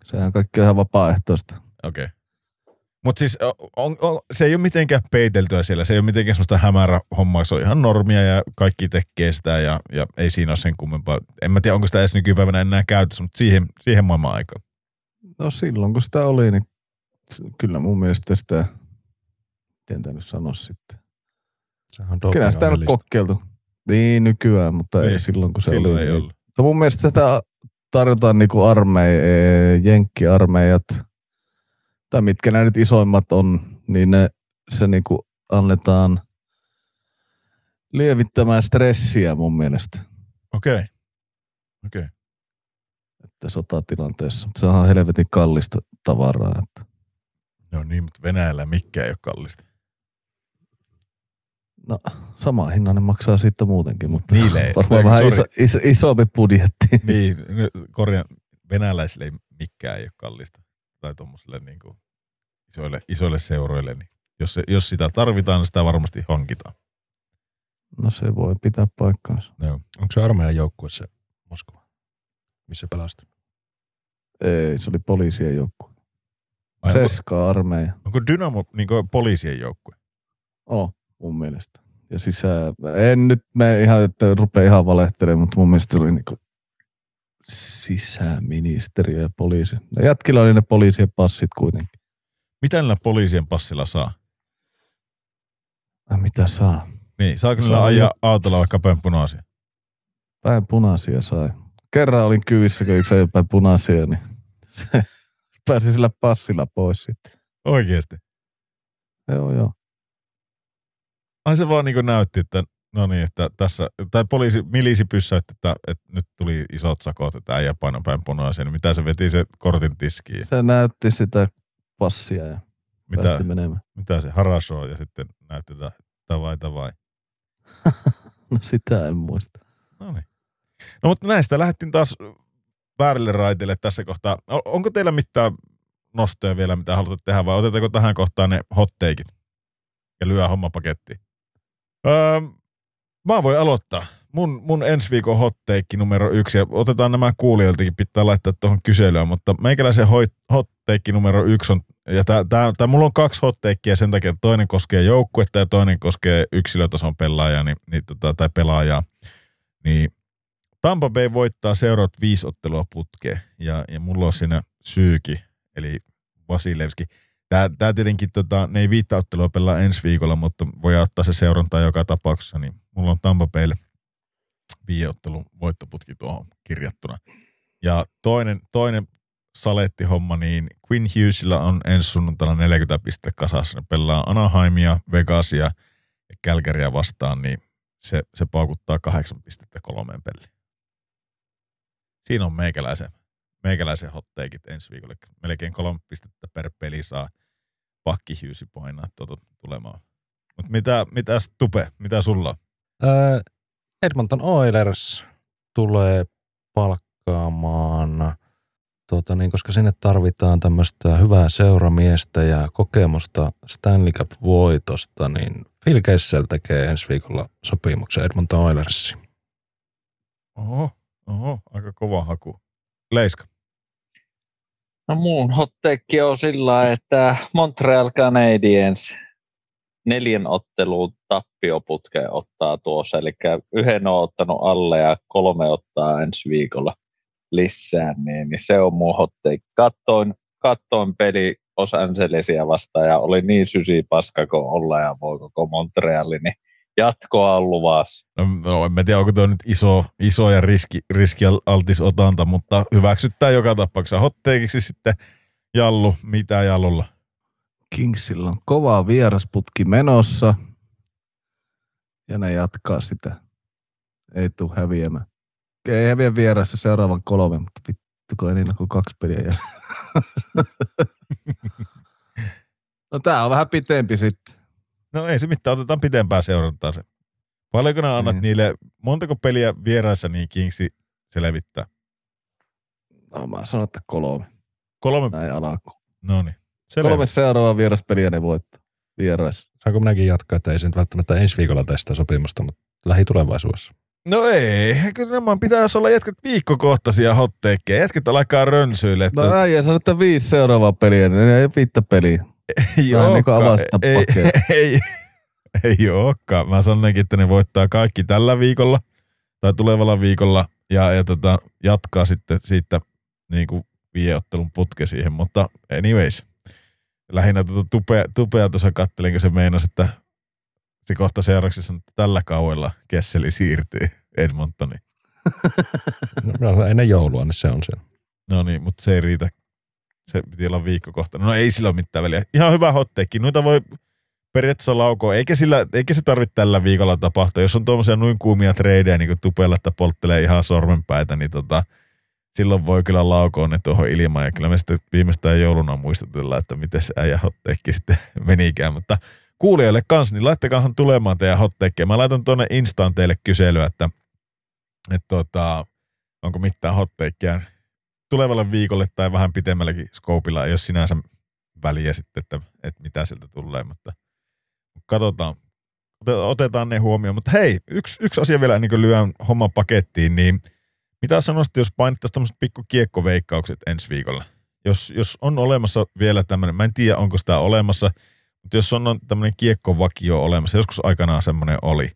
Sehän kaikki on ihan vapaaehtoista. Okei. Okay. Mutta siis se ei ole mitenkään peiteltyä siellä. Se ei ole mitenkään semmoista hämärähommaa. Se on ihan normia ja kaikki tekee sitä ja ei siinä ole sen kummempaa. En mä tiedä, onko sitä edes nykypäivänä enää käytössä, mutta siihen maailman aikaan. No silloin, kun sitä oli, niin kyllä mun mielestä sitä... Miten tämä nyt sanoa sitten? Kyllä sitä on kokeiltu. Niin nykyään, mutta ei silloin kun se silloin oli. Ei ollut. Mun mielestä sitä tarjotaan niinku jenkkiarmeijat, tai mitkä nämä nyt isoimmat on, niin se niinku annetaan lievittämään stressiä mun mielestä. Okei. Että sotatilanteessa. Se on helvetin kallista tavaraa. Että. No niin, mutta Venäjällä mikään ei ole kallista. No, sama hinnan ne maksaa siitä muutenkin, mutta niille, varmaan vähän isompi budjetti. Niin, korjaan, venäläisille ei mikään ole kallista, tai tuommoisille niin kuin isoille seuroille, niin jos sitä tarvitaan, niin sitä varmasti hankitaan. No se voi pitää paikkaansa. No, onko se armeijan joukkue se Moskova, missä pelastui? Ei, se oli poliisien joukkue. Seska armeija. Onko Dynamo niin kuin poliisien joukkue? On. Mun mielestä. Ja siis en nyt mene ihan, että rupea ihan valehtelemaan, mutta mun mielestä oli niinku sisäministeriö ja poliisi. Ja jätkillä oli ne poliisien passit kuitenkin. Mitä niillä poliisien passilla saa? Mitä saa? Niin, saako niillä ajaa autolla vaikka päin punaisia? Päin punaisia sai. Kerran olin kyvissä, kun yksi ajoi päin punaisia, niin se pääsi sillä passilla pois sitten. Oikeesti? Joo. Ai se vaan niin näytti, että no niin, että tässä, tai milisi pysäytti, että nyt tuli isot sakot, että äijä paino päin punaiseen. Mitä se veti se kortin tiskiin? Se näytti sitä passia ja päästi menemään. Mitä se harasoo ja sitten näytti tavai. No sitä en muista. No niin. No mutta näistä lähdettiin taas väärille raiteille tässä kohtaa. Onko teillä mitään nostoja vielä, mitä haluatte tehdä vai otetaanko tähän kohtaan ne hot takeit ja lyö homma pakettiin? Mä voin aloittaa. Mun ensi viikon hot take numero 1, ja otetaan nämä kuulijoiltakin, pitää laittaa tuohon kyselyyn, mutta meikäläisen hot take numero 1 on Ja tää mulla on kaksi hot-takeä sen takia, että toinen koskee joukkuetta ja toinen koskee yksilötason pelaajaa, tai pelaajaa. Niin Tampa Bay voittaa seuraavat 5 ottelua putkeen, ja mulla on siinä syyki, eli Vasilevski. Tää tietenkin, ne ei 5 ottelua pelaa ensi viikolla, mutta voi ottaa se seurantaa joka tapauksessa, niin mulla on Tampa Baylle 5 ottelun voittoputki tuohon kirjattuna. Ja toinen salettihomma, niin Quinn Hughesilla on ensi sunnuntaina 40 pistettä kasassa. Ne pelaa Anaheimia, Vegasia ja Calgaryä vastaan, niin se paukuttaa 8 pistettä 3 peliin. Siinä on meikäläisen hotteikit ensi viikolla. Melkein 3 pistettä per peli saa pakki Hughesi painaa tulemaan. Mutta mitäs Tupe? Mitä sulla on? Edmonton Oilers tulee palkkaamaan, koska sinne tarvitaan tämmöistä hyvää seuramiestä ja kokemusta Stanley Cup-voitosta, niin Phil Kessel tekee ensi viikolla sopimuksen Edmonton Oilersiin. Oho, aika kova haku. Leiska. No mun hot take on sillä, että Montreal Canadiens 4 otteluun tappioputkeen ottaa tuossa, eli 1 on ottanut alle ja 3 ottaa ensi viikolla lisää, niin se on mun hot take. Kattoin peli Los Angelesia vastaan ja oli niin sysipaska kuin olla ja voi koko Montreali, niin jatkoa on luvassa. No en tiedä, onko tuo nyt iso ja riskialtis otanta, mutta hyväksyttää joka tapauksessa hot takeiksi sitten Jallu. Mitä Jallulla? Kingsillä on kova vierasputki menossa ja ne jatkaa sitä. Ei tule häviämään. Ei häviä vieressä seuraavan 3, mutta vittu kun enillä kuin 2 peliä jäljellä. No tää on vähän pitempi sitten. No ei se mitään, otetaan pitempää seurantaa se. Paljonko nää annat niille, montako peliä vieraissa niin Kingsi selvittää? No mä sanon, että 3. 3? Näin alakko. Noniin. 3 seuraavaa vieraspeliä ne voittaa vieraissa. Saanko minäkin jatkaa, että ei se nyt välttämättä ensi viikolla tästä sopimusta, mutta lähitulevaisuudessa. No ei, kyllä nämä pitäisi olla jätkät viikkokohtaisia hotteikkeja. Jätkät alkaa rönsyille. Että... No äijä sanoi, että 5 seuraavaa peliä, niin ei 5 peliä. Ei olekaan. Mä sanoinkin, että ne voittaa kaikki tällä viikolla tai tulevalla viikolla ja jatkaa sitten siitä niin kuin vieottelun putke siihen. Mutta anyways, lähinnä tupea tuossa kattelin, kun se meinasi, että se kohta seuraavaksi sanoi, että tällä kaudella Kesseli siirtyy Edmontoniin. No, ennen joulua, niin se on sen. No niin, mutta se ei riitä. Se piti olla viikkokohtainen. No ei sillä ole mitään väliä. Ihan hyvä hotteekki. Noita voi periaatteessa laukoa. Eikä se tarvitse tällä viikolla tapahtua. Jos on tuommoisia noin kuumia treidejä, niin kuin Tupella, että polttelee ihan sormenpäitä, niin silloin voi kyllä laukoa ne tuohon ilmaan. Ja kyllä me sitten viimeistään jouluna muistutella, että miten se äijä hotteekki sitten menikään. Mutta kuulijoille kanssa, niin laittakaahan tulemaan teidän hotteekkejä. Mä laitan tuonne Instaan teille kyselyä, että onko mitään hotteekkiä tulevalle viikolle tai vähän pitemmälläkin skoopilla. Ei ole sinänsä väliä sitten, että mitä sieltä tulee, mutta katsotaan. Otetaan ne huomioon. Mutta hei, yksi asia vielä ennen kuin lyön homma pakettiin, niin mitä sanoisit, jos painittaisiin tämmöiset pikku kiekkoveikkaukset ensi viikolla? Jos on olemassa vielä tämmöinen, mä en tiedä onko sitä olemassa, mutta jos on tämmöinen kiekkovakio olemassa, joskus aikanaan semmoinen oli,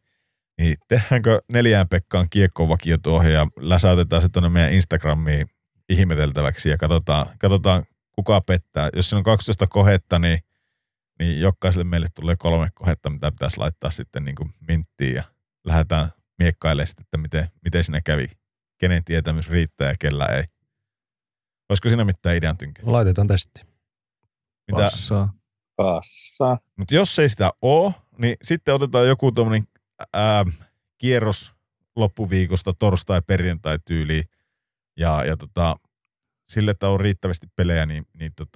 niin tehdäänkö 4 Pekkaan kiekkovakio tuohon ja läsäytetään se tuonne meidän Instagramiin ihmeteltäväksi ja katsotaan kuka pettää. Jos siinä on 12 kohetta, niin jokaiselle meille tulee 3 kohetta, mitä pitäisi laittaa sitten niin kuin minttiin ja lähdetään miekkailemaan sitten, että miten siinä kävi, kenen tietämys riittää ja kellä ei. Olisiko siinä mitään idean tynkää? Laitetaan testi. Mitä? Passa. Mutta jos ei sitä ole, niin sitten otetaan joku tuommoinen kierros loppuviikosta torstai-perjantai tyyliin. Ja sille, että on riittävästi pelejä, niin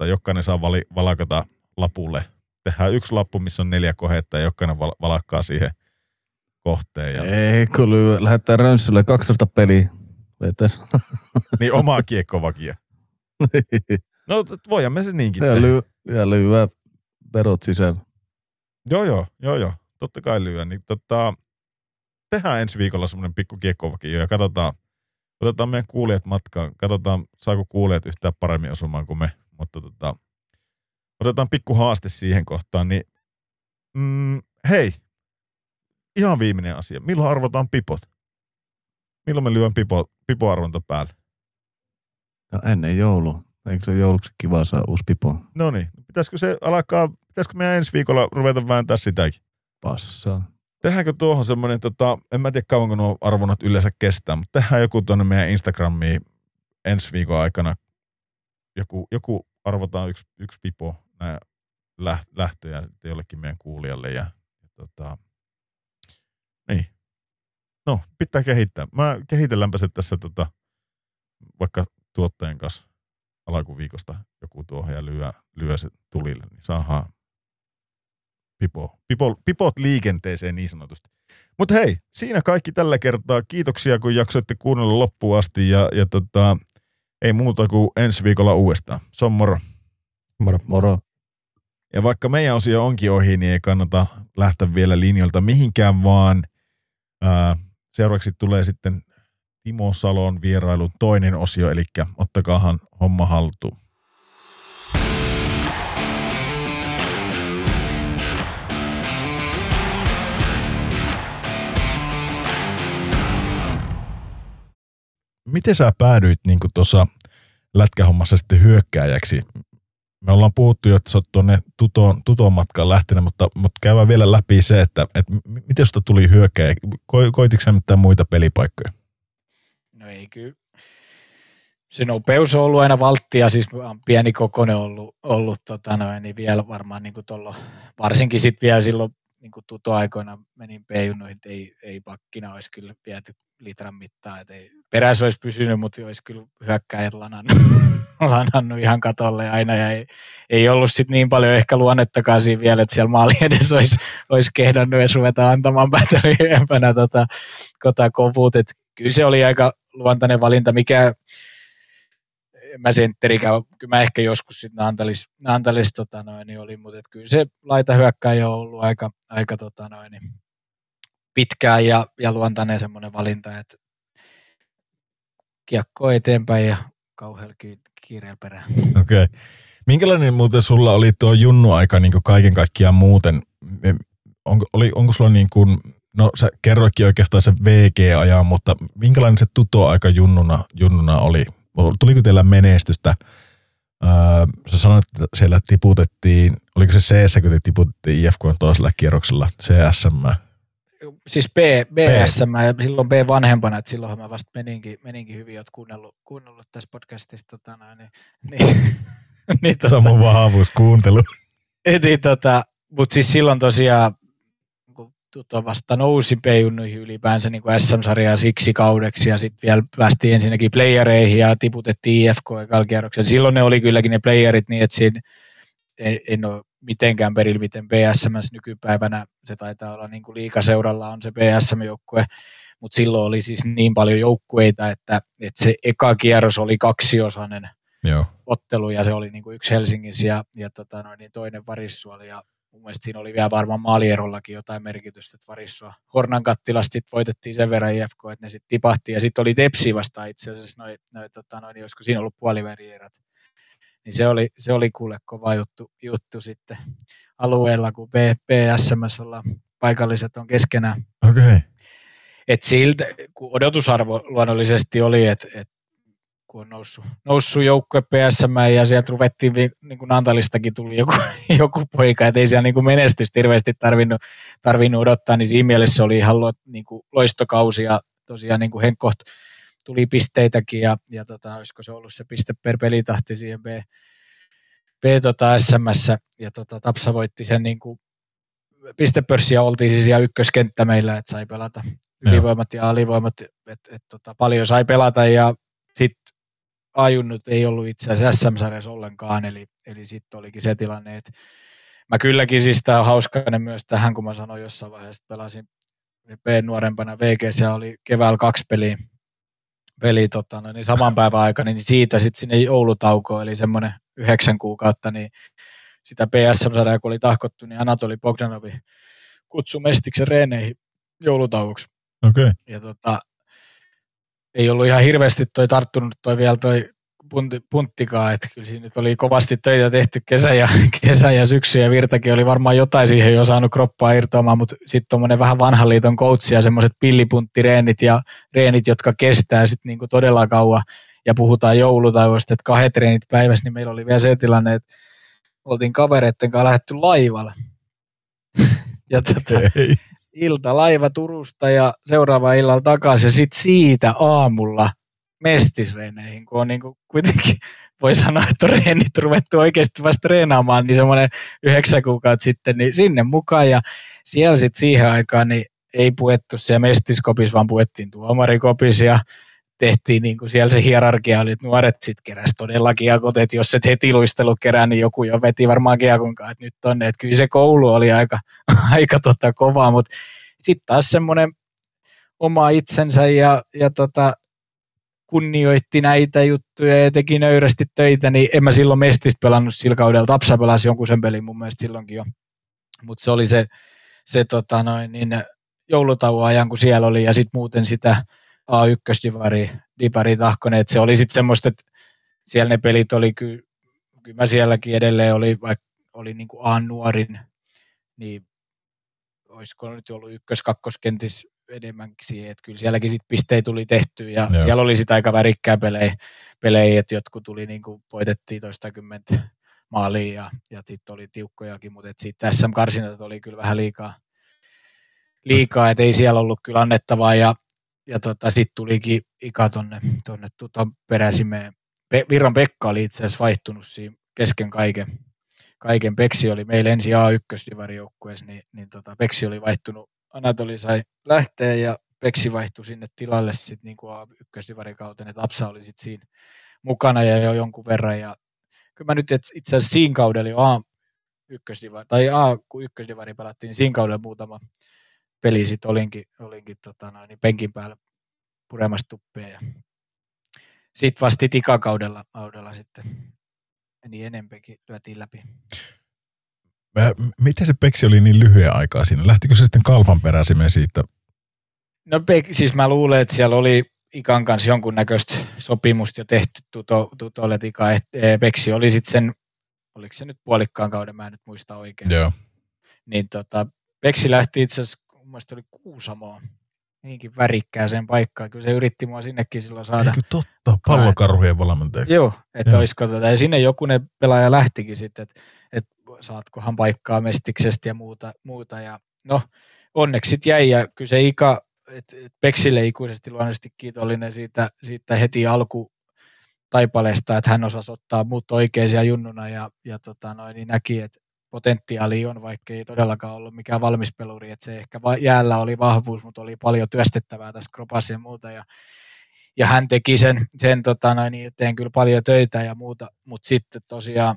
jokainen saa valakata lapulle. Tehdään yksi lappu, missä on 4 kohetta ja jokainen valakkaa siihen kohteen. Ja... Ei, kun lähdetään rönsylle 12 peliä. Niin omaa kiekkovakia. No voidaan me se niinkin tehdä. Ja lyö verot sisällä. Joo. Totta kai lyö. Niin, tehdään ensi viikolla semmoinen pikku kiekkovakio ja katsotaan. Otetaan meidän kuulijat matkaan. Katsotaan, saako kuulijat yhtään paremmin osumaan kuin me. Mutta Otetaan pikku haaste siihen kohtaan, niin hei, ihan viimeinen asia. Milloin arvotaan pipot? Milloin me lyön pipoarvonta päälle? No ennen joulua. Eikö se ole jouluksi kiva saa uusi pipo? No niin, pitäisikö meidän ensi viikolla ruveta vääntää sitäkin? Passaa. Tehdäänkö tuohon semmoinen, en mä tiedä kauanko nuo arvonnat yleensä kestää, mutta tehdään joku tuonne meidän Instagramiin ensi viikon aikana. Joku arvotaan yksi pipo näin lähtöjä jollekin meidän kuulijalle ja niin. No, pitää kehittää. Kehitelläänpä se tässä vaikka tuottajan kanssa alkuviikosta joku tuohon ja lyö se tulille, niin saadaan pipot liikenteeseen niin sanotusti. Mutta hei, siinä kaikki tällä kertaa. Kiitoksia, kun jaksoitte kuunnella loppuun asti ja ei muuta kuin ensi viikolla uudestaan. Se on moro. Moro. Moro. Ja vaikka meidän osio onkin ohi, niin ei kannata lähteä vielä linjoilta mihinkään, vaan seuraavaksi tulee sitten Timo Salon vierailun toinen osio, eli ottakaahan homma haltuun. Miten sä päädyit niin tuossa lätkähommassa sitten hyökkääjäksi? Me ollaan puhuttu jo, että sä oot tuonne tutoon matkaan lähtenyt, mutta käydään vielä läpi se, että miten susta tuli hyökkääjä? Koititko sä mitään muita pelipaikkoja? No ei kyllä. Se nopeus on ollut aina valttia, siis on pieni kokoinen ollut niin vielä varmaan niin tuolla, varsinkin sitten vielä silloin niin tutoaikoina menin B-junnoihin, että ei pakkina olisi kyllä viety litran mittaa, että ei perässä olisi pysynyt, mutta olisi kyllä hyökkäjät lanannut ihan katolle aina, ja ei ollut sitten niin paljon ehkä luonnettakaan siinä vielä, että siellä maali edes olisi kehdannut ja ruveta antamaan päätölyempänä kotakoput, että kyllä se oli aika luontainen valinta, mikä en mä sentterikään, kyllä mä ehkä joskus sitten Naantalis niin oli, mutta kyllä se laitahyökkääjä on ollut aika pitkään ja luontainen semmoinen valinta, että kiekko eteenpäin ja kauhealla kiireellä perään. Okei. Minkälainen muuten sulla oli tuo junnuaika niin kuin kaiken kaikkiaan muuten? Onko sulla niin kuin, no sä kerroitkin oikeastaan sen VG-ajan, mutta minkälainen se tutoaika junnuna oli? Tuliko teillä menestystä? Sä sanoit, että siellä tiputettiin, oliko se CS, kun te tiputettiin IFK:n toisella kierroksella CSM? Siis BSM ja silloin B-vanhempana, että silloinhan mä vasta meninkin hyvin, oot kuunnellut tässä podcastissa. Samoin vahvuus kuuntelu. Niin, mutta siis silloin tosiaan, kun vasta nousi B-junnuihin ylipäänsä niin kuin SM-sarjaa siksi kaudeksi ja sitten vielä päästiin ensinnäkin playereihin ja tiputettiin IFK ekalla kierroksella. Silloin ne oli kylläkin ne playerit niin, että siinä en ole mitenkään perillä, miten BSMs nykypäivänä se taitaa olla niin kuin liigaseuralla on se BSM-joukkue, mutta silloin oli siis niin paljon joukkueita, että se eka kierros oli kaksiosainen ottelu ja se oli niin kuin yksi Helsingissä ja toinen Varissuoli ja mun mielestä siinä oli vielä varmaan maalierollakin jotain merkitystä, että Varissua Hornankattilasta sitten voitettiin sen verran IFK, että ne sitten tipahti ja sitten oli Tepsi vastaan itse asiassa, olisiko siinä ollut puolivärierät. Niin se oli kuule kova juttu sitten alueella, kun PSMS paikalliset on keskenään. Okay. Et siltä, kun odotusarvo luonnollisesti oli, että kun on noussut joukkue PSM ja sieltä ruvettiin, niin kuin Antalistakin tuli joku poika, ettei siellä niin kuin menestystä hirveästi tarvinnut odottaa, niin siinä mielessä oli ihan niin kuin loistokausi ja tosiaan niin kuin Henkkoht tuli pisteitäkin ja olisiko se ollut se piste per pelitahti siihen SM:ssä ja Tapsa voitti sen niin kuin pistepörssiä, oltiin siis ihan ykköskenttä meillä, että sai pelata ylivoimat ja alivoimat, että paljon sai pelata ja sitten ajunnut ei ollut itse asiassa SM-sarjassa ollenkaan, eli sitten olikin se tilanne, että mä kylläkin siis tää on hauskainen myös tähän, kun mä sanoin jossain vaiheessa, että pelasin nuorempana VG:ssä ja oli keväällä 2 peliä niin saman päivän aikana, niin siitä sitten sinne joulutaukoon, eli semmoinen 9 kuukautta, niin sitä PSM-sarjaa, kun oli tahkottu, niin Anatoli Bogdanovi kutsui Mestiksen reeneihin joulutauoksi. Okei. Okay. Ja ei ollut ihan hirveästi toi tarttunut toi vielä toi punttikaan, että kyllä siinä nyt oli kovasti töitä tehty kesä ja syksy, ja Virtakin oli varmaan jotain siihen jo saanut kroppaa irtoamaan, mutta sitten tuommoinen vähän vanhan liiton coach ja semmoiset pillipunttireenit ja reenit, jotka kestää sitten niinku todella kauan, ja puhutaan joulutauosta, että 2 treenit päivässä, niin meillä oli vielä se tilanne, että oltiin kavereiden kanssa lähdetty laivalla. Ja iltalaiva Turusta ja seuraava illalla takaisin ja sitten siitä aamulla Mestisreeneihin, kun on niin kuin kuitenkin, voi sanoa, että reenit ruvettu oikeasti vasta treenaamaan, niin semmoinen 9 kuukautta sitten, niin sinne mukaan ja siellä sitten siihen aikaan niin ei puettu siellä Mestiskopissa, vaan puettiin Tuomarikopissa ja tehtiin niin kuin siellä se hierarkia oli, että nuoret sitten keräsi todella kiekot, että jos et heti luistelu kerää, niin joku jo veti varmaan kiekunkaan, että nyt tonne, että kyllä se koulu oli aika kovaa, mutta sitten taas semmoinen oma itsensä ja kunnioitti näitä juttuja ja teki nöyrästi töitä, niin en mä silloin Mestistä pelannut sillä kaudella. Tapsa pelasi jonkun sen pelin mun mielestä silloinkin jo, mutta se oli se joulutauon ajan, kun siellä oli, ja sitten muuten sitä A1-divari tahkoneet, että se oli sitten semmoista, että siellä ne pelit oli, kyllä mä sielläkin edelleen oli, vaikka oli niin kuin A-nuorin, niin olisiko nyt ollut 1-2-kentis enemmänkin siihen, että kyllä sielläkin sitten pisteitä tuli tehtyä ja joo, siellä oli sitten aika värikkää pelejä, että jotkut tuli niin kuin voitettiin 20 maaliin ja sitten oli tiukkojakin, mutta sitten SM-karsinat oli kyllä vähän liikaa, että ei siellä ollut kyllä annettavaa ja sitten tulikin Ika tonne peräsimeen. Virran Pekka oli itse asiassa vaihtunut siinä kesken kaiken. Peksi oli meillä ensin A1-divarijoukkueessa, niin Peksi oli vaihtunut, Anatoli sai lähteä ja Peksi vaihtui sinne tilalle sitten niin kuin A1-divarikautena, että Lapsa oli sitten siinä mukana ja jo jonkun verran. Ja kyllä mä nyt itse asiassa siinä kaudella jo A1-divari pelattiin, niin siinä kaudella muutama peli sitten olinkin penkin päällä puremassa tuppeja. Sitten vasta tikakaudella sitten niin enempikin lyötiin läpi. Miten se Peksi oli niin lyhyen aikaa siinä? Lähtikö se sitten Kalpan peräsimeen siitä? No siis mä luulen, että siellä oli Ikan kanssa jonkunnäköistä sopimusta jo tehty Tutolle, että Ika Peksi oli sitten sen, oliko se nyt puolikkaan kauden, mä en nyt muista oikein. Joo. Niin Peksi lähti itse asiassa, mun mielestä oli Kuusamoon, niinkin värikkääseen paikkaan. Kyllä se yritti mua sinnekin silloin saada. Eikö totta, Pallokarhujen valmentajaksi. Joo, että olisiko ja sinne jokunen pelaaja lähtikin sitten, että saatkohan paikkaa Mestiksestä ja muuta. Ja no, onneksi sitten jäi, ja kyllä se Ika, Peksille ikuisesti luonnollisesti kiitollinen siitä heti alkutaipaleesta, että hän osasi ottaa muut oikeisia junnuna, ja niin näki, että potentiaali on, vaikka ei todellakaan ollut mikään valmis peluri, että se ehkä jäällä oli vahvuus, mutta oli paljon työstettävää tässä kropassa ja muuta, ja hän teki sen eteen kyllä paljon töitä ja muuta, mutta sitten tosiaan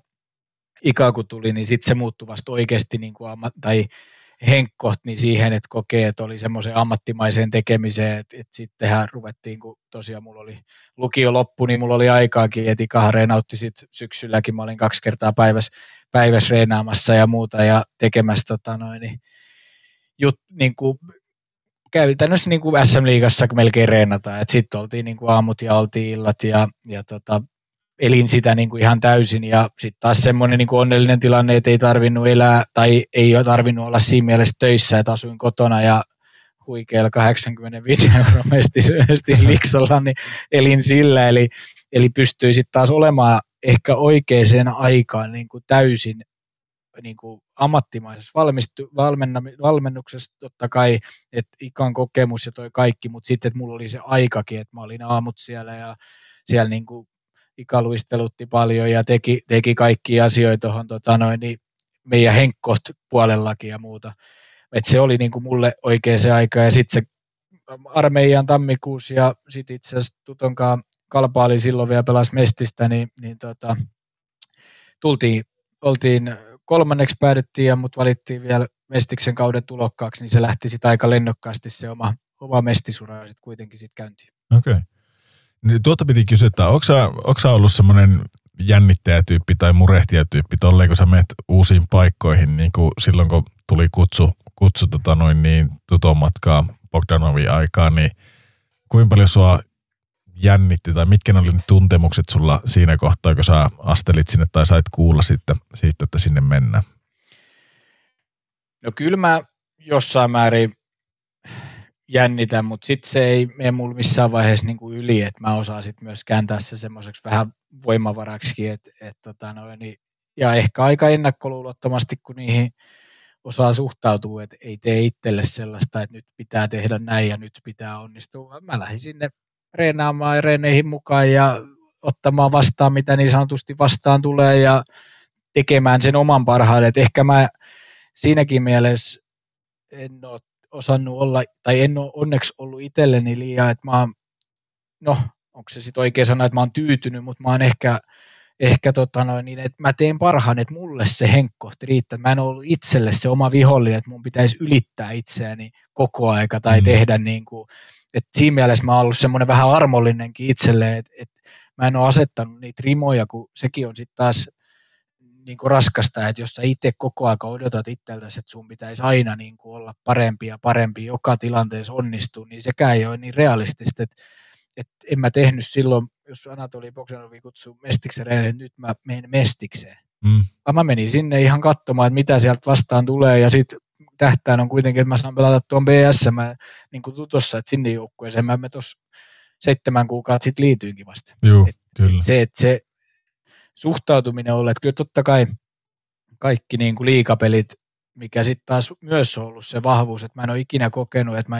Ika kun tuli, niin sitten se muuttui vasta oikeasti niin kuin henkkoht niin siihen, että kokee, että oli semmoiseen ammattimaiseen tekemiseen, että sittenhän ruvettiin, kun tosiaan mulla oli lukio loppu, niin mulla oli aikaakin, että Ikahan reenautti sitten syksylläkin, mä olin 2 kertaa päivässä reenaamassa ja muuta ja tekemässä niin kuin käytännössä niin kuin SM-liigassa melkein reenataan, että sitten oltiin niin kuin aamut ja oltiin illat ja elin sitä niin kuin ihan täysin, ja sitten taas semmoinen niin kuin onnellinen tilanne, että ei tarvinnut elää tai ei ole tarvinnut olla siinä mielessä töissä, että asuin kotona ja huikealla 85 € Mestis-liksalla, niin elin sillä, eli pystyi sitten taas olemaan ehkä oikeaan aikaan niin kuin täysin niin kuin ammattimaisessa valmennuksessa totta kai, että Ikan kokemus ja toi kaikki, mutta sitten että mulla oli se aikakin, että mä olin aamut siellä ja siellä niin kuin Ika luistelutti paljon ja teki kaikkia asioita tuohon niin meidän henkkoht puolellakin ja muuta. Et se oli niinku mulle oikea se aika, ja sitten se armeijan tammikuussa ja sitten itse asiassa Tutonkaan Kalpa oli silloin vielä pelasi Mestistä, niin oltiin 3. päädyttiin, ja mut valittiin vielä Mestiksen kauden tulokkaaksi, niin se lähti sitten aika lennokkaasti se oma Mestisura sitten kuitenkin sit käyntiin. Okei. Okay. Niin tuota piti kysyä, että onko sä ollut semmoinen jännittäjätyyppi tai murehtijätyyppi tolleen, kun sä menet uusiin paikkoihin, niin kuin silloin kun tuli kutsu Tuton matkaa Bogdanovin aikaan, niin kuinka paljon sua jännitti tai mitkä oli ne tuntemukset sulla siinä kohtaa, kun sä astelit sinne tai sait kuulla siitä että sinne mennään? No kyllä mä jossain määrin jännitän, mutta sitten se ei mene mulla missään vaiheessa niin kuin yli, että mä osaan sitten myös kääntää se semmoiseksi vähän voimavaraksikin, ja ehkä aika ennakkoluulottomasti, kun niihin osaa suhtautua, että ei tee itselle sellaista, että nyt pitää tehdä näin ja nyt pitää onnistua. Mä lähdin sinne reenaamaan ja reeneihin mukaan ja ottamaan vastaan, mitä niin sanotusti vastaan tulee ja tekemään sen oman parhaan. Et ehkä mä siinäkin mielessä en ole osannut olla, tai en ole onneksi ollut itselleni liian, että mä oon, no onko se sitten oikea sana, että mä oon tyytynyt, mutta mä oon ehkä että mä teen parhaan, että mulle se henkkohti riittää. Mä en ole ollut itselle se oma vihollinen, että mun pitäisi ylittää itseäni koko aika tai tehdä niin kuin, että siinä mielessä mä oon ollut semmoinen vähän armollinenkin itselleen, että mä en ole asettanut niitä rimoja, kun sekin on sitten taas niin kuin raskasta, että jos sä itse koko ajan odotat itseltäsi, että sun pitäisi aina niin kuin olla parempi ja parempi, joka tilanteessa onnistuu, niin sekään ei ole niin realistista, että en mä tehnyt silloin, jos Anatoli Bogdanovi kutsuu Mestikseen, että nyt mä menen Mestikseen. Mä menin sinne ihan katsomaan, että mitä sieltä vastaan tulee, ja sitten tähtään on kuitenkin, että mä saan pelata tuon BSM, niin kuin tuossa, että sinne joukkueeseen mä tuossa 7 kuukautta sitten liityinkin vasta. Juu, kyllä. Se suhtautuminen on ollut, että kyllä totta kai kaikki niin kuin liigapelit, mikä sitten taas myös on ollut se vahvuus, että mä en ole ikinä kokenut, että mä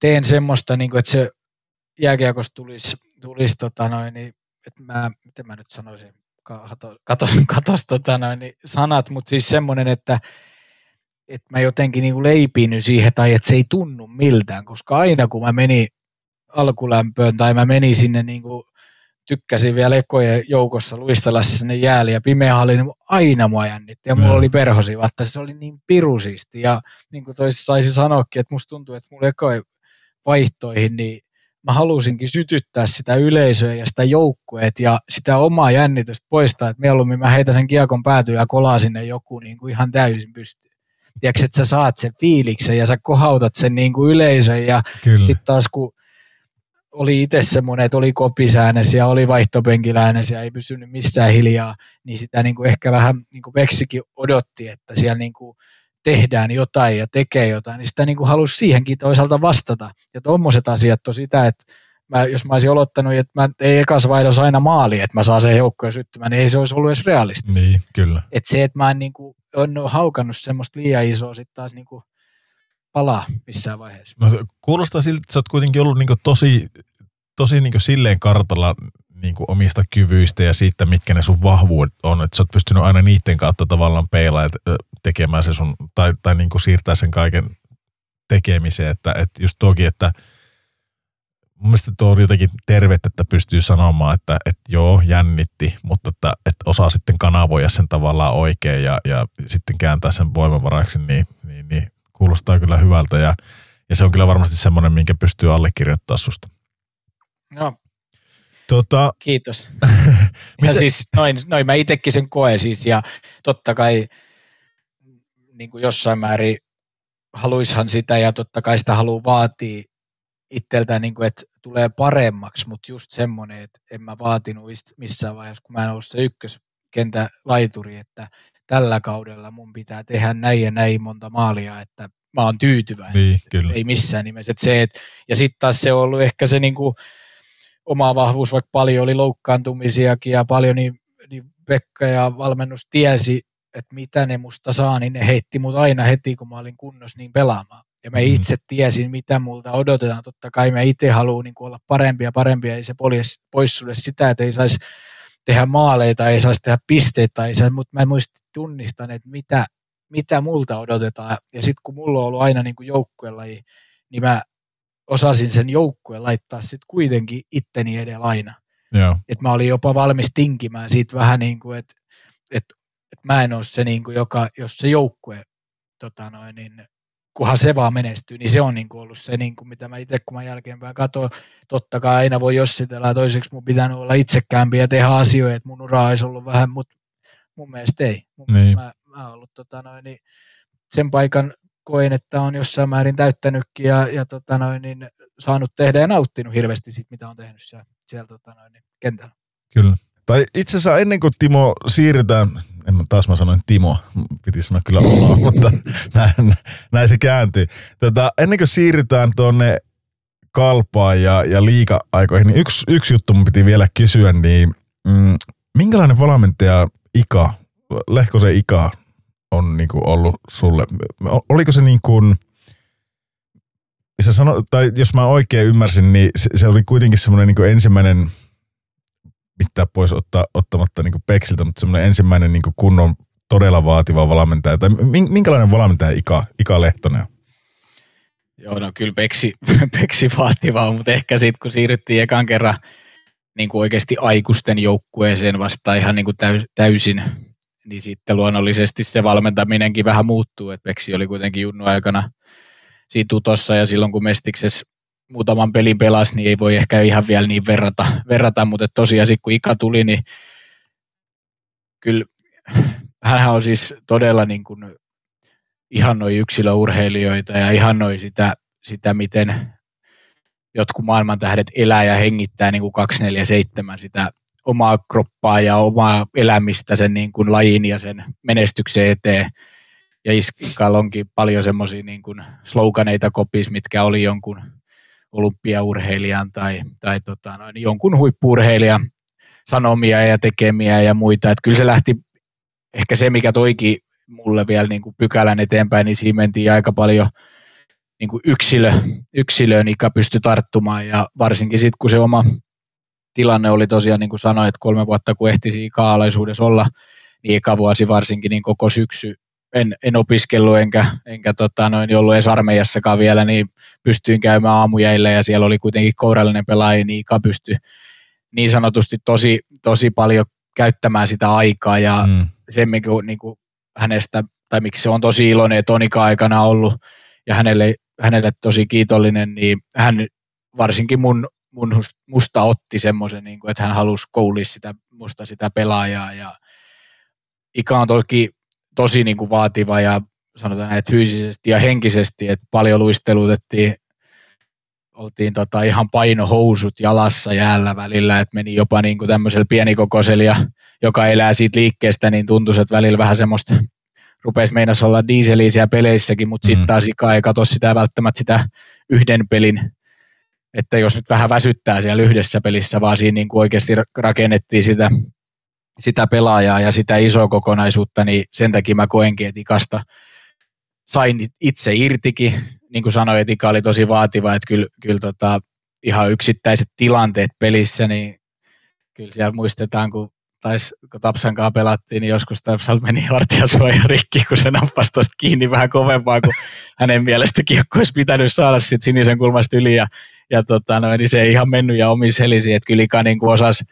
teen semmoista, niin kuin, että se jääkiekossa tulisi että mä, miten mä nyt sanoisin, sanat, mutta siis semmoinen, että mä jotenkin niin kuin leipinyt siihen, tai että se ei tunnu miltään, koska aina kun mä menin alkulämpöön, tai mä menin sinne niin kuin tykkäsin vielä ekojen joukossa luistella sinne jäälle ja pimeä oli, niin aina mua jännitti ja mulla oli perhosi, vaikka se oli niin pirusisti ja niin kuin toisi saisi sanoakin, että musta tuntuu, että mulla ekojen vaihtoihin, niin mä halusinkin sytyttää sitä yleisöä ja sitä joukkueet ja sitä omaa jännitystä poistaa, että mieluummin mä heitän sen kiekon päätyä ja kolaa sinne joku niin kuin ihan täysin pystyyn. Tiedätkö, että sä saat sen fiiliksen ja sä kohautat sen niin kuin yleisön ja sitten taas kun oli itse semmoinen, että oli kopisäänesiä, oli vaihtopenkiläänesiä, ei pysynyt missään hiljaa, niin sitä niin kuin ehkä vähän niin kuin Peksikin odotti, että siellä niin kuin tehdään jotain ja tekee jotain, niin sitä niin kuin halusi siihenkin toisaalta vastata. Ja tuommoiset asiat on sitä, että jos mä olisin olottanut, että mä ei ekas vaihdossa aina maali, että mä saan sen joukkojen syttymään, niin ei se olisi ollut edes realistista. Niin, kyllä. Että se, että mä en niin kuin, on haukannut semmoista liian isoa sitten taas niin kuin palaa missään vaiheessa. No, kuulostaa siltä, että sä oot kuitenkin ollut niin kuin tosi niin kuin silleen kartalla niin kuin omista kyvyistä ja siitä, mitkä ne sun vahvuudet on. Että sä oot pystynyt aina niiden kautta tavallaan peilaa tekemään se sun, tai niin kuin siirtää sen kaiken tekemiseen. Että just toki, että mun mielestä tuo on jotenkin tervettä, että pystyy sanomaan, että joo, jännitti, mutta että osaa sitten kanavoida sen tavallaan oikein ja sitten kääntää sen voimavaraksi, niin kuulostaa kyllä hyvältä ja se on kyllä varmasti semmoinen, minkä pystyy allekirjoittamaan susta. No. Kiitos. Ja siis noin mä itsekin sen koen siis ja totta kai niin kuin jossain määrin haluishan sitä ja totta kai sitä haluaa vaatia itseltään, niin kuin, että tulee paremmaksi, mutta just semmoinen, että en mä vaatinut missään vaiheessa, kun mä en ollut se ykköskentä laituri, että tällä kaudella mun pitää tehdä näin ja näin monta maalia, että mä oon tyytyväinen. Niin, kyllä. Ei missään nimessä. Ja sitten taas se on ollut ehkä se niin kuin oma vahvuus, vaikka paljon oli loukkaantumisiakin ja paljon, niin Pekka ja valmennus tiesi, että mitä ne musta saa, niin ne heitti mut aina heti, kun mä olin kunnossa, niin pelaamaan. Ja mä itse tiesin, mitä multa odotetaan. Totta kai mä itse haluan niin olla parempia, ei se pois sulle sitä, että ei saisi tehdä maaleita, ei saisi tehdä pisteitä, mutta mä muistin tunnistan, että mitä multa odotetaan. Ja sitten kun mulla on ollut aina niin kuin joukkuelaji, niin mä osasin sen joukkueen laittaa sitten kuitenkin itteni edellä aina. Yeah. Että mä olin jopa valmis tinkimään siitä vähän niin kuin, että mä en ole se, niin kuin, joka, jos se joukkue, kunhan se vaan menestyy, niin se on niin kuin ollut se, niin kuin mitä mä itse, kun mä jälkeenpäin katsoin, totta kai aina voi jossitella, toiseksi mun pitänyt olla itsekäämpi ja tehdä asioita, että mun uraa olisi ollut vähän, mutta mun mielestä ei. Mun mielestä mä ollut, sen paikan koen, että on jossain määrin täyttänytkin ja saanut tehdä ja nauttinut hirveästi siitä, mitä on tehnyt siellä kentällä. Kyllä. Tai itse asiassa ennen kuin Timo siirrytään, mä sanoin Timo, piti sanoa kyllä Ola, mutta näin se kääntyy. Ennen kuin siirrytään tuonne Kalpaan ja liiga-aikoihin, niin yksi juttu mun piti vielä kysyä, niin minkälainen valmentaja Ika, Lehkosen Ika on niin kuin ollut sulle? Oliko se niin kuin, tai jos mä oikein ymmärsin, niin se oli kuitenkin semmoinen niin kuin ensimmäinen, mitään pois ottamatta niin kuin peksiltä, mutta semmoinen ensimmäinen niin kuin kunnon todella vaativa valmentaja. Tai minkälainen valmentaja Ika Lehtonen on? Joo, no kyllä peksi vaativaa, mutta ehkä sitten kun siirryttiin ekan kerran niin kuin oikeasti aikuisten joukkueeseen vastaan ihan niin kuin täysin, niin sitten luonnollisesti se valmentaminenkin vähän muuttuu. Et peksi oli kuitenkin junnuaikana siinä tutossa ja silloin kun Mestiksessä muutaman pelin pelasi, niin ei voi ehkä ihan vielä niin verrata, mutta tosiaan kun Ika tuli, niin kyllä hänhän on siis todella niin kuin ihannoi yksilöurheilijoita ja ihannoi sitä miten jotkut maailmantähdet elää ja hengittää niin kuin 24/7 sitä omaa kroppaa ja omaa elämistä sen niin kuin lajin ja sen menestyksen eteen. Ja Ikalla onkin paljon semmoisia niin kuin sloganeita kopis, mitkä oli jonkun olympiaurheilijan tai jonkun huippu-urheilijan sanomia ja tekemiä ja muita. Et kyllä se lähti, ehkä se mikä toikin mulle vielä niin kuin pykälän eteenpäin, niin siinä mentiin aika paljon niin kuin yksilöön, Ika pystyi tarttumaan. Ja varsinkin sitten, kun se oma tilanne oli tosiaan, niin kuin sanoin, että 3 vuotta kun ehtisi Ika-alaisuudessa olla, niin eka vuosi varsinkin niin koko syksy, en opiskellut enkä ollut edes armeijassakaan vielä, niin pystyin käymään aamujäillä ja siellä oli kuitenkin kourallinen pelaaja, niin Ika pystyi niin sanotusti tosi paljon käyttämään sitä aikaa ja sen, mikä niin kuin hänestä, tai miksi se on tosi iloinen, että on Ika-aikana ollut ja hänelle tosi kiitollinen, niin hän varsinkin musta otti semmoisen, niin kuin, että hän halusi koulia sitä pelaajaa ja Ika on tosi niin kuin vaativa ja sanotaan näin, että fyysisesti ja henkisesti, että paljon luistelutettiin, oltiin ihan painohousut jalassa jäällä välillä, että meni jopa niin kuin tämmöisellä pienikokoisella ja joka elää siitä liikkeestä, niin tuntuisi, että välillä vähän semmoista rupesi meinas olla diiseliä siellä peleissäkin, mutta sitten taas Ika ei katso sitä välttämättä sitä yhden pelin, että jos nyt vähän väsyttää siellä yhdessä pelissä, vaan siinä niin kuin oikeasti rakennettiin sitä pelaajaa ja sitä isoa kokonaisuutta, niin sen takia mä koenkin, että Ikasta sain itse irtikin. Niin kuin sanoin, että Ika oli tosi vaativa, että kyllä ihan yksittäiset tilanteet pelissä, niin kyllä siellä muistetaan, kun Tapsankaa pelattiin, niin joskus Tapsalta meni hartiasuoja rikki, kun se nappasi tuosta kiinni vähän kovempaa, kun hänen mielestä kiekko olisi pitänyt saada sit sinisen kulmasta yli, ja niin se ei ihan mennyt ja omin selisi, että kyllä Ika niin kuin osasi.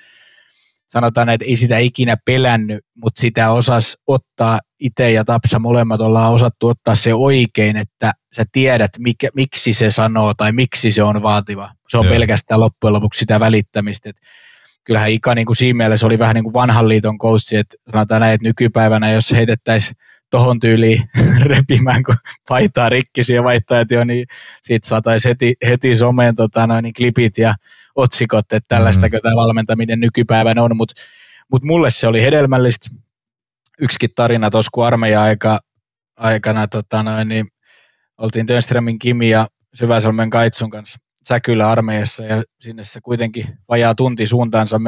Sanotaan, että ei sitä ikinä pelännyt, mutta sitä osasi ottaa itse ja Tapsa, molemmat ollaan osattu ottaa se oikein, että sä tiedät, miksi se sanoo tai miksi se on vaativa. Se on pelkästään loppujen lopuksi sitä välittämistä. Et kyllähän Ika niin kuin siinä mielessä oli vähän niin kuin vanhan liiton coachi, että sanotaan näin, että nykypäivänä jos heitettäisiin tohon tyyliin repimään, kun paitaa rikkisiä ja vaihtajat jo, niin siitä saataisiin heti someen klipit ja otsikot, että tällaistakö tämä valmentaminen nykypäivän on, mutta mulle se oli hedelmällistä. Yksikin tarina tuossa, kun armeija-aikana niin oltiin Tönströmin Kimi ja Syväsalmen Kaitsun kanssa Säkylä armeijassa, ja sinne se kuitenkin vajaa tunti suuntaansa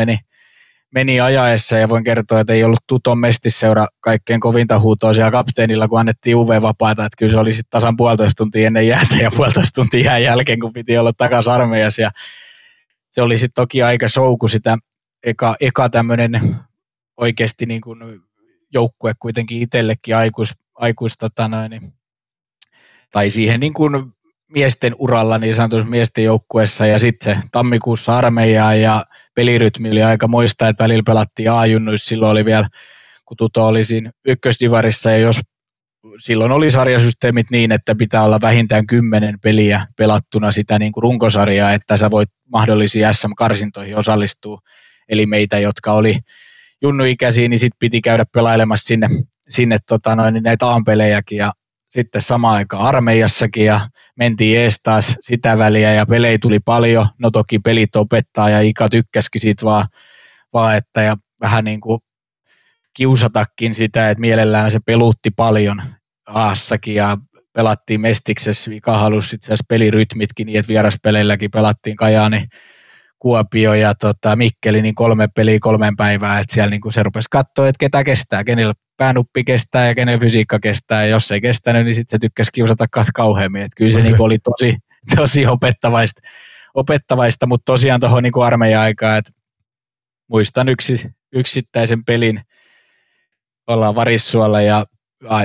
meni ajaessa, ja voin kertoa, että ei ollut Tuton Mestisseura kaikkein kovinta huutoa siellä kapteenilla, kun annettiin UV-vapaata, että kyllä se oli sitten tasan 1,5 tuntia ennen jäätä ja 1,5 tuntia jään jälkeen, kun piti olla takaisin armeijassa, ja se oli sitten toki aika show, kun sitä eka tämmöinen oikeasti niin kuin joukkue kuitenkin itsellekin tai siihen niin kuin miesten uralla niin sanotusti miesten joukkueessa ja sitten se tammikuussa armeijaa ja pelirytmi oli aika moista, että välillä pelattiin A-junnuissa, silloin oli vielä, kun Tuto oli siinä ykkösdivarissa ja jos silloin oli sarjasysteemit niin, että pitää olla vähintään 10 peliä pelattuna sitä niin kuin runkosarjaa, että sä voit mahdollisiin SM-karsintoihin osallistua. Eli meitä, jotka oli junnuikäisiä, niin sitten piti käydä pelailemassa sinne näitä A-pelejäkin. Ja sitten samaan aikaan armeijassakin ja mentiin ees taas sitä väliä ja pelejä tuli paljon. No toki pelit opettaa ja Ika tykkäsikin siitä vaan että ja vähän niin kuin kiusatakin sitä, että mielellään se pelutti paljon Aassakin ja pelattiin Mestiksessä. Ika halusi itse asiassa pelirytmitkin niin, että vieraspeleilläkin pelattiin Kajaani, Kuopio ja Mikkeli, niin 3 peliä 3 päivää, että siellä niin se rupesi katsoa, että ketä kestää, kenellä päänuppi kestää ja kenen fysiikka kestää, ja jos ei kestänyt, niin sitten se tykkäsi kiusata kauheammin, että kyllä se niin oli tosi opettavaista, mutta tosiaan tuohon niin armeijan aikaan, että muistan yksittäisen pelin, ollaan Varissuolla ja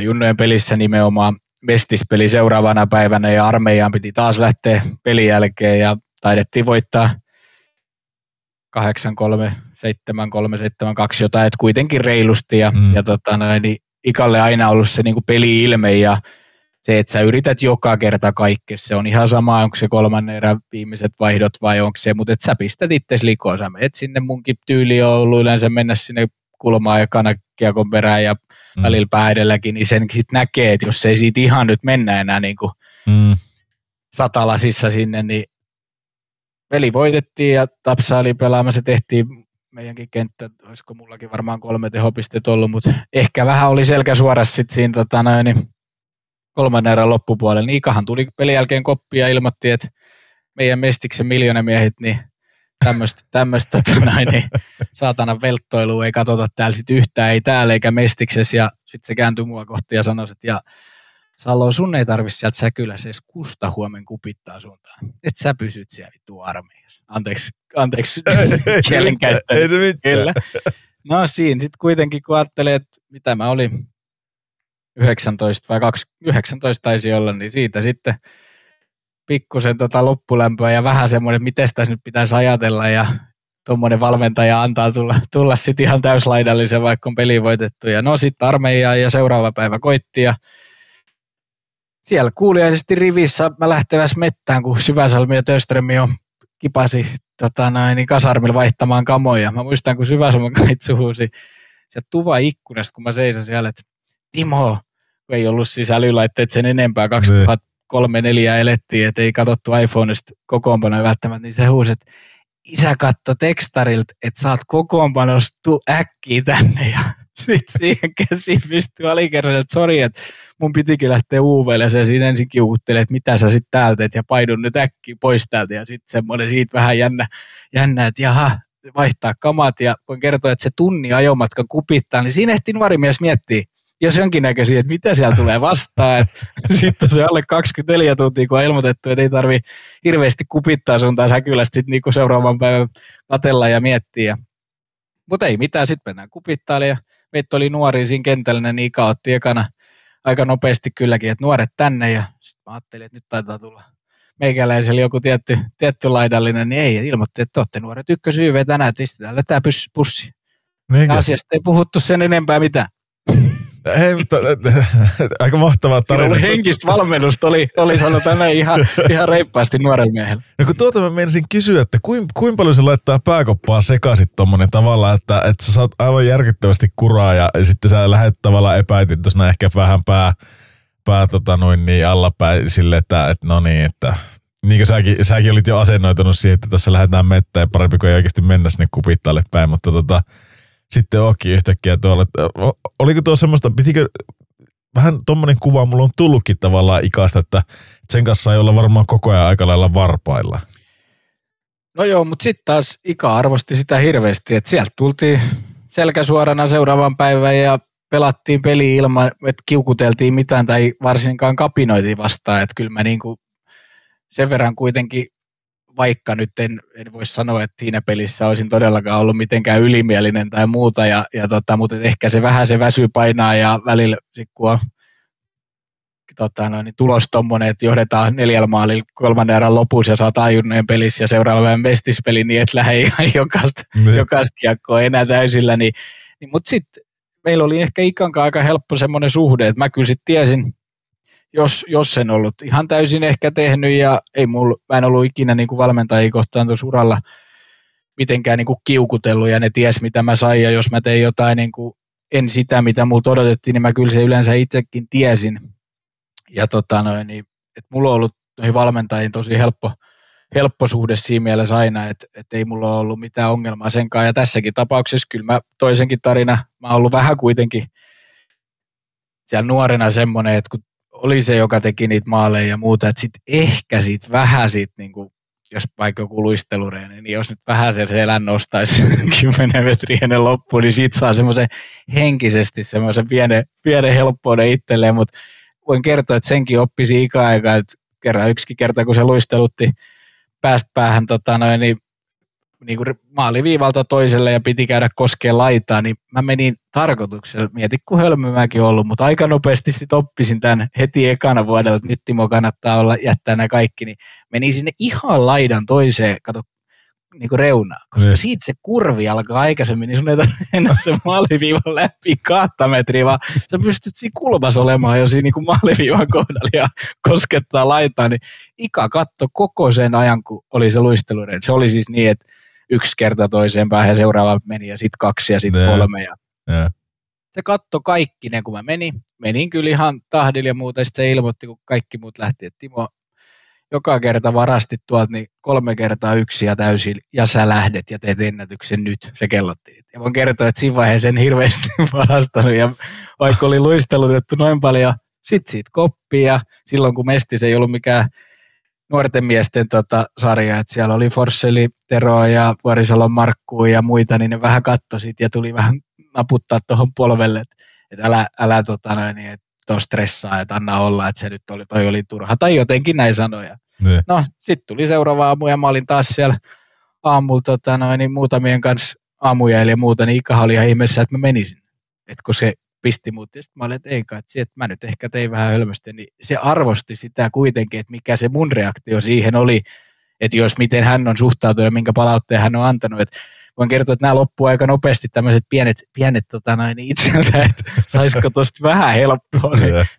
junnojen pelissä nimenomaan Mestispeli seuraavana päivänä ja armeijaan piti taas lähteä pelin jälkeen ja taidettiin voittaa 8-3, 7-3, 7-2 jotain, että kuitenkin reilusti ja Ikalle aina ollut se niinku peli-ilme ja se, että sä yrität joka kerta kaikkea, se on ihan sama, onko se kolmannen erän viimeiset vaihdot vai onko se, mutta sä pistät itses likoon, sä menet sinne, munkin tyyli on ollut yleensä mennä sinne kulmaan ja kanakiakon perään ja välillä pää edelläkin, niin sen sit näkee, että jos ei siitä ihan nyt mennä enää niinku satalasissa sinne, niin peli voitettiin ja Tapsa oli pelaamassa, tehtiin meidänkin kenttä, olisiko mullakin varmaan 3 tehopistettä ollut, mutta ehkä vähän oli selkä suorassa sitten siinä kolmannen erän loppupuolella. Niin Ikahan tuli pelin jälkeen koppia ja ilmoitti, että meidän Mestiksen miljoonamiehet, niin tämmöistä niin saatanan velttoilua ei katsota täällä sitten yhtään, ei täällä eikä Mestiksessä. Ja sitten se kääntyi mua kohti ja sanoi, että Salo, sun ei tarvitse sieltä Säkylässä edes kusta huomen kupittaa suuntaan. Et sä pysyt siellä vittu armeijassa. Anteeksi. Ei se mitään. No siinä sitten kuitenkin, kun ajattelee, että mitä mä olin 19 vai 19 taisi olla, niin siitä sitten pikkusen loppulämpöä ja vähän semmoinen, että miten tässä nyt pitäisi ajatella ja tuommoinen valmentaja antaa tulla sitten ihan täyslaidallisen, vaikka on peli voitettu. Ja no sitten armeijaa ja seuraava päivä koitti ja siellä kuulijaisesti rivissä mä lähteväs mettään, kun Syväsalmi ja Töströmi on kipasi kasarmilla vaihtamaan kamoja. Mä muistan, kun Syväsalman kaitsu huusi sieltä tuvaikkunasta, kun mä seison siellä, että Timo, kun ei ollut siis älylaitteet sen enempää, 2003-2004 elettiin, että ei katsottu iPhoneista kokoonpanoja välttämättä, niin se huusi, että isä katto tekstarilta, että saat kokoonpanosta, tuu äkkiä tänne ja sit siihen käsiin pystyy alikerran, että sori, että mun pitikin lähteä uuveille ja se siinä ensin kiukuttelee, että mitä sä sit täältä teet ja paidun nyt äkkiä pois täältä ja sit semmoinen siitä vähän jännä, että jaha, vaihtaa kamat ja voin kertoa, että se tunnin ajomatka kupittaa, niin siinä ehtiin varimies miettiä, jos jonkinnäköisiä, että mitä siellä tulee vastaan, sitten se alle 24 tuntia, kun on ilmoitettu, että ei tarvi hirveästi kupittaa sun tai Säkylästä sit niinku seuraavan päivän katella ja miettiä. Mutta ei mitään, sit mennään kupittailemaan ja meitä oli nuoria siinä kentällä, niin Ika otti ekana aika nopeasti kylläkin, että nuoret tänne ja sitten mä ajattelin, että nyt taitaa tulla meikäläisellä joku tietty laidallinen, niin ei, ilmoitti, että te olette nuoret 1YV tänään, että istetään lötää pussi. Asiasta ei puhuttu sen enempää mitään. Hei, mutta aika mahtavaa tarina. Henkistä valmennusta oli sanotaan näin ihan reippaasti nuorella miehellä. No kun tuota mä menisin kysyä, että kuinka paljon se laittaa pääkoppaa sekaisin tommonen tavalla, että sä saat aivan järkyttävästi kuraa ja sitten sä lähdet tavallaan epäitin tuossa ehkä vähän pää allapäin sille, että no niin, että niin kuin säkin olit jo asennoitunut siihen, että tässä lähdetään mettään ja parempi kuin ei oikeasti mennä sinne kupittaalle päin, mutta sitten onkin yhtäkkiä tuolla, oliko tuo semmoista, pitikö, vähän tommonen kuva mulla on tullutkin tavallaan Ikasta, että sen kanssa ei olla varmaan koko ajan aika lailla varpailla. No joo, mutta sitten taas Ika arvosti sitä hirveästi, että sieltä tultiin selkäsuorana seuraavan päivän ja pelattiin peli ilman, että kiukuteltiin mitään tai varsinkaan kapinoitiin vastaan, että kyllä mä niinku sen verran kuitenkin, vaikka nyt en voi sanoa, että siinä pelissä olisin todellakaan ollut mitenkään ylimielinen tai muuta, mutta ehkä se vähän se väsy painaa ja välillä sit kun on tulos tommonen, että johdetaan 4 maalilla 3. erän lopussa ja saa tajunnojen pelissä ja seuraavan Mestispeli niin et lähde ihan jokaista kiekkoa enää täysillä. Niin, mutta sitten meillä oli ehkä Ikankaan aika helppo semmoinen suhde, että mä kyllä sitten tiesin, jos en ollut ihan täysin ehkä tehnyt ja mä en ollut ikinä niin kuin valmentajia kohtaan tuossa uralla mitenkään niin kuin kiukutellut ja ne ties mitä mä sain ja jos mä tein jotain niin kuin en sitä mitä multa odotettiin, niin mä kyllä se yleensä itsekin tiesin ja että mulla on ollut noihin valmentajiin tosi helppo suhde siinä mielessä aina, että ei mulla ollut mitään ongelmaa senkaan. Ja tässäkin tapauksessa kyllä mä toisenkin tarina, mä oon ollut vähän kuitenkin siellä nuorena semmoinen, että kun oli se, joka teki niitä maaleja ja muuta, että sitten ehkä siitä vähän siitä, niin kuin, jos vaikka joku luistelureeni, niin jos nyt vähän sen selän nostaisi 10 metriä ennen loppuun, niin siitä saa semmoisen henkisesti semmoisen pienen helppouden itselleen, mutta voin kertoa, että senkin oppisi ikä-aikaa, että yksikin kerta, kun se luistelutti päästä päähän niin kuin maaliviivalta toiselle ja piti käydä koskeen laitaa, niin mä menin tarkoituksella, mietin kun hölmömäkin ollut, mutta aika nopeasti sitten oppisin tämän heti ekana vuodella, että nyt Timo kannattaa olla, jättää nämä kaikki, niin menin sinne ihan laidan toiseen, kato, niin kuin reunaa, koska siitä se kurvi alkaa aikaisemmin, niin sun ei tarvitse enää sen maaliviivan läpi 2 metriä, vaan sä pystyt siinä kulmassa olemaan jo siinä niin kuin maaliviivan kohdalla ja koskettaa laitaa, niin Ika katto koko sen ajan, kun oli se luistelureeni. Se oli siis niin, että 1 kerta toiseen päähän seuraava meni ja sitten 2 ja sitten 3. Ja se katto kaikki ne, kun mä menin kyllä ihan tahdilla ja muuta, ja sitten se ilmoitti, kun kaikki muut lähti, että Timo, joka kerta varastit tuolta niin 3 kertaa 1 ja täysin, ja sä lähdet ja teet ennätyksen nyt, se kellotti. Ja voin kertoa, että siinä vaiheessa en hirveästi varastanut, ja vaikka oli luistelutettu noin paljon, sit siitä koppia, silloin kun Mestis ei ollut mikään nuorten miesten sarja, että siellä oli Forsseli, Teroa ja Vuorisalon Markkuu ja muita, niin ne vähän kattoisit ja tuli vähän naputtaa tuohon polvelle, että älä stressaa, että anna olla, että se nyt toi oli turha, tai jotenkin näin sanoja. Ne. No, sitten tuli seuraava aamu, ja mä olin taas siellä aamulla muutamien kanssa aamuja ja muuta, niin Ikahan oli ihan ihmeessä, että mä menisin. Että kun se pisti mut, ja sitten mä olin, että ei kai, että mä nyt ehkä tein vähän hölmöstä, niin se arvosti sitä kuitenkin, että mikä se mun reaktio siihen oli, että jos miten hän on suhtautunut ja minkä palautteen hän on antanut, että voin kertoa, että nämä loppuu aika nopeasti tämmöiset pienet itseltä, että saisiko tosta vähän helppoa,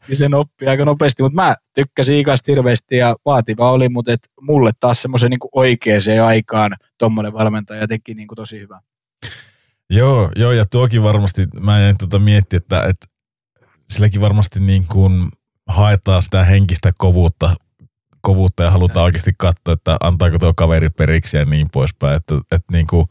niin sen oppii aika nopeasti. Mutta mä tykkäsin Ikasta hirveästi ja vaativa oli, mutta mulle taas semmoisen niin oikeaan aikaan tuommoinen valmentaja teki niin tosi hyvää. Joo, ja tuokin varmasti, mä jäin miettiä, että silläkin varmasti niin kuin haetaan sitä henkistä kovuutta ja halutaan oikeasti katsoa, että antaako tuo kaveri periksi ja niin poispäin, että niin kuin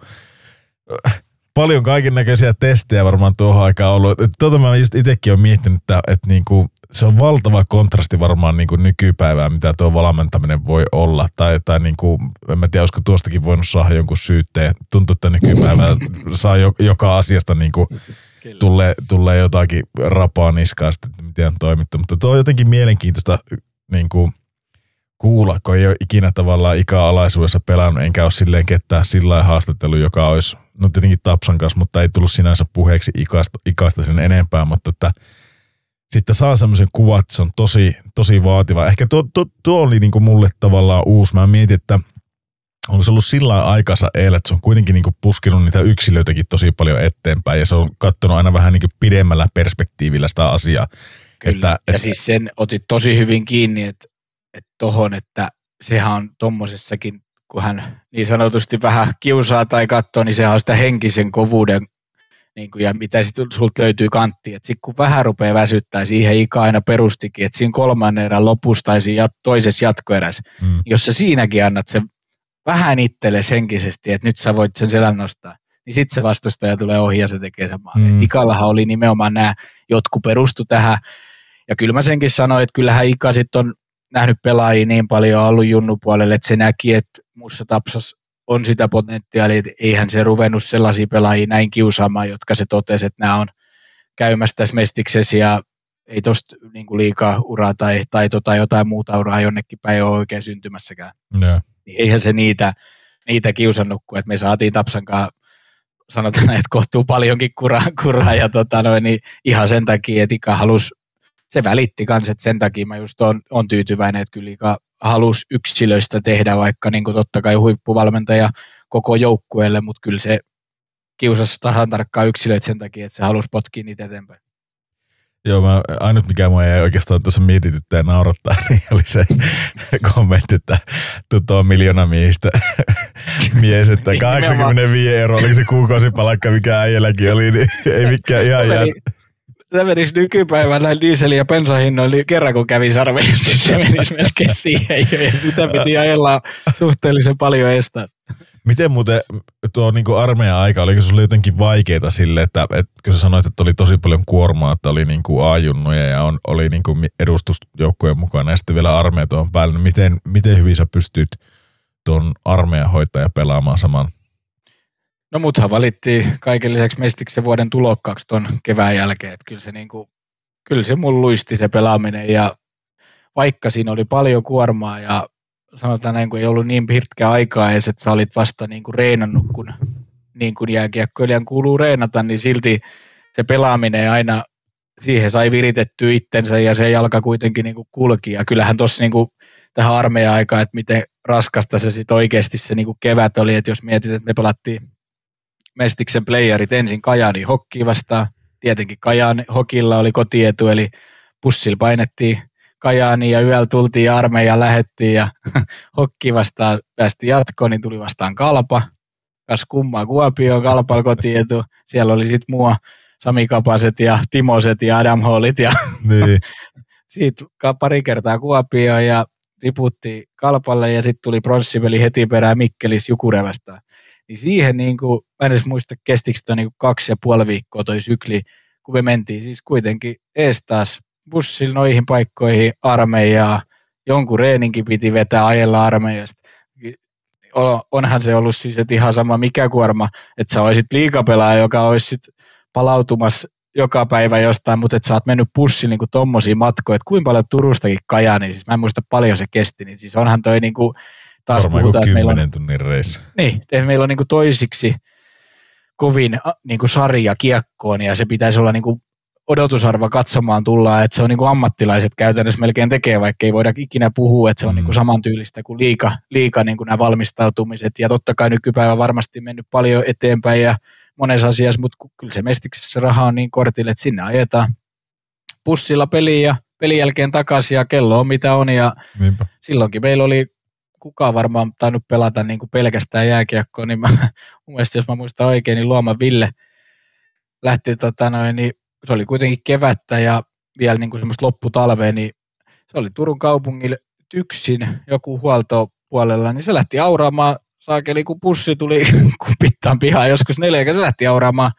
paljon kaikennäköisiä testejä varmaan tuohon aikaan ollut. Mä just itsekin olen miettinyt, että niin kuin se on valtava kontrasti varmaan niin kuin nykypäivää, mitä tuo valmentaminen voi olla. Tai niin kuin, en mä tiedä, olisiko tuostakin voinut saada jonkun syytteen. Tuntuu, että nykypäivää saa joka asiasta niin kuin tulee jotakin rapaa niskaa, sitten miten on toimittu. Mutta tuo on jotenkin mielenkiintoista niin kuin kuulla, kun ei ole ikinä tavallaan ikäalaisuudessa pelannut, enkä ole silleen ketään sillä haastattelu, joka olisi, no tietenkin Tapsan kanssa, mutta ei tullut sinänsä puheeksi Ikasta sen enempää, mutta että sitten saa semmoisen kuvan, että se on tosi, tosi vaativa. Ehkä tuo oli niin kuin mulle tavallaan uusi. Mä mietin, että onko se ollut sillä aikansa eilen, että se on kuitenkin niin kuin puskinut niitä yksilöitäkin tosi paljon eteenpäin, ja se on katsonut aina vähän niin kuin pidemmällä perspektiivillä sitä asiaa. Että siis sen otit tosi hyvin kiinni, että sehän on tommosessakin, kun hän niin sanotusti vähän kiusaa tai katsoo, niin sehän on sitä henkisen kovuuden, niin kuin, ja mitä sitten sulta löytyy kanttiin. Sitten kun vähän rupeaa väsyttää, siihen Ika aina perustikin, että siinä 3. erän lopussa tai siinä toisessa jatkoerässä, jos sä siinäkin annat sen vähän itsellesi henkisesti, että nyt sä voit sen selän nostaa, niin sitten se vastustaja tulee ohi ja se tekee sen maali. Ikallahan oli nimenomaan nämä, jotkut perustu tähän, ja kyllä mä senkin sanoin, että kyllähän Ika sitten on nähnyt pelaajia niin paljon, ollut junnupuolelle, että se näki, että muussa Tapsassa on sitä potentiaalia, että eihän se ruvennut sellaisia pelaajia näin kiusaamaan, jotka se totesi, että nämä on käymässä tässä Mestiksessä ja ei tosta niin kuin liikaa uraa tai taito tai jotain muuta uraa jonnekin päin ole oikein syntymässäkään. Yeah. Eihän se niitä kiusannut, kun että me saatiin Tapsan kanssa, sanotaan, että kohtuu paljonkin kuraa ja niin ihan sen takia, että Ika halusi. Se välitti kans, että sen takia mä just on tyytyväinen, että kyllä Ika halusi yksilöistä tehdä vaikka niin kuin totta kai huippuvalmentaja koko joukkueelle, mutta kyllä se kiusasi tasan tarkkaan yksilöitä sen takia, että se halusi potkia niitä eteenpäin. Joo, ainut mikä mua ei oikeastaan tuossa mietityttää ja naurattaa, niin oli se kommentti, että tuo miljoona miehistä mies, että 85 € oli se kuukausipalakka, mikä äijälläkin oli, niin ei mikään ihan jäänyt. Tämä menisi nykypäivänä diesel- ja bensahinnoilla niin kerran, kun kävi sarveessa, niin se menisi melkein siihen jo, ja sitä piti ajella suhteellisen paljon estää. Miten muuten tuo niin armeijan aika, oliko sinulla jotenkin vaikeaa sille, että kun sä sanoit, että oli tosi paljon kuormaa, että oli niin A-junnuja ja oli niin edustusjoukkojen mukana ja sitten vielä armeija tuohon päälle, niin miten hyvin sä pystyt tuon armeijan hoitaja pelaamaan saman? No muthan valittiin kaiken lisäksi Mestiksen vuoden tulokkaaksi tuon kevään jälkeen, että kyllä se mun luisti se pelaaminen ja vaikka siinä oli paljon kuormaa ja sanotaan näin, kun ei ollut niin pitkää aikaa edes, että sä olit vasta reenannut, kun jääkiekkoilijan kuuluu reenata, niin silti se pelaaminen aina, siihen sai viritettyä itsensä ja se jalka kuitenkin kulki ja kyllähän tuossa tähän armeijan aikaan, että miten raskasta se sitten oikeasti se kevät oli, että jos mietit, että me pelattiin Mestiksen playerit ensin Kajaani Hokkiin vastaan. Tietenkin Kajaani Hokilla oli kotietu, eli pussilla painettiin Kajaani ja yöllä tultiin ja armeijaan lähettiin ja Hokkiin vastaan päästiin jatkoon, niin tuli vastaan Kalpa. Kas kummaa Kuopioon, Kalpalla kotietu. Siellä oli sitten mua Sami Kapaset ja Timoset ja Adam Hallit ja niin. Siitä pari kertaa Kuopioon ja tiputtiin Kalpalle ja sitten tuli pronssipeli heti perään Mikkelis Jukure vastaan. Niin siihen, mä en edes muista, kestikö tuo 2,5 viikkoa toi sykli, kun me mentiin siis kuitenkin ees taas bussilla noihin paikkoihin armeijaa, jonkun reeninkin piti vetää ajella armeijasta. Onhan se ollut siis, että ihan sama mikä kuorma, että sä olisit liigapelaaja, joka olisi sit palautumassa joka päivä jostain, mutta että sä oot mennyt bussilla tommosia matkoja, että kuinka paljon Turustakin Kajaaniin, siis mä en muista paljon se kesti, niin siis onhan toi taas varmaan puhutaan, että meillä on 10 tunnin reissu. Niin, että meillä on toisiksi kovin sarja kiekkoon ja se pitäisi olla odotusarva katsomaan tullaan, että se on ammattilaiset käytännössä melkein tekee, vaikka ei voida ikinä puhua, että se on samantyylistä kuin liiga nämä valmistautumiset ja totta kai nykypäivä varmasti mennyt paljon eteenpäin ja monessa asiassa, mutta kyllä se Mestiksessä raha on niin kortille, että sinne ajetaan bussilla peliin ja pelin jälkeen takaisin ja kello on mitä on ja niinpä. Silloinkin meillä oli kukaan varmaan tainnut pelata pelkästään jääkiekkoa, niin mun mielestä, jos mä muistan oikein, niin Luoman Ville lähti, se oli kuitenkin kevättä ja vielä semmoista lopputalvea, niin se oli Turun kaupungilla yksin joku huoltopuolella, niin se lähti auraamaan, saakeli kun pussi tuli kupittaan pihaan joskus 4, se lähti auraamaan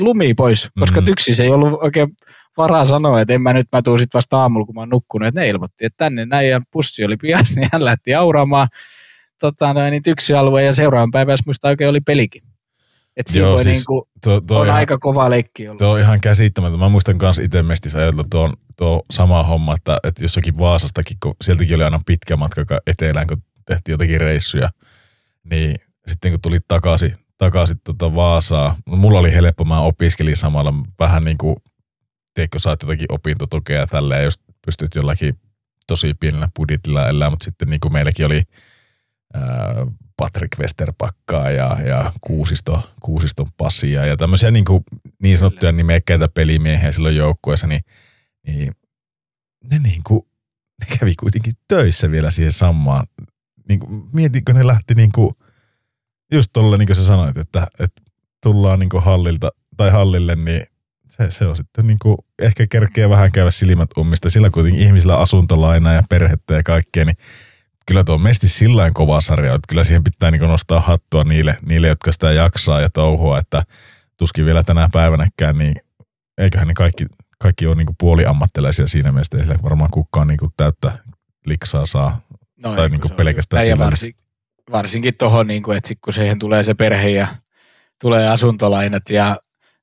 lumi pois, koska tyksissä ei ollut oikein varaa sanoa, että mä tuun sit vasta aamulla, kun mä oon nukkunut, että ne ilmoitti, että tänne näin ja pussi oli pihassa, niin hän lähti auraamaan tyksialueen ja seuraavan päivän muista oikein oli pelikin. Että siinä siis on ihan, aika kova leikki ollut. Tuo on ihan käsittämätöntä. Mä muistan myös itse Mestissä ajatella tuo sama homma, että jossakin Vaasastakin, kun sieltäkin oli aina pitkä matka etelään, kun tehtiin jotakin reissuja, niin sitten kun tuli takaisin Vaasaa, mulla oli helppo, mä opiskelin samalla vähän teikö saat jotakin opintotukea tällä ja jos pystyt jollakin tosi pienellä budjetilla elää, mutta sitten niin kuin meilläkin oli Patrik Westerpakkaa ja Kuusiston Pasia ja tämmöisiä niin sanottuja nimekkäitä pelimiehiä silloin joukkueessa, niin ne kävi kuitenkin töissä vielä siihen samaan. Mietinkö ne lähti just tolle niin kuin sä sanoit, että tullaan hallille, niin se on sitten ehkä kerkeä vähän käydä silmät ummista. Sillä kuitenkin ihmisillä asuntolainaa ja perhettä ja kaikkea, niin kyllä tuo on Mestis sillain kova sarja, että kyllä siihen pitää nostaa hattua niille, jotka sitä jaksaa ja touhua, että tuskin vielä tänä päivänäkään, niin eiköhän ne kaikki ole puoliammattilaisia siinä mielessä, ei varmaan kukaan täyttä liksaa saa no, tai pelkästään sillä. Varsinkin tuohon, että kun siihen tulee se perhe ja tulee asuntolainat ja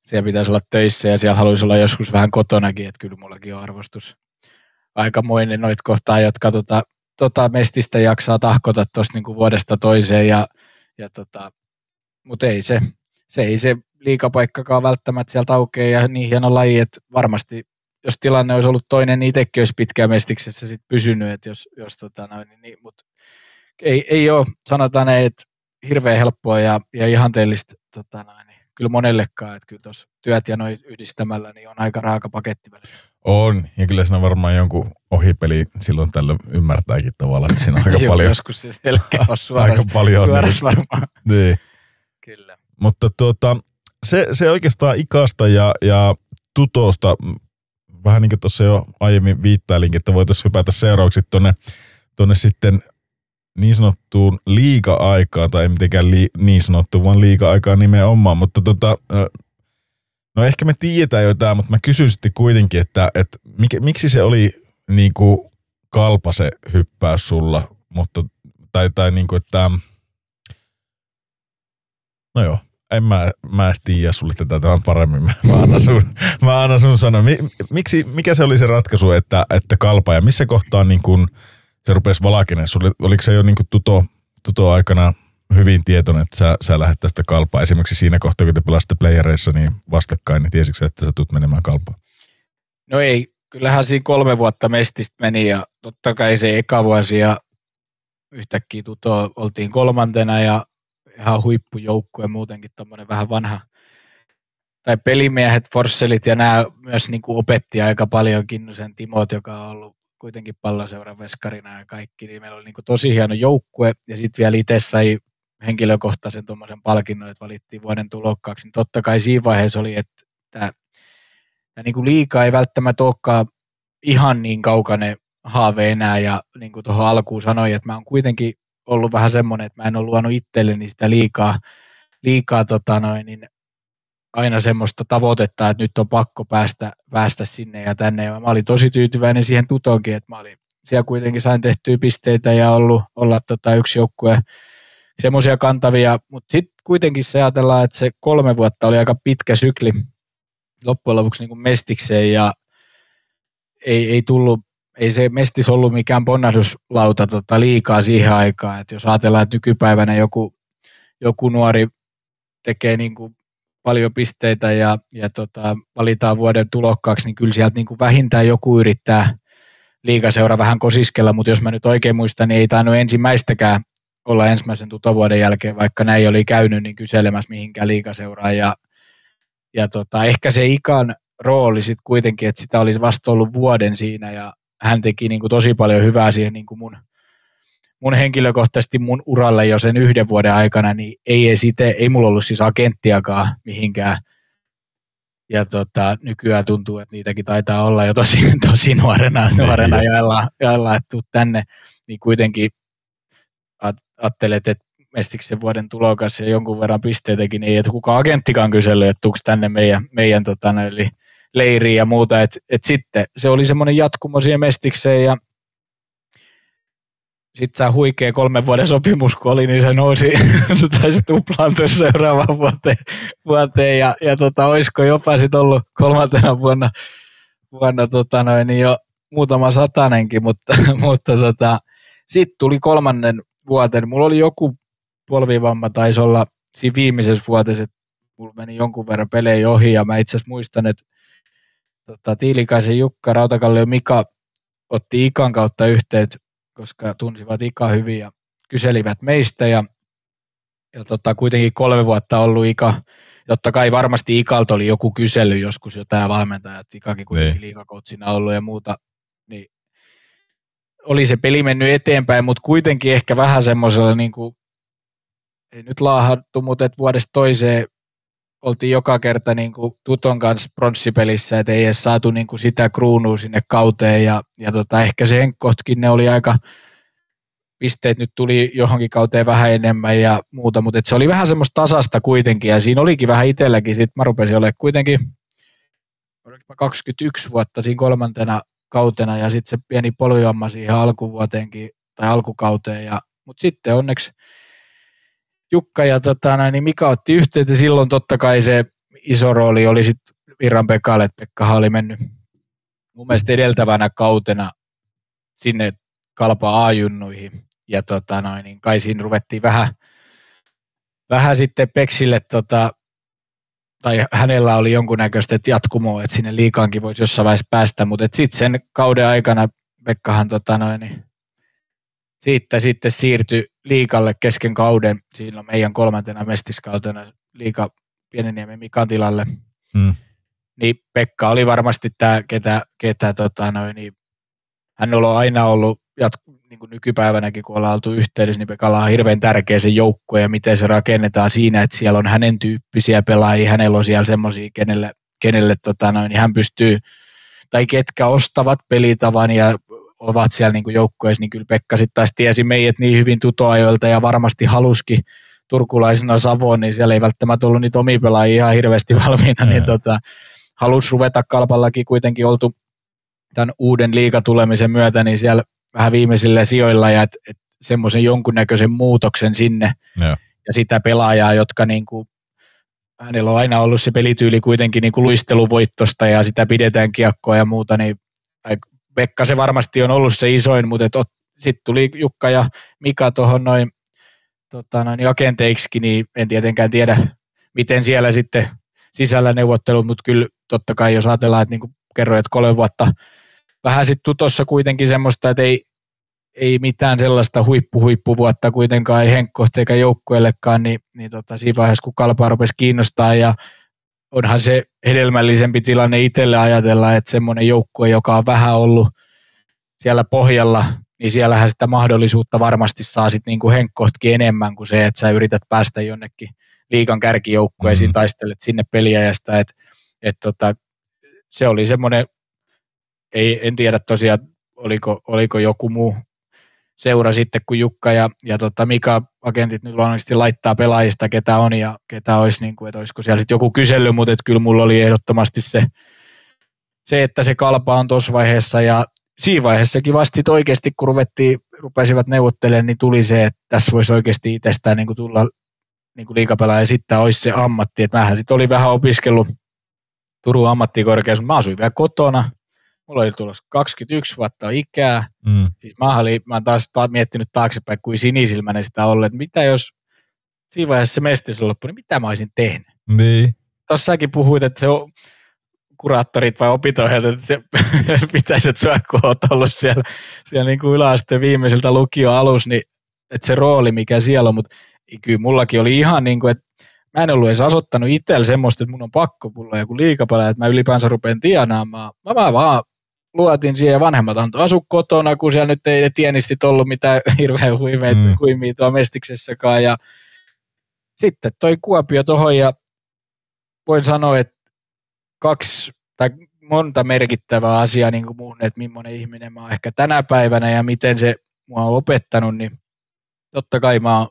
siellä pitäisi olla töissä ja siellä haluaisi olla joskus vähän kotonakin, että kyllä mullakin on arvostus aikamoinen noita kohtaa, jotka Mestistä jaksaa tahkota tuosta vuodesta toiseen, mutta ei se liikapaikkakaan välttämättä sieltä aukea ja niin hieno laji, että varmasti jos tilanne olisi ollut toinen, niin itsekin olisi pitkään Mestiksessä sit pysynyt, että mutta ei ole, sanotaan näin, että hirveän helppoa ja ihanteellista kyllä monellekaan, että kyllä tuossa työt ja noin yhdistämällä niin on aika raaka paketti välillä. On, ja kyllä siinä varmaan jonkun ohipeli silloin tällöin ymmärtääkin tavallaan, että siinä on aika paljon. Joskus se selkeä on suorassa varmaan. Niin. Kyllä. Mutta se oikeastaan Ikasta ja tutosta. Vähän niin kuin tuossa jo aiemmin viittailinkin, että voitaisiin hypätä seuraavaksi tuonne sitten niin sanottuun liiga-aikaan, tai ei mitenkään niin sanottu, vaan liiga-aikaan nimenomaan, mutta no ehkä me tiedetään jo tämä, mutta mä kysyn sitten kuitenkin, että miksi se oli niin kuin Kalpa se hyppäys sulla, mutta tai niin kuin, että no joo. En mä edes tiedä sulle tätä tämän paremmin. Mä annan sun sanoa. Mikä se oli se ratkaisu, että Kalpa ja missä kohtaa niin kun se rupesi valakinen? Oliko se jo niin kun tuto aikana hyvin tietoinen, että sä lähdet tästä Kalpaa? Esimerkiksi siinä kohtaa, kun te pelasitte playereissa niin vastakkain, niin tiesitkö, että sä tulet menemään Kalpaan? No ei, kyllähän siinä 3 vuotta Mestistä meni ja totta kai se eka vuosi ja yhtäkkiä Tuto oltiin 3. ja ihan huippujoukkue muutenkin, tommoinen vähän vanha, tai pelimiehet, forsselit ja nämä myös niin kuin opetti aika paljon Kinnusen Timot, joka on ollut kuitenkin palloseuran veskarina ja kaikki, niin meillä oli niin kuin tosi hieno joukkue ja sitten vielä itse sai henkilökohtaisen tuommoisen palkinnon, että valittiin vuoden tulokkaaksi, niin totta kai siinä vaiheessa oli, että tämä niin kuin liikaa ei välttämättä olekaan ihan niin kaukainen haave enää ja niin kuin tuohon alkuun sanoin, että mä oon kuitenkin ollut vähän semmoinen, että mä en ole luonut itselleni sitä liikaa aina semmoista tavoitetta, että nyt on pakko päästä sinne ja tänne. Ja mä olin tosi tyytyväinen siihen Tutoonkin, että mä olin siellä kuitenkin sain tehtyä pisteitä ja olla yksi joukkue semmoisia kantavia. Mutta sitten kuitenkin se ajatellaan, että se 3 vuotta oli aika pitkä sykli loppujen lopuksi niin kuin Mestikseen ja ei tullut. Ei se Mestis ollut mikään ponnahduslauta liikaa siihen aikaan, että jos ajatellaan, että nykypäivänä joku nuori tekee niin kuin paljon pisteitä ja valitaan vuoden tulokkaaksi, niin kyllä sieltä niin kuin vähintään joku yrittää liigaseura vähän kosiskella, mutta jos mä nyt oikein muistan, niin ei tainnut ensimmäistäkään olla ensimmäisen tutovuoden jälkeen, vaikka näin oli käynyt, niin kyselemässä mihinkään liigaseuraan ja ehkä se Ikan rooli sitten kuitenkin, että sitä olisi vasta ollut vuoden siinä ja hän teki niin kuin tosi paljon hyvää siihen niin kuin mun henkilökohtaisesti mun uralle jo sen 1 vuoden aikana, niin ei mulla ollut siis agenttiakaan mihinkään. Ja nykyään tuntuu, että niitäkin taitaa olla jo tosi nuorena jaellaan, että tuut tänne. Niin kuitenkin ajattelet, että Mestiksen vuoden tulokas ja jonkun verran pisteitäkin, niin ei, että kukaan agenttikaan kysely, että tuuks tänne meidän leiriä ja muuta, että sitten se oli semmoinen jatkumo siihen Mestikseen ja sitten tämä huikea 3 vuoden sopimus, kun oli, niin se nousi, se taisi tuplaantua seuraavaan vuoteen ja olisiko jopa sitten ollut 3. vuonna niin jo muutama satanenkin, mutta sitten tuli 3. vuoteen, mulla oli joku polvivamma, taisi olla siinä viimeisessä vuotessa, että mulla meni jonkun verran pelejä ohi ja mä itse asiassa muistan, että Tiilikaisen Jukka, Rautakallio Mika otti Ikan kautta yhteyttä, koska tunsivat Ika hyvin ja kyselivät meistä ja kuitenkin 3 vuotta ollut Ika. Totta kai varmasti Ikalta oli joku kysely joskus jo tämä valmentaja, että Ikakin kuitenkin liigacoachina ollut ja muuta. Niin oli se peli mennyt eteenpäin, mutta kuitenkin ehkä vähän semmoisella, niin kuin, ei nyt laahattu, mutta vuodesta toiseen oltiin joka kerta niin kuin Tuton kanssa pronssipelissä, että ei edes saatu niin kuin sitä kruunua sinne kauteen. Ja ehkä se henkkohtkin ne oli aika, pisteet nyt tuli johonkin kauteen vähän enemmän ja muuta, mutta se oli vähän semmoista tasasta kuitenkin. Ja siinä olikin vähän itselläkin, sitten mä rupesin olemaan kuitenkin 21 vuotta siinä 3. kautena ja sitten se pieni polvivamma siihen alkuvuoteenkin tai alkukauteen. Mutta sitten onneksi Jukka ja Mika otti yhteyttä, silloin totta kai se iso rooli oli sitten Virran Pekalle, että Pekkahan oli mennyt mun mielestä edeltävänä kautena sinne Kalpa A-junnuihin ja niin kai siinä ruvettiin vähän sitten Peksille, tai hänellä oli jonkunnäköistä jatkumoa, että sinne liikaankin voisi jossain vaiheessa päästä, mutta sitten sen kauden aikana Pekkahan siitä sitten siirtyi Liikalle kesken kauden, silloin meidän 3. mestiskautena Liika Pieniniemen Mikan tilalle. Niin Pekka oli varmasti tämä, ketä hän on aina ollut, niin kuin nykypäivänäkin kun ollaan oltu yhteydessä, niin Pekalla on hirveän tärkeä se joukko ja miten se rakennetaan siinä, että siellä on hänen tyyppisiä pelaajia, hänellä on siellä semmoisia, kenelle kenelle hän pystyy, tai ketkä ostavat pelitavan ja ovat siellä niin joukkueessa, niin kyllä Pekka sitten taas tiesi meidät niin hyvin tutoajoilta ja varmasti haluski turkulaisena Savoon, niin siellä ei välttämättä ollut niitä omia pelaajia ihan hirveästi valmiina, niin halusi ruveta Kalpallakin kuitenkin oltu tämän uuden liigatulemisen myötä, niin siellä vähän viimeisillä sijoilla ja et semmoisen jonkunnäköisen muutoksen sinne ja sitä pelaajaa, jotka niin kuin, hänellä on aina ollut se pelityyli kuitenkin niin kuin luisteluvoittosta ja sitä pidetään kiekkoa ja muuta, niin Pekka se varmasti on ollut se isoin, mutta sitten tuli Jukka ja Mika tuohon noin agenteiksikin, niin en tietenkään tiedä, miten siellä sitten sisällä neuvottelut, mutta kyllä totta kai jos ajatellaan, että niin kuin kerroin, että 3 vuotta vähän sitten tutossa kuitenkin semmoista, että ei mitään sellaista huippuvuotta kuitenkaan, ei henkkohti eikä joukkueellekaan, niin siinä vaiheessa kun Kalpaa rupesi kiinnostaa ja onhan se hedelmällisempi tilanne itselle ajatella, että semmoinen joukkue, joka on vähän ollut siellä pohjalla, niin siellähän sitä mahdollisuutta varmasti saa sitten niinku henkkohtikin enemmän kuin se, että sä yrität päästä jonnekin liigan kärkijoukkueisiin, taistelet sinne peliajasta, että se oli semmoinen, en tiedä tosiaan, oliko joku muu seura sitten, kun Jukka ja Mika agentit nyt luonnollisesti laittaa pelaajista, ketä on ja ketä olisi, niin kuin, että olisiko siellä sitten joku kysely, mutta kyllä mulla oli ehdottomasti se, että se Kalpa on tuossa vaiheessa ja siinä vaiheessakin vasti oikeasti, kun rupesivat neuvottelemaan, niin tuli se, että tässä voisi oikeasti itsestään niin kuin tulla niin kuin liigapelaaja ja sitten olisi se ammatti. Et mähän sitten olin vähän opiskellut Turun ammattikorkeassa, mä asuin vielä kotona. Mulla oli tulossa 21 vuotta ikää. Siis mä oon taas miettinyt taaksepäin, kuin sinisilmäinen sitä ollut, että mitä jos siinä vaiheessa se Mestis loppui, niin mitä mä olisin tehnyt? Niin. Tossakin puhuit, että se on kuraattorit vai opintoajat, että se pitäisi, että sua kun oot ollut siellä niin kuin yläasteen viimeiseltä lukioalus, niin että se rooli, mikä siellä on, mutta kyllä mullakin oli ihan niin kuin, että mä en ollut edes asottanut itsellä semmoista, että mun on pakko pulla joku liikapelaaja, että mä ylipäänsä rupean tienaamaan. Mä vaan luotin siihen ja vanhemmat antoi asua kotona, kun siellä nyt ei tienistit ollut mitään hirveän huimia tuolla Mestiksessäkaan. Ja sitten toi Kuopio tohon ja voin sanoa, että monta merkittävää asiaa niin kuin muun, että millainen ihminen mä oon ehkä tänä päivänä ja miten se mua on opettanut, niin totta kai mä oon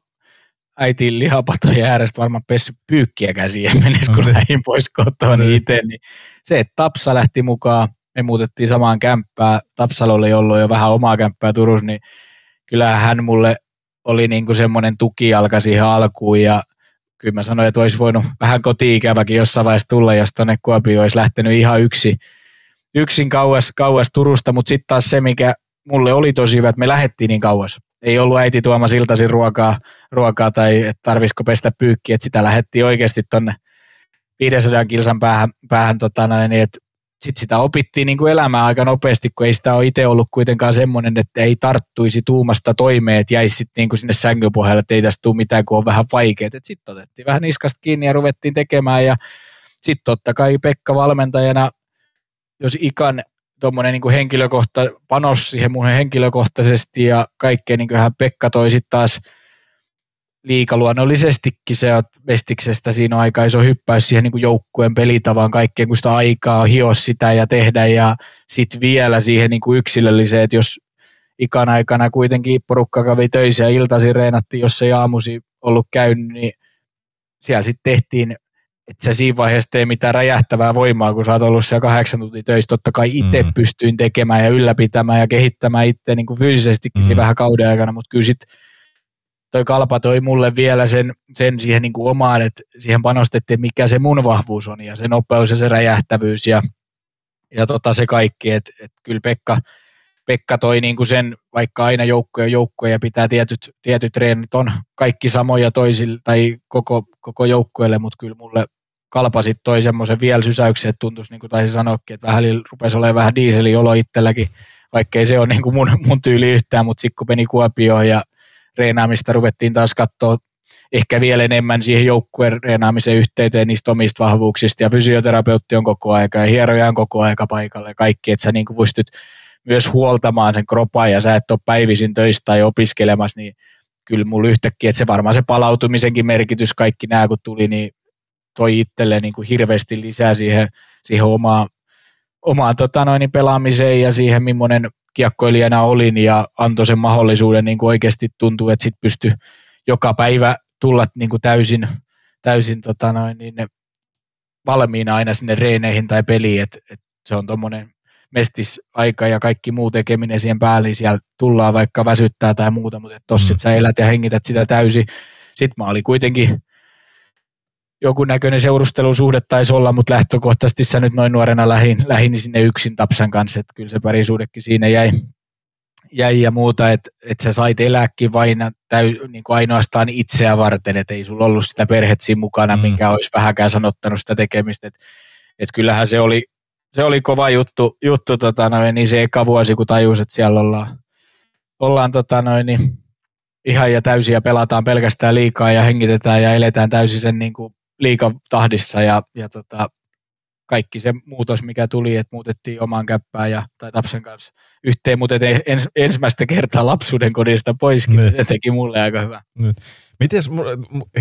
äitiin lihapatojen äärestä varmaan pessyt pyykkiäkään siihen mennessä, kun lähdin pois kotoa niin itse. Niin se, että Tapsa lähti mukaan, me muutettiin samaan kämppään. Tapsalla ei ollut jo vähän omaa kämppää Turussa, niin kyllähän hän mulle oli niinku semmoinen tukijalka siihen alkuun. Ja kyllä mä sanoin, että olisi voinut vähän koti-ikäväkin jossain vaiheessa tulla, jos tuonne Kuopioon olisi lähtenyt ihan yksin kauas Turusta. Mutta sitten taas se, mikä mulle oli tosi hyvä, että me lähdettiin niin kauas. Ei ollut äiti tuomassa iltaisin ruokaa tai että tarvisiko pestä pyykkiä, että sitä lähdettiin oikeasti tuonne 500 kilsan päähän, että sitten sitä opittiin niin kuin elämään aika nopeasti, kun ei sitä ole itse ollut kuitenkaan semmoinen, että ei tarttuisi tuumasta toimeen, että jäisi sitten niin kuin sinne sänkypohjalle, että ei tässä tule mitään, kun on vähän vaikeaa. Sitten otettiin vähän niskasta kiinni ja ruvettiin tekemään ja sitten totta kai Pekka valmentajana, jos Ikan tuommoinen niin henkilökohta panos siihen mun henkilökohtaisesti ja kaikkeen, niin kyllähän Pekka toi sitten taas liikaluonnollisestikin se Mestiksestä, siinä on aika iso hyppäys siihen niin joukkueen pelitavaan kaikkeen, kun sitä aikaa hioa sitä ja tehdä ja sitten vielä siihen niin yksilölliseen, että jos Ikan aikana kuitenkin porukka kävi töissä ja iltaisin reenattiin, jos ei aamusi ollut käynyt, niin siellä sitten tehtiin, että sä siinä vaiheessa tee mitään räjähtävää voimaa, kun sä oot ollut siellä 8 tuntia töissä. Totta kai itse pystyin tekemään ja ylläpitämään ja kehittämään itse niin kuin fyysisestikin vähän kauden aikana, mutta kyllä sitten toi Kalpa toi mulle vielä sen siihen niin kuin omaan, että siihen panostettiin, mikä se mun vahvuus on ja se nopeus ja se räjähtävyys ja se kaikki, että kyllä Pekka toi niin kuin sen, vaikka aina joukkoja pitää tietyt treenit on kaikki samoja toisille tai koko joukkueelle, mutta kyllä mulle Kalpa sitten toi semmoisen vielä sysäyksen, että tuntuisi, niin kuin taisin sanoakin, että vähän rupesi olemaan vähän diiseliolo itselläkin, vaikkei se ole niin kuin mun tyyli yhtään, mutta sitten kun meni Kuopioon ja reenaamista ruvettiin taas katsoa ehkä vielä enemmän siihen joukkueen reenaamisen yhteyteen niistä omista vahvuuksista, ja fysioterapeutti on koko aika ja hieroja on koko aika paikalla ja kaikki, että sä niin kuin pystyt myös huoltamaan sen kropan ja sä et ole päivisin töissä tai opiskelemassa, niin kyllä mulla yhtäkkiä, että se varmaan se palautumisenkin merkitys, kaikki nämä kun tuli, niin toi itselleen niin kuin hirveästi lisää siihen omaan pelaamiseen ja siihen, millainen kiekkoilijana olin, ja antoi sen mahdollisuuden, niin kuin oikeasti tuntuu, että sit pystyi joka päivä tulla niin kuin täysin valmiina aina sinne reeneihin tai peliin, että se on tuommoinen mestisaika ja kaikki muu tekeminen siihen päälle, siellä tullaan vaikka väsyttää tai muuta, mutta tossa sä elät ja hengität sitä täysin. Sitten mä olin kuitenkin jokunnäköinen seurustelusuhde taisi olla, mutta lähtökohtaisesti sä nyt noin nuorena lähin sinne yksin Tapsan kanssa, että kyllä se parisuudekin siinä jäi ja muuta, että sä sait elääkin vain niin kuin ainoastaan itseä varten, että ei sulla ollut sitä perhettä siinä mukana, minkä olisi vähäkään sanottanut sitä tekemistä, että kyllähän se oli kova juttu, niin se eka vuosi, kun tajus, että siellä ollaan ihan ja täysin ja pelataan pelkästään liikaa ja hengitetään ja eletään täysin sen niin kuin liikan tahdissa ja kaikki se muutos, mikä tuli, että muutettiin omaan käppään tai Tapsen kanssa yhteen, mutta ensimmäistä kertaa lapsuuden kodista poiskin, niin se teki mulle aika hyvä. Niin. Miten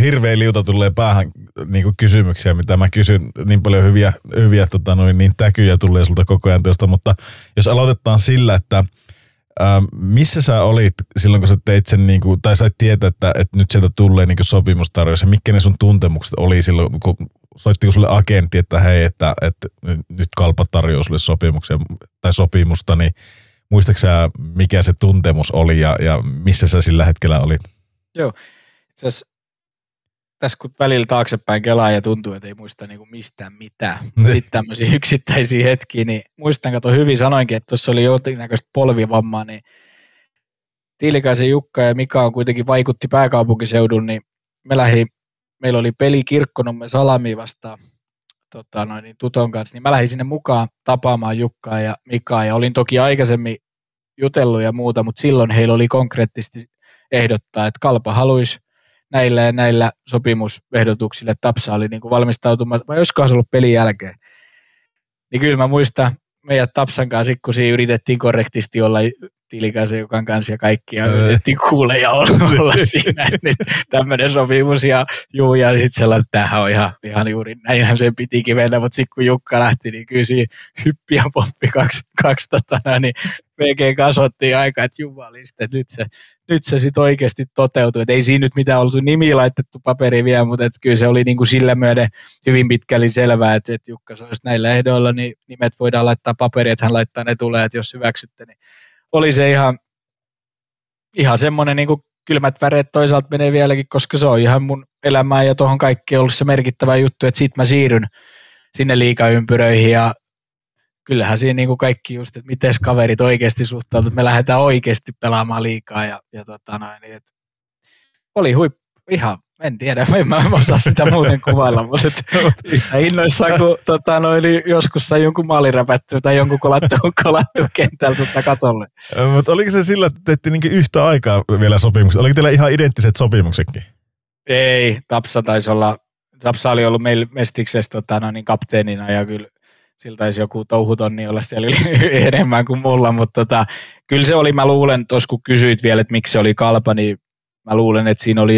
hirveä liuta tulee päähän niin kysymyksiä, mitä mä kysyn, niin paljon hyviä niin täkyjä tulee sulta koko ajan tuosta, mutta jos aloitetaan sillä, että missä sä olit silloin, kun sä teit sen, niin kuin, tai sait tietää, että nyt sieltä tulee niin sopimustarjoissa, mitkä ne sun tuntemukset oli silloin, kun soittiko sulle agentti, että hei, että nyt Kalpa tarjoaa sulle sopimuksia tai sopimusta, niin muistatko sä, mikä se tuntemus oli ja missä sä sillä hetkellä olit? Joo, tässä kun välillä taaksepäin kelaa ja tuntuu, että ei muista niinku mistään mitään. Sitten tämmöisiä yksittäisiä hetkiä, niin muistan, kato hyvin sanoinkin, että tuossa oli jonkinnäköistä polvivammaa, niin Tiilikaisen Jukka ja Mika on kuitenkin vaikutti pääkaupunkiseudun, niin meillä oli peli Kirkkonumme Salami vastaan Tuton kanssa, niin mä lähdin sinne mukaan tapaamaan Jukkaa ja Mikaa, ja olin toki aikaisemmin jutellut ja muuta, mutta silloin heillä oli konkreettisesti ehdottaa, että Kalpa haluaisi näillä ja näillä sopimusehdotuksilla, että Tapsa oli niin kuin valmistautumassa, vai olisikohan se ollut pelin jälkeen. Niin kyllä mä muistan, meidän Tapsan kanssa, kun siinä yritettiin korrektisti olla Tiilikaisen Jukan kanssa ja kaikkia, yritettiin kuulla ja olla siinä, että tämmöinen sopimus ja juu, ja sitten sellainen, että tämähän on ihan juuri näinhän sen pitikin mennä, mutta sitten kun Jukka lähti, niin kyllä siinä hyppi ja poppi kaksi niin melkein kasvattiin aika, että jumalista, että nyt se sitten oikeasti toteutui. Et ei siinä nyt mitään oltu nimiä laitettu paperiin vielä, mutta et kyllä se oli niinku sillä myöden hyvin pitkälle selvää, että et Jukka sanoi, että näillä ehdoilla niin nimet voidaan laittaa paperiin, että hän laittaa ne tulee, että jos hyväksytte. Niin oli se ihan semmoinen niinku kylmät väreet toisaalta menee vieläkin, koska se on ihan mun elämää ja tuohon kaikkeen ollut se merkittävä juttu, että sit mä siirryn sinne liigaympyröihin ja kyllähän siinä niin kuin kaikki just, että miten kaverit oikeasti suhtautuvat, me lähdetään oikeasti pelaamaan liigaa että oli huippu, ihan, en tiedä, en osaa sitä muuten kuvailla, mutta yhtä innoissaan, kun joskus sai jonkun maalin räpättyä tai jonkun kolattu kentältä katolle. Mutta oliko se sillä, että tehtiin niin yhtä aikaa vielä sopimukset? Oliko teillä ihan identtiset sopimuksetkin? Ei, Tapsa oli ollut meillä Mestiksessä kapteenina ja kyllä, sillä taisi joku touhutonni olla siellä enemmän kuin mulla, mutta kyllä se oli, mä luulen, tuossa kun kysyit vielä, että miksi se oli Kalpa, niin mä luulen, että siinä oli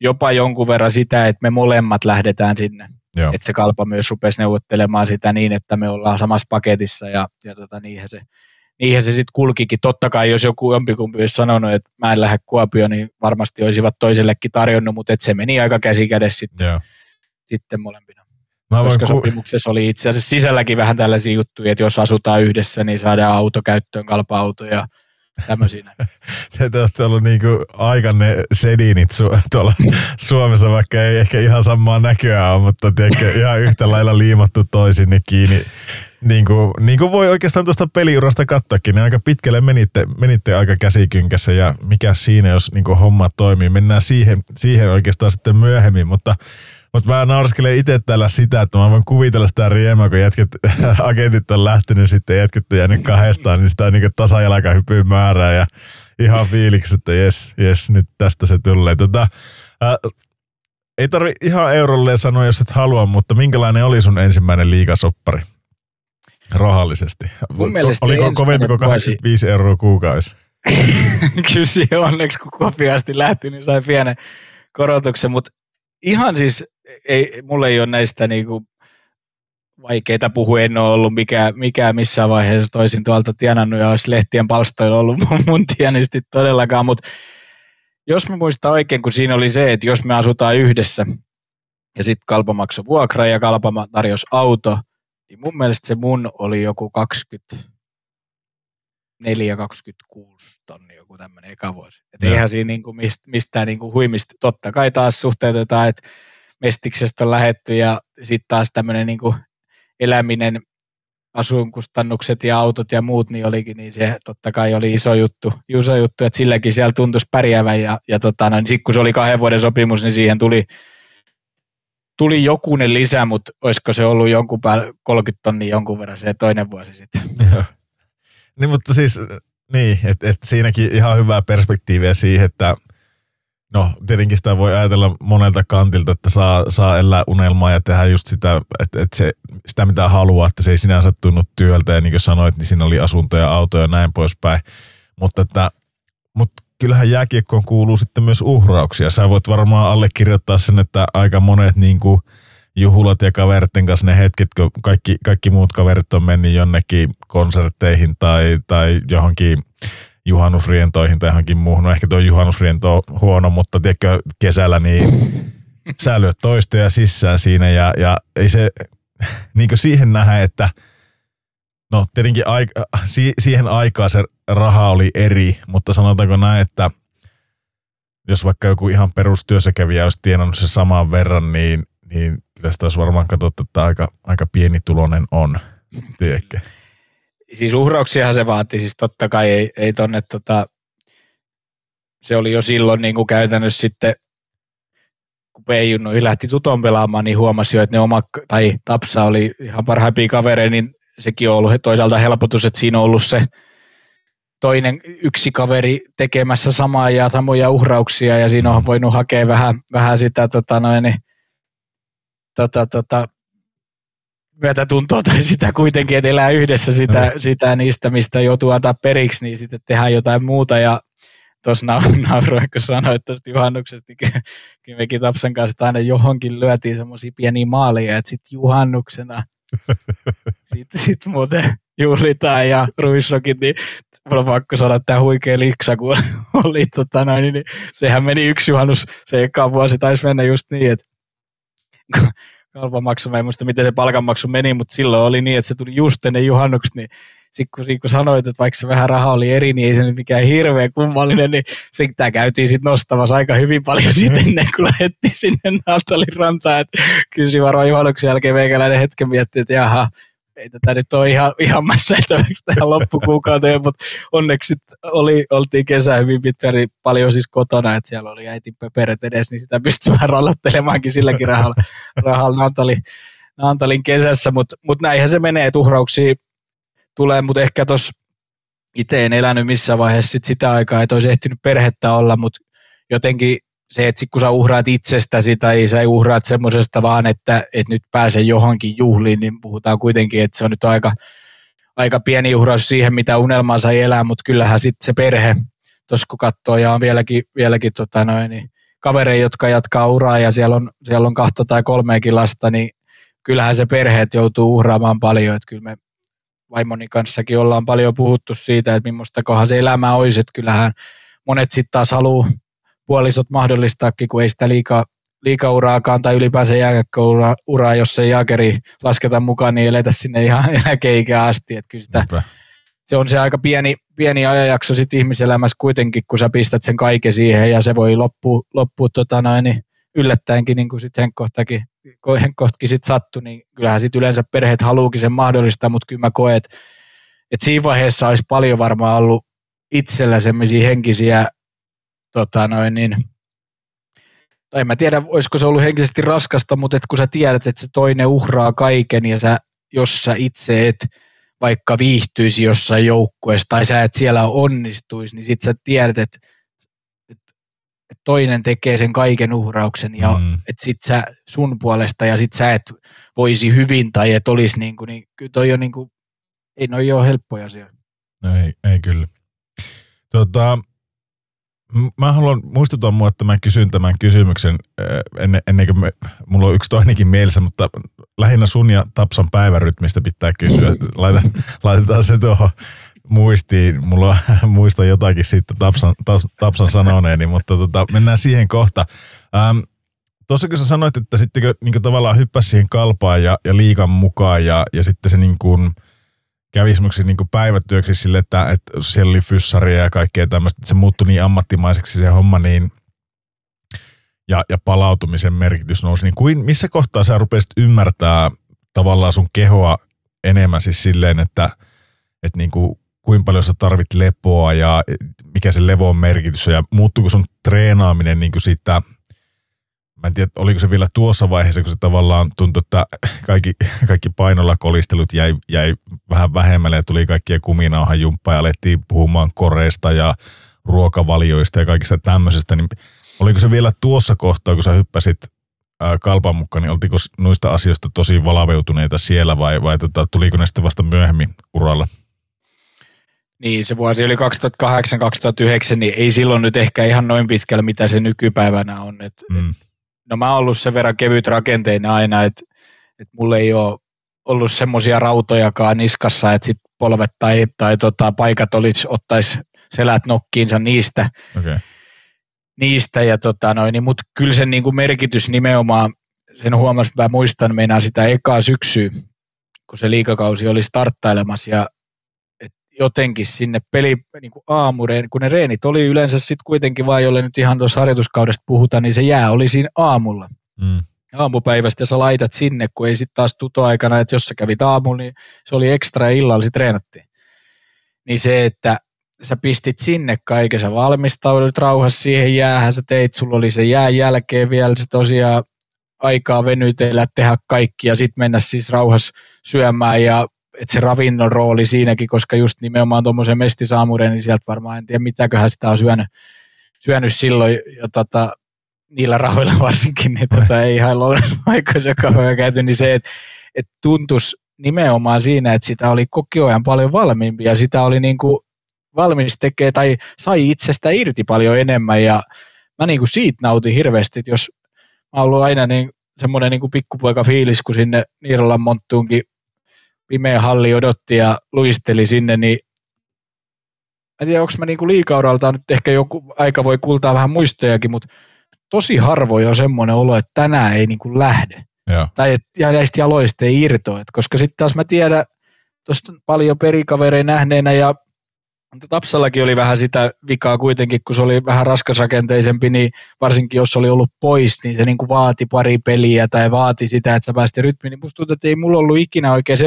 jopa jonkun verran sitä, että me molemmat lähdetään sinne. Joo. Että se Kalpa myös rupesi neuvottelemaan sitä niin, että me ollaan samassa paketissa ja niinhän se sitten kulkikin. Totta kai jos joku jompikumpi olisi sanonut, että mä en lähde Kuopioon, niin varmasti olisivat toisellekin tarjonnut, mutta se meni aika käsi kädessä sitten molempina. Koska sopimuksessa oli itse asiassa sisälläkin vähän tällaisia juttuja, että jos asutaan yhdessä, niin saadaan auto käyttöön, Kalpa-auto ja tämmöisiä. Te olette olleet niin kuin aikanne sedinit tuolla Suomessa, vaikka ei ehkä ihan samaa näköä ole, mutta ihan yhtä lailla liimattu toisinne kiinni. Niin kuin voi oikeastaan tuosta peliurasta katsoakin, niin aika pitkälle menitte aika käsikynkässä ja mikä siinä, jos niin kuin homma toimii. Mennään siihen oikeastaan sitten myöhemmin, mutta mä nauriskelen itse täällä sitä, että mä voin kuvitella sitä riemää, kun agentit on lähtenyt sitten, jätket on jäänyt kahdestaan, niin sitä on niin tasajalkahypyn määrää ja ihan fiiliksi, että jes, nyt tästä se tulee. Ei tarvi ihan eurolleen sanoa, jos et halua, mutta minkälainen oli sun ensimmäinen liigasoppari rahallisesti? Oliko kovempi kuin 85 euroa kuukausi? Kyllä siihen onneksi, kun Kuopioon asti lähti, niin sai pienen korotuksen, mutta ihan siis mulla ei ole näistä niinku vaikeita puhua, en ole ollut mikä missään vaiheessa toisin tuolta tienannut ja olisi lehtien palstoilla ollut mun tienisti todellakaan, mutta jos mä muistan oikein, kun siinä oli se, että jos me asutaan yhdessä ja sitten Kalpa maksoi vuokra ja Kalpa tarjosi auto, niin mun mielestä se mun oli joku 24-26 tonni, joku tämmöinen eka vuosi. Että eihän siinä niinku mistään niinku huimista. Totta kai taas suhteutetaan, että Mestiksestä on lähetty ja sitten taas tämmöinen niinku eläminen, asuinkustannukset ja autot ja muut, niin olikin, niin se totta kai oli iso juttu, että silläkin siellä tuntuisi pärjäävän ja niin sitten kun se oli 2 vuoden sopimus, niin siihen tuli jokunen lisä, mutta olisiko se ollut jonkun päälle 30 tonnia jonkun verran se toinen vuosi sitten. Niin, mutta siis, niin, että siinäkin ihan hyvää perspektiiviä siihen, että no tietenkin sitä voi ajatella monelta kantilta, että saa elää unelmaa ja tehdä just sitä, että se, sitä mitä haluaa, että se ei sinänsä tunnu työltä ja niin kuin sanoit, niin siinä oli asuntoja, autoja ja näin poispäin, mutta kyllähän jääkiekkoon kuuluu sitten myös uhrauksia. Sä voit varmaan allekirjoittaa sen, että aika monet niin kuin juhlat ja kaveritten kanssa ne hetket, kun kaikki muut kaverit on mennyt jonnekin konserteihin tai johonkin juhannusrientoihin tai johonkin muuhun. No ehkä tuo juhannusriento on huono, mutta tiedätkö, kesällä niin sä lyöt toistoja sisään siinä ja ei se niin kuin siihen nähdä, että no tietenkin siihen aikaan se raha oli eri, mutta sanotaanko näin, että jos vaikka joku ihan perustyössäkävijä olisi tienannut se saman verran, niin kyllä sitä olisi varmaan katsottu, että aika pienituloinen on, tiedätkö. Siis uhrauksiahan se vaatii, siis totta kai ei tonne, se oli jo silloin niin kuin käytännössä sitten, kun P-junnuihin lähti Tuton pelaamaan, niin huomasi jo, että ne Tapsa oli ihan parhaimpia kavereita, niin sekin on ollut toisaalta helpotus, että siinä on ollut se toinen yksi kaveri tekemässä samaa ja samoja uhrauksia, ja siinä on voinut hakea vähän sitä myötätuntoa tai sitä kuitenkin, että elää yhdessä sitä niistä, mistä joutuu antaa periksi, niin sitten tehdään jotain muuta. Ja tuossa nauroin, kun sanoit tuosta juhannuksesta, kun mekin Tapsan kanssa aina johonkin lyötiin semmoisia pieniä maaleja, että sitten juhannuksena sit muuten juhlitaan ja ruisrokit, niin mulla on pakko sanoa, että tämä huikea liksa, kun oli niin sehän meni yksi juhannus, se eka vuosi taisi mennä just niin, että Kalpamaksu, mä en muista miten se palkanmaksu meni, mutta silloin oli niin, että se tuli just ennen juhannuksi, niin kun sanoit, että vaikka se vähän raha oli eri, niin ei se nyt mikään hirveän kummallinen, niin sitä käytiin sitten nostamassa aika hyvin paljon siitä ennen kuin lähdettiin sinne Naantalin rantaan, että kyllä siinä varmaan juhannuksen jälkeen meikäläinen hetken miettii, että jaha, ei tätä nyt ole ihan mässäitäväksi tähän loppukuukauteen, mutta onneksi oltiin kesä hyvin pitkään niin paljon siis kotona, että siellä oli äitin pöperöt edes, niin sitä pystyi vähän rallattelemaankin silläkin rahalla Naantalin kesässä, mutta näinhän se menee, että uhrauksia tulee, mutta ehkä tuossa itse en elänyt missään vaiheessa sitä aikaa, että olisi ehtinyt perhettä olla, mutta jotenkin se, että kun sä uhraat itsestäsi tai sä uhraat semmoisesta vaan, että nyt pääsen johonkin juhliin, niin puhutaan kuitenkin, että se on nyt aika pieni uhraus siihen, mitä unelmaa sai elää, mutta kyllähän sitten se perhe, tuossa kun katsoo, ja on vieläkin kavereita, jotka jatkaa uraa ja siellä on 2 tai 3 lasta, niin kyllähän se perheet joutuu uhraamaan paljon, että kyllä me vaimoni kanssakin ollaan paljon puhuttu siitä, että millaista kohan se elämä olisi, että kyllähän monet sitten taas haluaa puolisot mahdollistaakin, kun ei sitä liikauraakaan tai ylipäänsä jääkäkkouraa, jos ei jaakeri lasketa mukaan, niin eletä sinne ihan eläkeikään asti. Että kyllä se on se aika pieni ajanjakso sit ihmiselämässä kuitenkin, kun sä pistät sen kaiken siihen ja se voi loppua yllättäenkin, niin kuin sitten Henkkohtakin sit sattui, niin kyllähän sit yleensä perheet haluukin sen mahdollistaa, mutta kyllä mä koen, että siinä vaiheessa olisi paljon varmaan ollut itsellä sellaisia henkisiä tai en mä tiedä, olisiko se ollut henkisesti raskasta, mutta kun sä tiedät, että se toinen uhraa kaiken ja jos sä itse et vaikka viihtyisi jossain joukkueessa tai sä et siellä onnistuisi, niin sit sä tiedät, että toinen tekee sen kaiken uhrauksen ja että sit sä sun puolesta ja sit sä et voisi hyvin tai et olisi niin kyllä toi on ei ole helppoja asioita. No ei kyllä. Mä haluan muistuttaa mua, että mä kysyn tämän kysymyksen ennen kuin mulla on yksi toinenkin mielessä, mutta lähinnä sun ja Tapsan päivärytmistä pitää kysyä. Laitetaan se tuohon muistiin. Mulla muista jotakin siitä Tapsan sanoneeni, mutta mennään siihen kohta. Tuossa kun sä sanoit, että sitten niin tavallaan hyppäsi siihen Kalpaan ja Liigan mukaan ja sitten se niin kuin kävi esimerkiksi niin kuin päivätyöksi sille, että siellä oli fyssaria ja kaikkea tämmöistä, että se muuttui niin ammattimaiseksi se homma niin, ja palautumisen merkitys nousi. Niin missä kohtaa sä rupesit ymmärtää tavallaan sun kehoa enemmän siis silleen, että niin kuin, kuinka paljon sä tarvit lepoa ja mikä se levon merkitys on ja muuttuuko sun treenaaminen niin kuin siitä. Mä en tiedä, oliko se vielä tuossa vaiheessa, kun se tavallaan tuntui, että kaikki painolla kolistelut jäi vähän vähemmälle ja tuli kaikkia kuminauhan jumppaa ja alettiin puhumaan koreista ja ruokavalioista ja kaikista tämmöisestä. Niin oliko se vielä tuossa kohtaa, kun sä hyppäsit Kalpan mukaan, niin oltiko noista asioista tosi valaveutuneita siellä vai tuliko ne sitten vasta myöhemmin uralla? Niin, se vuosi oli 2008-2009, niin ei silloin nyt ehkä ihan noin pitkällä, mitä se nykypäivänä on, että no mä oon ollut sen verran kevyt rakenteinen aina, että mulla ei ole ollut semmoisia rautojakaan niskassa, että sit polvet tai paikat ottaisi selät nokkiinsa niistä. Okay. Niistä ja mutta kyllä sen niin kuin merkitys nimenomaan, sen huomasin, mä muistan meinaa sitä ekaa syksyä, kun se liigakausi oli starttailemassa ja jotenkin sinne peli niin aamureen, kun ne reenit oli yleensä sitten kuitenkin vaan, jolle nyt ihan tuossa harjoituskaudesta puhutaan, niin se jää oli siinä aamulla. Aamupäivästä sä laitat sinne, kun ei sitten taas tutoaikana, että jos sä kävit aamulla, niin se oli ekstra ja illalla sitten treenattiin. Niin se, että sä pistit sinne kaiken, sä valmistaudut rauhassa siihen jäähän, sä teit, sulla oli se jään jälkeen vielä se tosiaan aikaa venytellä, tehdä kaikki ja sitten mennä siis rauhassa syömään ja että se ravinnon rooli siinäkin, koska just nimenomaan tuommoisen mestisaamureen, niin sieltä varmaan en tiedä mitäköhän sitä on syönyt silloin, ja niillä rahoilla varsinkin, niin ei ihan lounaspaikoissa, joka on käyty, niin se, että tuntuisi nimenomaan siinä, että sitä oli kokiojan paljon valmiimpi, ja sitä oli niin kuin valmis tekemään, tai sai itsestä irti paljon enemmän, ja mä niin kuin siitä nautin hirveästi, että jos mä oon ollut aina niin, semmoinen niin kuin pikkupoika fiilis, kun sinne Niiralan monttuunkin pimeä halli odotti ja luisteli sinne, niin en tiedä, onko mä niinku liikauraltaan nyt ehkä joku aika voi kultaa vähän muistojakin, mutta tosi harvoin on semmoinen olo, että tänään ei niinku lähde. Joo. Tai että näistä jaloista ei irtoa, koska sitten taas mä tiedän, tuosta paljon perikavereja nähneenä ja Tapsallakin oli vähän sitä vikaa kuitenkin, kun se oli vähän raskasrakenteisempi, niin varsinkin jos oli ollut pois, niin se niin kuin vaati pari peliä tai vaati sitä, että sä päästi rytmiin. Niin musta tuntuu, että ei mulla ollut ikinä oikein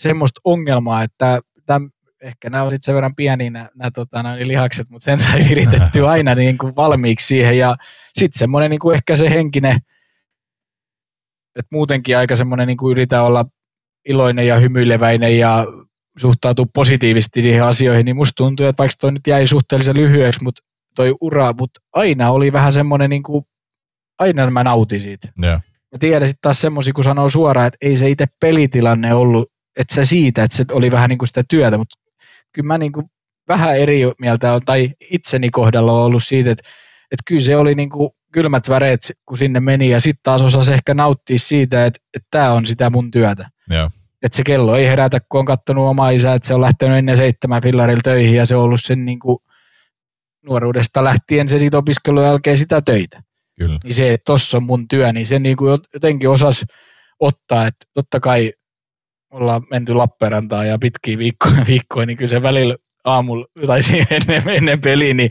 semmoista ongelmaa, että ehkä nämä on sitten sen verran pieniä nämä lihakset, mutta sen sai viritettyä aina niin kuin valmiiksi siihen. Ja sitten semmoinen niin kuin ehkä se henkinen, että muutenkin aika semmoinen niin kuin yritä olla iloinen ja hymyileväinen ja suhtautuu positiivisesti niihin asioihin, niin musta tuntuu, että vaikka toi nyt jäi suhteellisen lyhyeksi, mutta toi ura, mutta aina oli vähän semmoinen, niin kuin, aina mä nautin siitä. Yeah. Mä tiedän sitten taas semmoisia, kun sanoo suoraan, että ei se itse pelitilanne ollut, että se siitä, että se oli vähän niin kuin sitä työtä, mutta kyllä mä niin kuin vähän eri mieltä on, tai itseni kohdalla on ollut siitä, että kyllä se oli niin kuin kylmät väreet, kun sinne meni, ja sitten taas osasi ehkä nauttia siitä, että tämä on sitä mun työtä. Yeah. Että se kello ei herätä, kun on katsonut omaa isää, että se on lähtenyt ennen 7 fillarilla töihin ja se on ollut sen niin kuin nuoruudesta lähtien se siitä opiskelun jälkeen sitä töitä. Kyllä. Niin se, että tossa on mun työ, niin se niin kuin jotenkin osasi ottaa, että totta kai ollaan menty Lappeenrantaan ja pitkiä viikkoja, niin kyllä se välillä aamulla tai ennen peliä, niin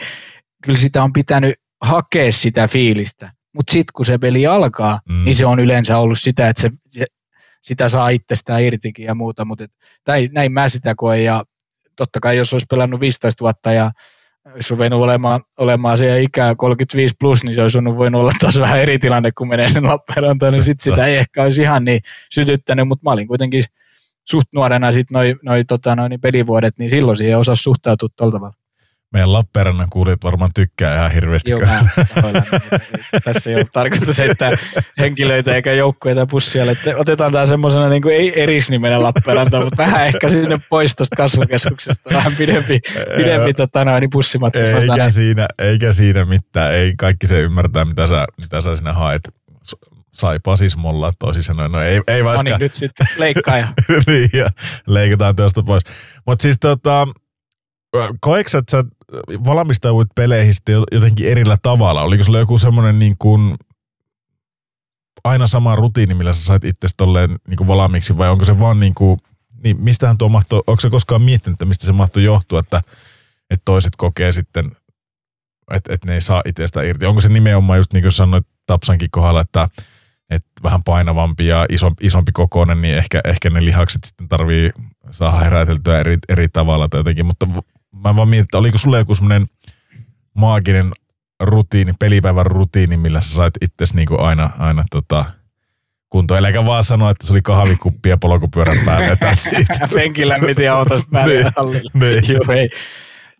kyllä sitä on pitänyt hakea sitä fiilistä. Mutta sitten kun se peli alkaa, niin se on yleensä ollut sitä, että sitä saa itsestään irtikin ja muuta, mutta näin mä sitä koen, ja totta kai jos olisi pelannut 15 vuotta ja olisi ruvennut olemaan siellä ikää 35 plus, niin se olisi voinut olla taas vähän eri tilanne, kun menee sen Lappeenrantaan, niin sitten sitä ei ehkä olisi ihan niin sytyttänyt, mutta mä olin kuitenkin suht nuorena sitten noi pelivuodet, niin silloin siihen osasi suhtautua tuolla tavalla. Meidän Lappeenrannan kuulijat varmaan tykkää ihan hirveästi. Joo, tässä ei ole tarkoitus heittää henkilöitä eikä joukkueita pussialle. Otetaan tämä semmoisena niin kuin ei erisnimenä Lappeenranta, mutta vähän ehkä sinne pois tuosta kasvukeskuksesta. Vähän pidempi niin pussimatka. Eikä siinä mitään. Ei kaikki se ymmärtää, mitä sä sinä haet. Saipaa siis mollaa toisin sanoen. No ei vaikka. No niin, nyt sitten leikkaaja. Niin, ja leikataan tuosta pois. Mutta siis koeks, että sä valmistauduit peleihin jotenkin erillä tavalla? Oliko sulla joku semmoinen niin kuin aina sama rutiini, millä sä sait itsesi tolleen niin kuin valmiiksi, vai onko se vaan niin kuin, niin mistähän tuo mahtoo, onko sä koskaan miettinyt, että mistä se mahtoo johtua, että toiset kokee sitten, että ne ei saa itsestä irti? Onko se nimenomaan just niin kuin sanoit Tapsankin kohdalla, että vähän painavampi ja isompi kokoinen, niin ehkä ne lihakset sitten tarvii saada heräteltyä eri tavalla tai jotenkin, mutta mä vaan mietin, että oliko sulla joku semmoinen maaginen rutiini, pelipäivän rutiini, millä sä sait itsesi niinku aina kuntoon. Eikä vaan sanoa, että se oli kahvikuppi ja polkupyörän päällä ja that's it. Penkin lämmitin ja autos päälle hallille. Joo, ei.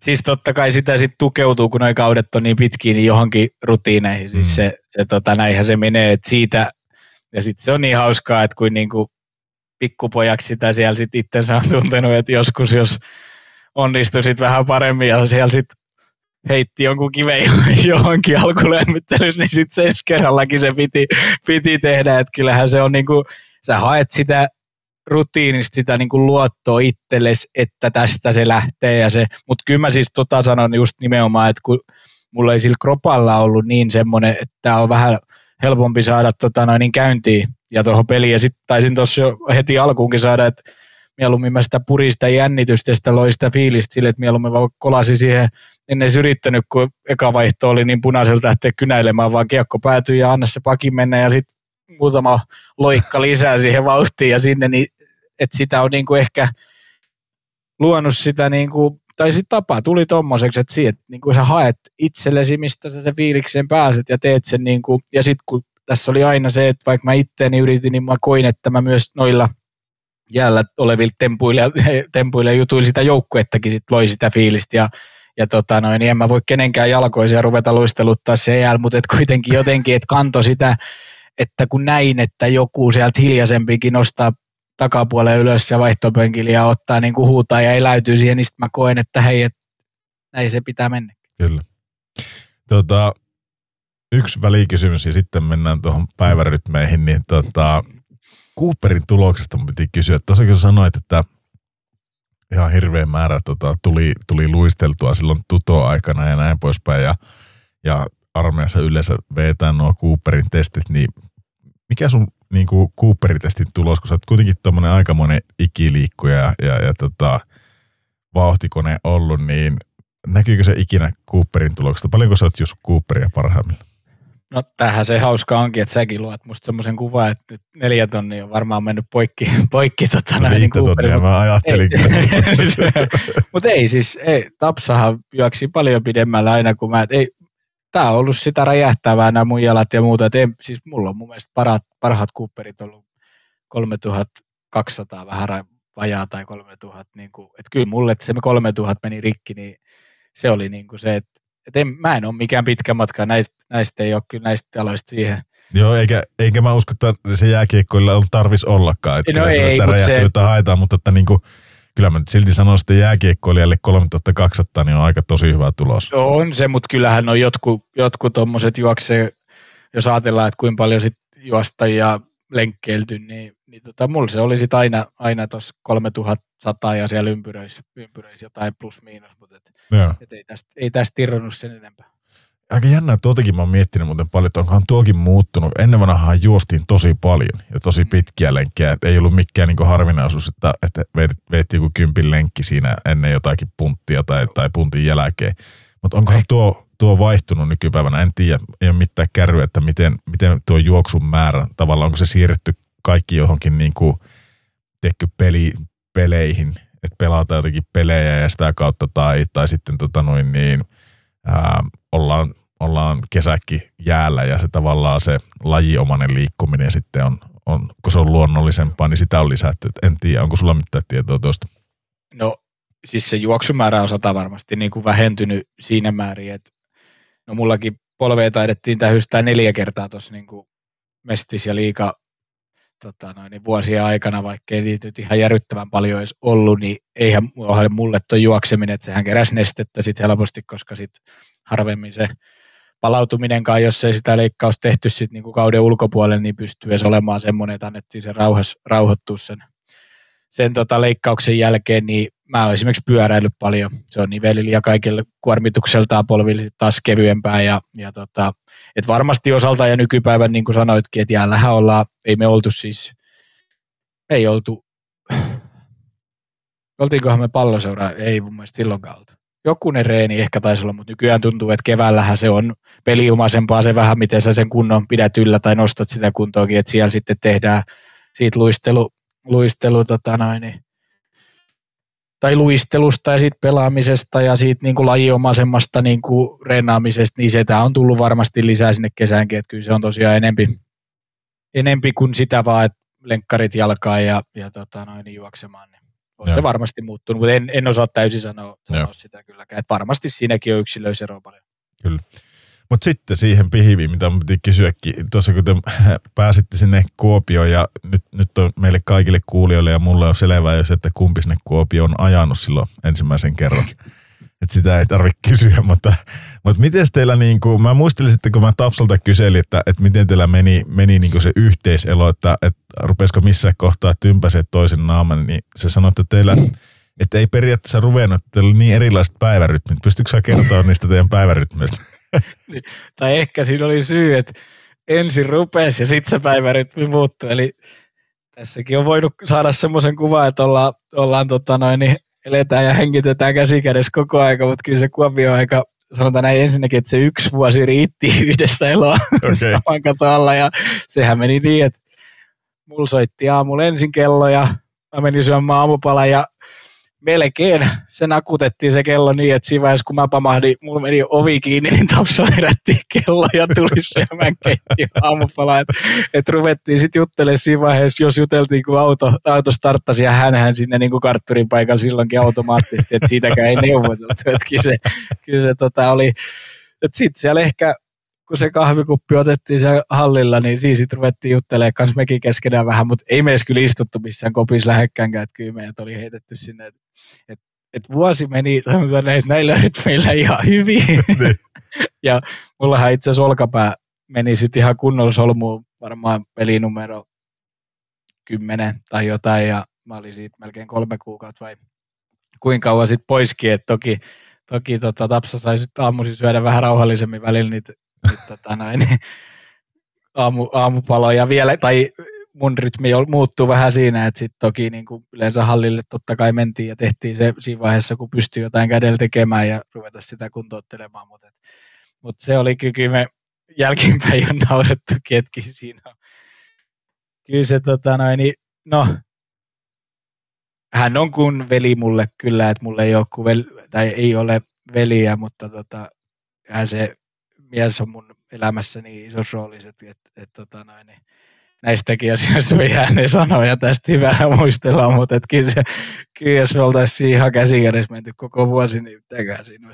Siis totta kai sitä sitten tukeutuu, kun noi kaudet on niin pitkiä, niin johonkin rutiineihin. Siis se näinhän se menee, että siitä, ja sitten se on niin hauskaa, että kuin niinku pikkupojaksi sitä siellä sitten itsensä on tuntenut, että joskus jos onnistui sitten vähän paremmin ja siellä sitten heitti jonkun kiveen johonkin alkulämmittelyssä, niin sitten se ensi kerrallakin se piti tehdä, että kyllähän se on niinku, sä haet sitä rutiinista sitä niinku luottoa itsellesi, että tästä se lähtee ja se, mutta kyllä mä siis sanon just nimenomaan, että kun mulla ei sillä kropalla ollut niin semmoinen, että tää on vähän helpompi saada käyntiin ja tuohon peliin. Ja sitten taisin tuossa jo heti alkuunkin saada, että mieluummin mä sitä purin sitä jännitystä ja sitä loi sitä fiilistä sille, että mieluummin vaan kolasin siihen. En edes yrittänyt, kun eka vaihto oli niin punaiselta lähteä kynäilemään, vaan kiekko päätyi ja anna se pakin mennä ja sitten muutama loikka lisää siihen vauhtiin ja sinne. Niin, että sitä on niinku ehkä luonut sitä, niinku, tai sitten tapa tuli tommoseksi, että niinku sä haet itsellesi, mistä sä sen fiilikseen pääset ja teet sen. Niinku, ja sitten kun tässä oli aina se, että vaikka mä itteeni yritin, niin mä koin, että mä myös noilla jäällä olevilla tempuilla ja jutuilla sitä joukkuettakin sit loi sitä fiilistä. Ja en mä voi kenenkään jalkoisia ruveta luisteluttaa se jäällä, mutta et kuitenkin jotenkin, että kanto sitä, että kun näin, että joku sieltä hiljaisempikin nostaa takapuoleen ylös ja vaihtopenkille ja ottaa niin kuin huutaa ja eläytyy siihen, niin sitten mä koen, että hei, et näin se pitää mennä. Kyllä. Yksi välikysymys ja sitten mennään tuohon päivärytmeihin, niin Cooperin tuloksesta mun piti kysyä. Tosiaan sanoit, että ihan hirveä määrä tuli luisteltua silloin tuto-aikana ja näin poispäin ja armeijassa yleensä vetään nuo Cooperin testit, niin mikä sun niin kuin Cooperitestin tulos, kun sä oot kuitenkin tommonen aikamoinen ikiliikkuja ja vauhtikone ollut, niin näkyykö se ikinä Cooperin tuloksesta? Paljonko sä oot just Cooperia parhaimmillaan? No tämähän se hauska onkin, että säkin luot musta semmoisen kuvan, että 4 tonnia on varmaan mennyt poikki niin Cooperin. Mä ajattelin. Mutta ei siis, Tapsahan juoksi paljon pidemmällä aina kuin mä. Tää on ollut sitä räjähtävää nämä mun jalat ja muuta. Siis mulla on mun mielestä parhaat Cooperit ollut 3200 vähän vajaa tai 3000, niin kuin, että kyllä mulle, että se 3000 meni rikki, niin se oli niin kuin se, että mä en ole mikään pitkä matka, näistä ei ole kyllä näistä aloista siihen. Joo, eikä mä usko, että se jääkiekkoilla on tarvis ollakaan, että no kyllä ei, sitä räjähtelytä haetaan, mutta että niin kuin, kyllä mä nyt silti sanon sitten jääkiekkoilijalle 3200, niin on aika tosi hyvä tulos. Joo, on se, mutta kyllähän on jotkut tommoset juoksee, jos ajatellaan, että kuinka paljon sit juostajia lenkkeilty, niin mulla se oli sit aina tuossa 3100 ja siellä ympyröissä jotain plus miinus, mutta ei tästä tirronut sen enempää. Aika jännää, tuotakin mä oon miettinyt muuten paljon, että onkohan tuokin muuttunut. Ennen vanhaan juostiin tosi paljon ja tosi pitkiä lenkkejä. Ei ollut mikään niin kuin harvinaisuus, että veitti joku 10 lenkki siinä ennen jotakin punttia tai puntin jälkeen. Mutta onkohan tuo vaihtunut nykypäivänä? En tiedä, ei ole mitään kärryä, että miten tuo juoksun määrä, tavallaan onko se siirretty kaikki johonkin niin kuin peleihin, että pelataan jotakin pelejä ja sitä kautta tai sitten ollaan kesäkki jäällä ja se tavallaan se lajiomainen liikkuminen sitten on, kun se on luonnollisempaa, niin sitä on lisätty. En tiedä, onko sulla mitään tietoa tuosta? No siis se juoksumäärä on satavarmasti niin kuin vähentynyt siinä määrin, että no mullakin polvea taidettiin tähystää 4 kertaa tuossa niin kuin Mestis ja Liiga vuosien aikana, vaikkei niitä nyt ihan järkyttävän paljon olisi ollut, niin eihän mulle tuo juokseminen, että sehän keräsi nestettä sit helposti, koska sit harvemmin se palautuminenkaan, jos ei sitä leikkausta tehty sit niinku kauden ulkopuolelle, niin pystyy edes olemaan semmoinen, että annettiin sen rauhoittua sen leikkauksen jälkeen, niin mä oon esimerkiksi pyöräillyt paljon. Se on nivelillä ja kaikilla kuormitukseltaan polvilla taas kevyempää. Et varmasti osalta ja nykypäivän, niin kuin sanoitkin, että jäällähän ollaan, oltiinkohan me palloseuraa? Ei mun mielestä silloinkaan oltu. Jokunen reeni ehkä taisi olla, mutta nykyään tuntuu, että keväällähän se on peliomaisempaa se vähän, miten sä sen kunnon pidät yllä tai nostat sitä kuntoakin, että siellä sitten tehdään siitä luistelusta ja siitä pelaamisesta ja siitä niin kuin lajiomaisemmasta niin kuin reenaamisesta, niin sitä on tullut varmasti lisää sinne kesäänkin, että kyllä se on tosiaan enempi kuin sitä vaan, että lenkkarit jalkaan ja juoksemaan, niin on se varmasti muuttunut, mutta en osaa täysin sanoa sitä kylläkään, että varmasti siinäkin on yksilöisero paljon. Kyllä. Mutta sitten siihen pihiviin, mitä minun piti kysyäkin, tuossa kun te pääsitte sinne Kuopioon ja nyt on meille kaikille kuulijoille ja mulle on selvää, jos että kumpi sinne Kuopioon on ajanut silloin ensimmäisen kerran. Että sitä ei tarvitse kysyä, mutta miten teillä niin kuin, mä muistelin sitten kun mä Tapsalta kyselin, että miten teillä meni niin kuin se yhteiselo, että rupesko missään kohtaa, että ympäsee toisen naaman, niin se sanoi, että teillä... Että ei periaatteessa ruvennut, että teillä oli niin erilaiset päivärytmit. Pystytkö sä kertomaan niistä teidän päivärytmeistä? Tai ehkä siinä oli syy, että ensin rupesi ja sitten se päivärytmi muuttui. Eli tässäkin on voinut saada semmoisen kuvan, että eletään ja hengitetään käsikädessä koko aika, mutta kyllä se Kuopio aika, sanotaan näin ensinnäkin, että se 1 vuosi riitti yhdessä eloa saman katon alla. Ja sehän meni niin, että mulla soitti aamulla ensin kello ja mä menin syömään aamupala ja melkein se nakutettiin se kello niin, että siinä vaiheessa, kun mä pamahdin, mulla meni ovi kiinni, niin Tapsa herättiin kello ja tuli syömään keittiön aamupalaa. Että ruvettiin sitten juttelemaan siinä vaiheessa, jos juteltiin, kun auto starttasi ja hänhän sinne niin kuin kartturin paikalla silloinkin automaattisesti, että siitäkään ei neuvoteltu. Että kyllä se oli, että sitten siellä ehkä... Kun se kahvikuppi otettiin siellä hallilla, niin siinä sitten ruvettiin juttelemaan kanssa mekin keskenään vähän, mutta ei me edes kyllä istuttu missään kopissa lähekkäänkään, että kyllä meidät oli heitetty sinne. Että vuosi meni, sanotaan näin, että näillä nyt meillä ihan hyvin. Ja mullahan itse asiassa olkapää meni sitten ihan kunnolla solmuun, varmaan pelinumero 10 tai jotain, ja mä olin siitä melkein 3 kuukautta vai kuinka kauan sitten poiskin, että toki Tapsa sai sitten aamuisin syödä vähän rauhallisemmin välillä niitä, aamupaloja vielä, tai mun rytmi muuttuu vähän siinä, että sitten toki niin kuin yleensä hallille totta kai mentiin ja tehtiin se siinä vaiheessa, kun pystyy jotain kädellä tekemään ja ruveta sitä kuntouttelemaan, mutta se oli kyllä me jälkeenpäin on naurettu ketkin siinä. Kyllä se hän on kuin veli mulle kyllä, että mulle ei ole veliä, mutta hän se mies on mun elämässäni isossa roolissa, että näistäkin asioista ei ääneen sanoa ja tästä hyvää muistellaan, mutta kyllä jos oltaisiin ihan käsikädessä menty koko vuosi, niin mitäkään siinä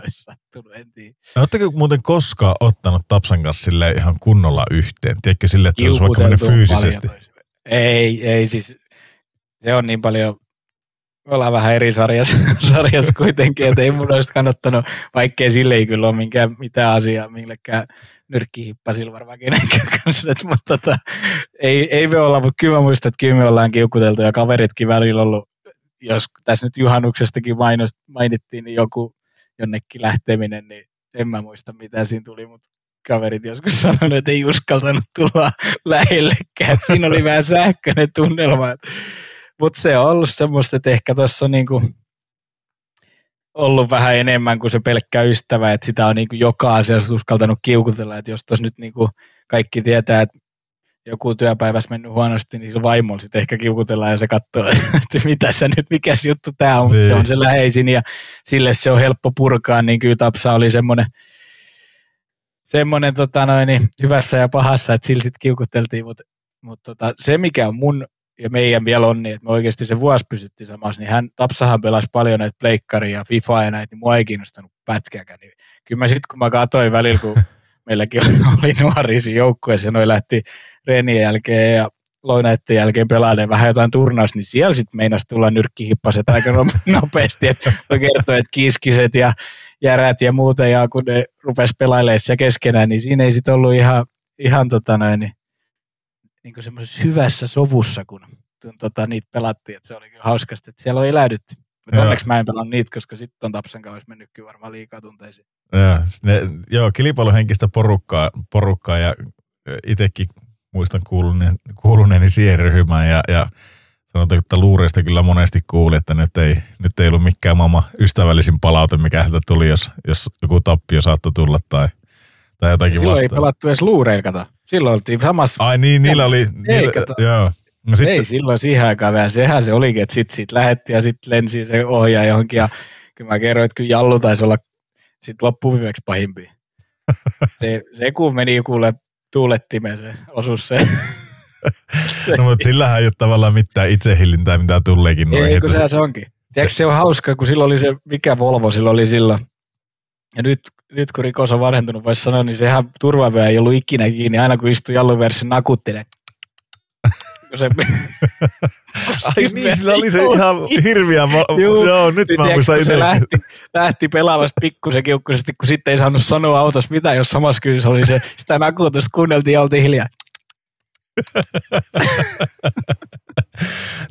olisi sattunut, en tiedä. No, oletteko muuten koskaan ottanut Tapsan kanssa ihan kunnolla yhteen? Tiedätkö sille, että se olisi vaikka mennyt fyysisesti? Ei siis, se on niin paljon... Me ollaan vähän eri sarjassa kuitenkin, että ei mun olisi kannattanut, vaikkei sille ei kyllä ole mitään asiaa millekään nyrkkihippasilla varmaan kenenkään kanssa, mutta ei me olla, mutta kyllä mä muistan, että kyllä me ollaan kiukuteltu ja kaveritkin välillä ollut, jos tässä nyt juhannuksestakin mainittiin, niin joku jonnekin lähteminen, niin en mä muista mitä siinä tuli, mutta kaverit joskus sanoneet, että ei uskaltanut tulla lähellekään, siinä oli vähän sähköinen tunnelma. Mutta se on ollut semmoista, että ehkä tuossa on niinku ollut vähän enemmän kuin se pelkkä ystävä, että sitä on niinku joka asiassa uskaltanut kiukutella, että jos tuossa nyt niinku kaikki tietää, että joku työpäivässä mennyt huonosti, niin se vaimolla sitten ehkä kiukutellaan ja se katsoo, että mitä sä nyt, mikäs juttu tää on, mutta se on se läheisin ja sille se on helppo purkaa, niin kyllä Tapsa oli semmoinen hyvässä ja pahassa, että sillä sitten kiukuteltiin, mutta se mikä on mun ja meidän vielä on niin, että me oikeasti se vuosi pysyttiin samassa, niin hän Tapsahan pelasi paljon näitä pleikkaria ja FIFA ja näitä, niin mua ei kiinnostanut pätkääkään. Niin kyllä mä sitten, kun mä katsoin välillä, kun meilläkin oli nuoria siinä joukkueessa ja noi lähti reenien jälkeen ja lounaiden jälkeen pelaamaan vähän jotain turnaus, niin siellä sitten meinasi tulla nyrkkihippaset aika nopeasti, että kertoo, että kiskiset ja järät ja muuten, ja kun ne rupesi pelailemaan siellä keskenään, niin siinä ei sitten ollut ihan niin semmoisessa hyvässä sovussa, kun niitä pelattiin, että se oli kyllä hauskasti, että siellä on eläydytty. Mutta onneksi mä en pelannut niitä, koska sitten on Tapsan kanssa olisi mennytkin varmaan liikaa tunteisiin. Joo, kilpailuhenkistä porukkaa ja itsekin muistan kuuluneeni siihen ryhmään ja sanotaan, että luureista kyllä monesti kuuli, että nyt ei ollut mikään maailman ystävällisin palaute, mikä häntä tuli, jos joku tappio saattoi tulla tai jotakin vastaan. Silloin ei pelattu edes luureilla, kato. Silloin oltiin samassa. Ai niin, niillä oli... Joo. No sitten... Ei silloin siihen aikaan vähän. Sehän se olikin, että sitten siitä lähetti ja sitten lensi se ohjaa johonkin. Ja kyllä mä kerroin, että kyllä Jallu taisi olla sitten loppuviimeksi pahimpia. Se kun meni kuule tuulettimeen, se osuus se... No mutta sillähän ei ole tavallaan mitään itsehillintää, mitä tuleekin noihin. Ei, kun sehän se onkin. Tiedätkö se on hauska, kun silloin oli se, mikä Volvo silloin oli silloin. Ja nyt kun rikos on vanhentunut, voisi sanoa, niin sehän turvavyö ei ollut ikinä kiinni. Aina kun istui Jallun vieressä, nakuttiin. Ai niin, sillä oli se ihan hirviä. Joo, nyt mä muistan itse. Se lähti pelaamasta pikkusen kiukkuisesti, kun sitten ei saanut sanoa autossa mitään, jos samassa kyydessä oli se. Sitä nakutusta kuunneltiin ja oltiin hiljaa.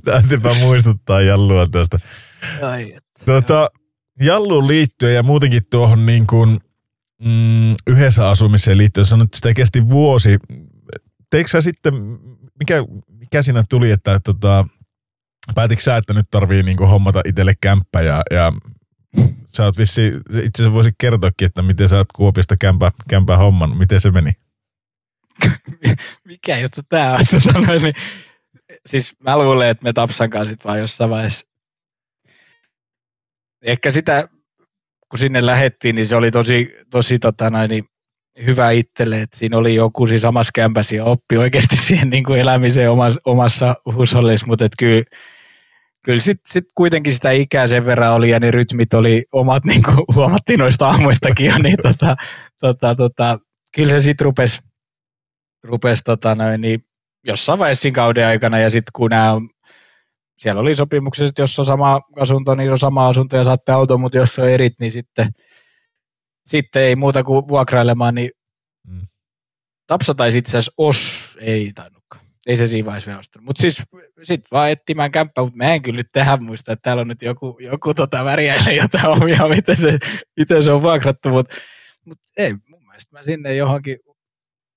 Täytyypä muistuttaa Jallua tuosta. Jalluun liittyen ja muutenkin tuohon niin kuin, yhdessä asumiseen liittyen, sanoit, että sitä kesti vuosi. Teikö sä sitten, mikä siinä tuli, että päätitkö sä, että nyt tarvii niin kuin hommata itselle kämppä ja sä oot vissiin, itse asiassa voisit kertoakin, että miten sä oot Kuopiosta kämpää homman, miten se meni? Mikä juttu tää on? Siis mä luulen, että me Tapsan kanssa sit vaan jossain vaiheessa. Ehkä sitä, kun sinne lähettiin, niin se oli tosi hyvä itselle, että siinä oli joku siis samassa kämpässä ja oppi oikeasti siihen niin kuin elämiseen omassa huusollissa, mutta kyllä sit kuitenkin sitä ikää sen verran oli ja ne rytmit oli omat, niin kuin huomattiin noista aamuistakin jo, niin kyllä se sit rupesi jossain vaiheessa siinä kauden aikana, ja sitten kun siellä oli sopimukset, että jos on sama asunto, niin on sama asunto ja saatte auton, mutta jos on erit, niin sitten ei muuta kuin vuokrailemaan, niin Tapsa taisi itse asiassa ei tainnutkaan. Ei se siinä vaiheessa vielä ostanut. Mutta siis sitten vaan etsimään kämppää, mutta mä en kyllä nyt tehdä muista, että täällä on nyt joku väriäinen jotain omia, miten se on vuokrattu, mutta ei mun mielestä mä sinne johonkin.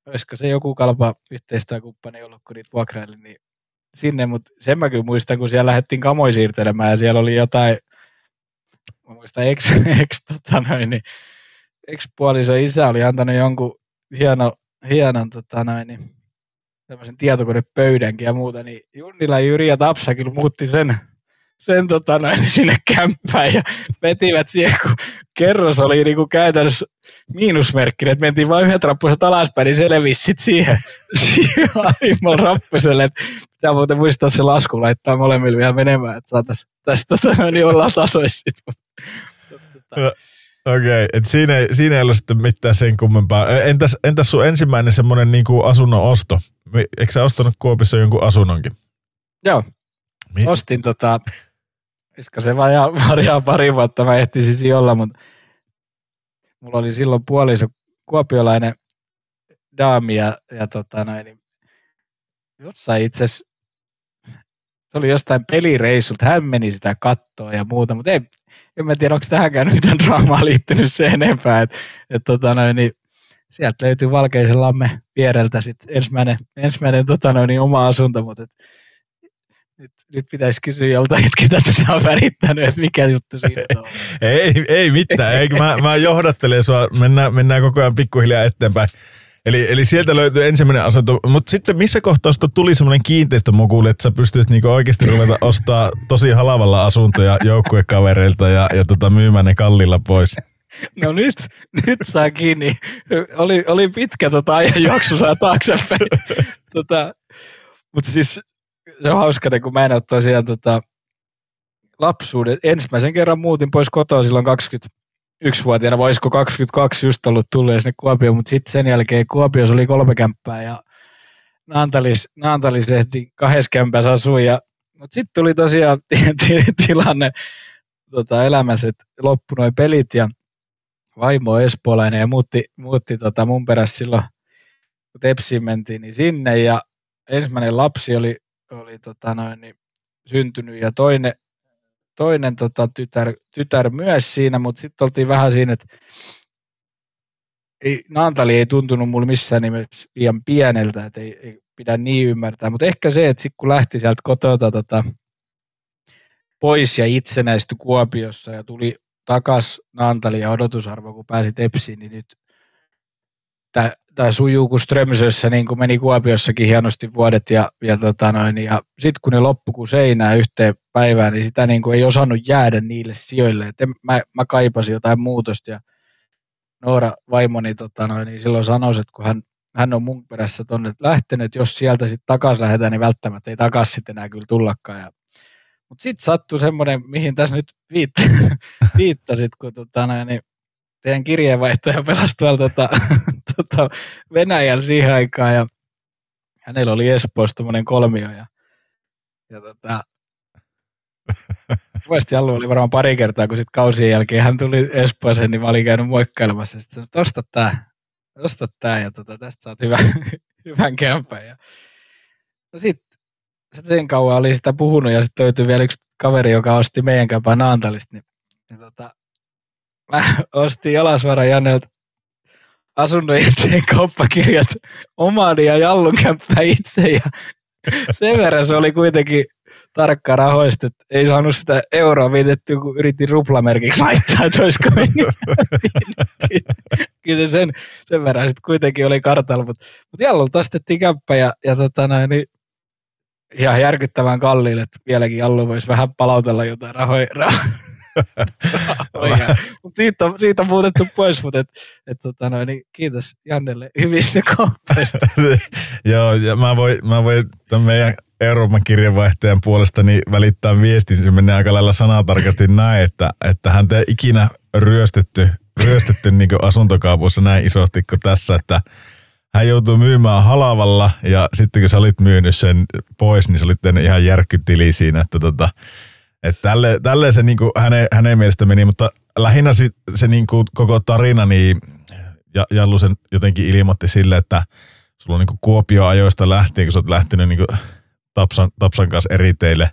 Olisiko se joku Kalpa yhteistyökumppani ollut, kun niitä vuokrailin, niin sinne, mutta sen mä kyllä muistan, kun siellä lähdettiin kamoja siirtelemään ja siellä oli jotain, mä muistan, ex-puoliso isä oli antanut jonkun hienon tämmöisen tietokonepöydänkin ja muuta, niin Junnila, Jyri ja Tapsa kyllä muutti sen sinne kämppään ja vetivät siihen, kun kerros oli niinku käytännössä miinusmerkkinen, että mentiin vain yhden rappuset alaspäin, niin se levisi sitten siihen aivan rappuselle, että pitää muuten muistaa se lasku laittaa molemmille vielä menemään, että saataisiin tästä olla tasoissa sitten. Okei, että siinä ei ole sitten mitään sen kummempaa. Entäs sun ensimmäinen semmoinen niinku asunnon osto? Eikö sä ostanut Kuopissa jonkun asunnonkin? Joo. Ostin koska se varjaa pari vuotta mä ehtisin siinä olla, mutta mulla oli silloin puoliso kuopiolainen daami ja jossain itse asiassa, se oli jostain pelireissulta, hän meni sitä kattoa ja muuta, mutta en mä tiedä, onko tähänkään mitään draamaa liittynyt se enempää, että sieltä löytyy Valkeisen lammen viereltä sit ensimmäinen oma asunto, mutta nyt pitäisi kysyä joltain, että ketä tätä on värittänyt, että mikä juttu siinä on. Ei mitään, mä johdattelen sua, mennään koko ajan pikkuhiljaa eteenpäin. Eli sieltä löytyy ensimmäinen asunto, mutta sitten missä kohtaa tuli semmoinen kiinteistömoguli, että sä pystyt niinku oikeasti ruveta ostaa tosi halavalla asuntoja joukkuekavereilta ja myymään ne kallilla pois? No nyt saa kiinni. Oli pitkä ajanjuoksu saa taaksepäin. Mutta siis... se on hauska, kun mä en ole tosiaan lapsuuden. Ensimmäisen kerran muutin pois kotoa silloin 21-vuotiaana, voisiko 22 just ollut tullut sinne Kuopioon, mutta sitten sen jälkeen Kuopiossa oli 3 kämppää ja Naantalis ehti 2 kämpässä asui. Mutta sitten tuli tosiaan tilanne elämässä, että loppu noi pelit ja vaimo on espoolainen ja muutti mun perässä silloin, kun Tepsiin mentiin, niin sinne. Ja ensimmäinen lapsi oli syntynyt ja toinen tytär myös siinä, mutta sitten oltiin vähän siinä, että Naantali ei tuntunut mulle missään nimessä liian pieneltä, että ei pidä niin ymmärtää, mutta ehkä se, että sitten kun lähti sieltä kotoa pois ja itsenäistyi Kuopiossa ja tuli takas Naantali ja odotusarvo, kun pääsi Tepsiin, niin nyt tämä sujuu kuin Strömsössä, niin kuin meni Kuopiossakin hienosti vuodet ja sitten kun ne loppu kuin seinää yhteen päivään, niin sitä niin kuin ei osannut jäädä niille sijoille. Et mä kaipasin jotain muutosta ja Noora vaimoni niin silloin sanoi, että kun hän on mun perässä tuonne lähtenyt, että jos sieltä sitten takaisin lähdetään, niin välttämättä ei takaisin sitten enää kyllä tullakaan. Mutta sitten sattui semmoinen, mihin tässä nyt viittasit, kun niin teidän kirjeenvaihtaja pelasi tuolta Venäjällä siihen aikaan ja hänellä oli Espoossa tommoinen kolmio ja Mielestäni Allu oli varmaan pari kertaa, kun sitten kausien jälkeen hän tuli Espooseen, niin mä olin käynyt moikkailemassa ja sitten sanoin, osta tää ja tästä saat hyvän kämpän. Ja no sitten sen kauan oli sitä puhunut ja sitten löytyi vielä yksi kaveri, joka osti meidän kämpää Naantalista, mä ostin Jalasvaran Janelta asunnon eteen kauppakirjat omaani ja Jallun kämppää itse ja sen verran se oli kuitenkin tarkka rahoista, että ei saanut sitä euroa viitettyä, kun yritin ruplamerkiksi laittaa, että olisiko mennyt. Kyllä sen verran sitten kuitenkin oli kartalla, mutta Jallulta ostettiin kämppä ja ihan järkyttävän kalliille, että vieläkin Jallu voisi vähän palautella jotain rahoja. Mutta siitä on muutettu pois, mutta kiitos Jannelle hyvistä kauppeista. Joo, ja mä voin tämän meidän Euroopan kirjeenvaihtajan puolesta niin välittää viestin, se menee aika lailla sanatarkasti näin, että häntä ei ikinä ryöstetty niin asuntokaupoissa näin isosti kuin tässä, että hän joutui myymään halavalla ja sitten kun sä olit myynyt sen pois, niin sä olit tehnyt ihan järkkytili siinä, että tälleen se niinku hänen mielestä meni, mutta lähinnä se niinku koko tarina, niin Jallu sen jotenkin ilmoitti sille, että sulla on niinku Kuopio-ajoista lähtien, kun sä oot lähtenyt niinku Tapsan kanssa eri teille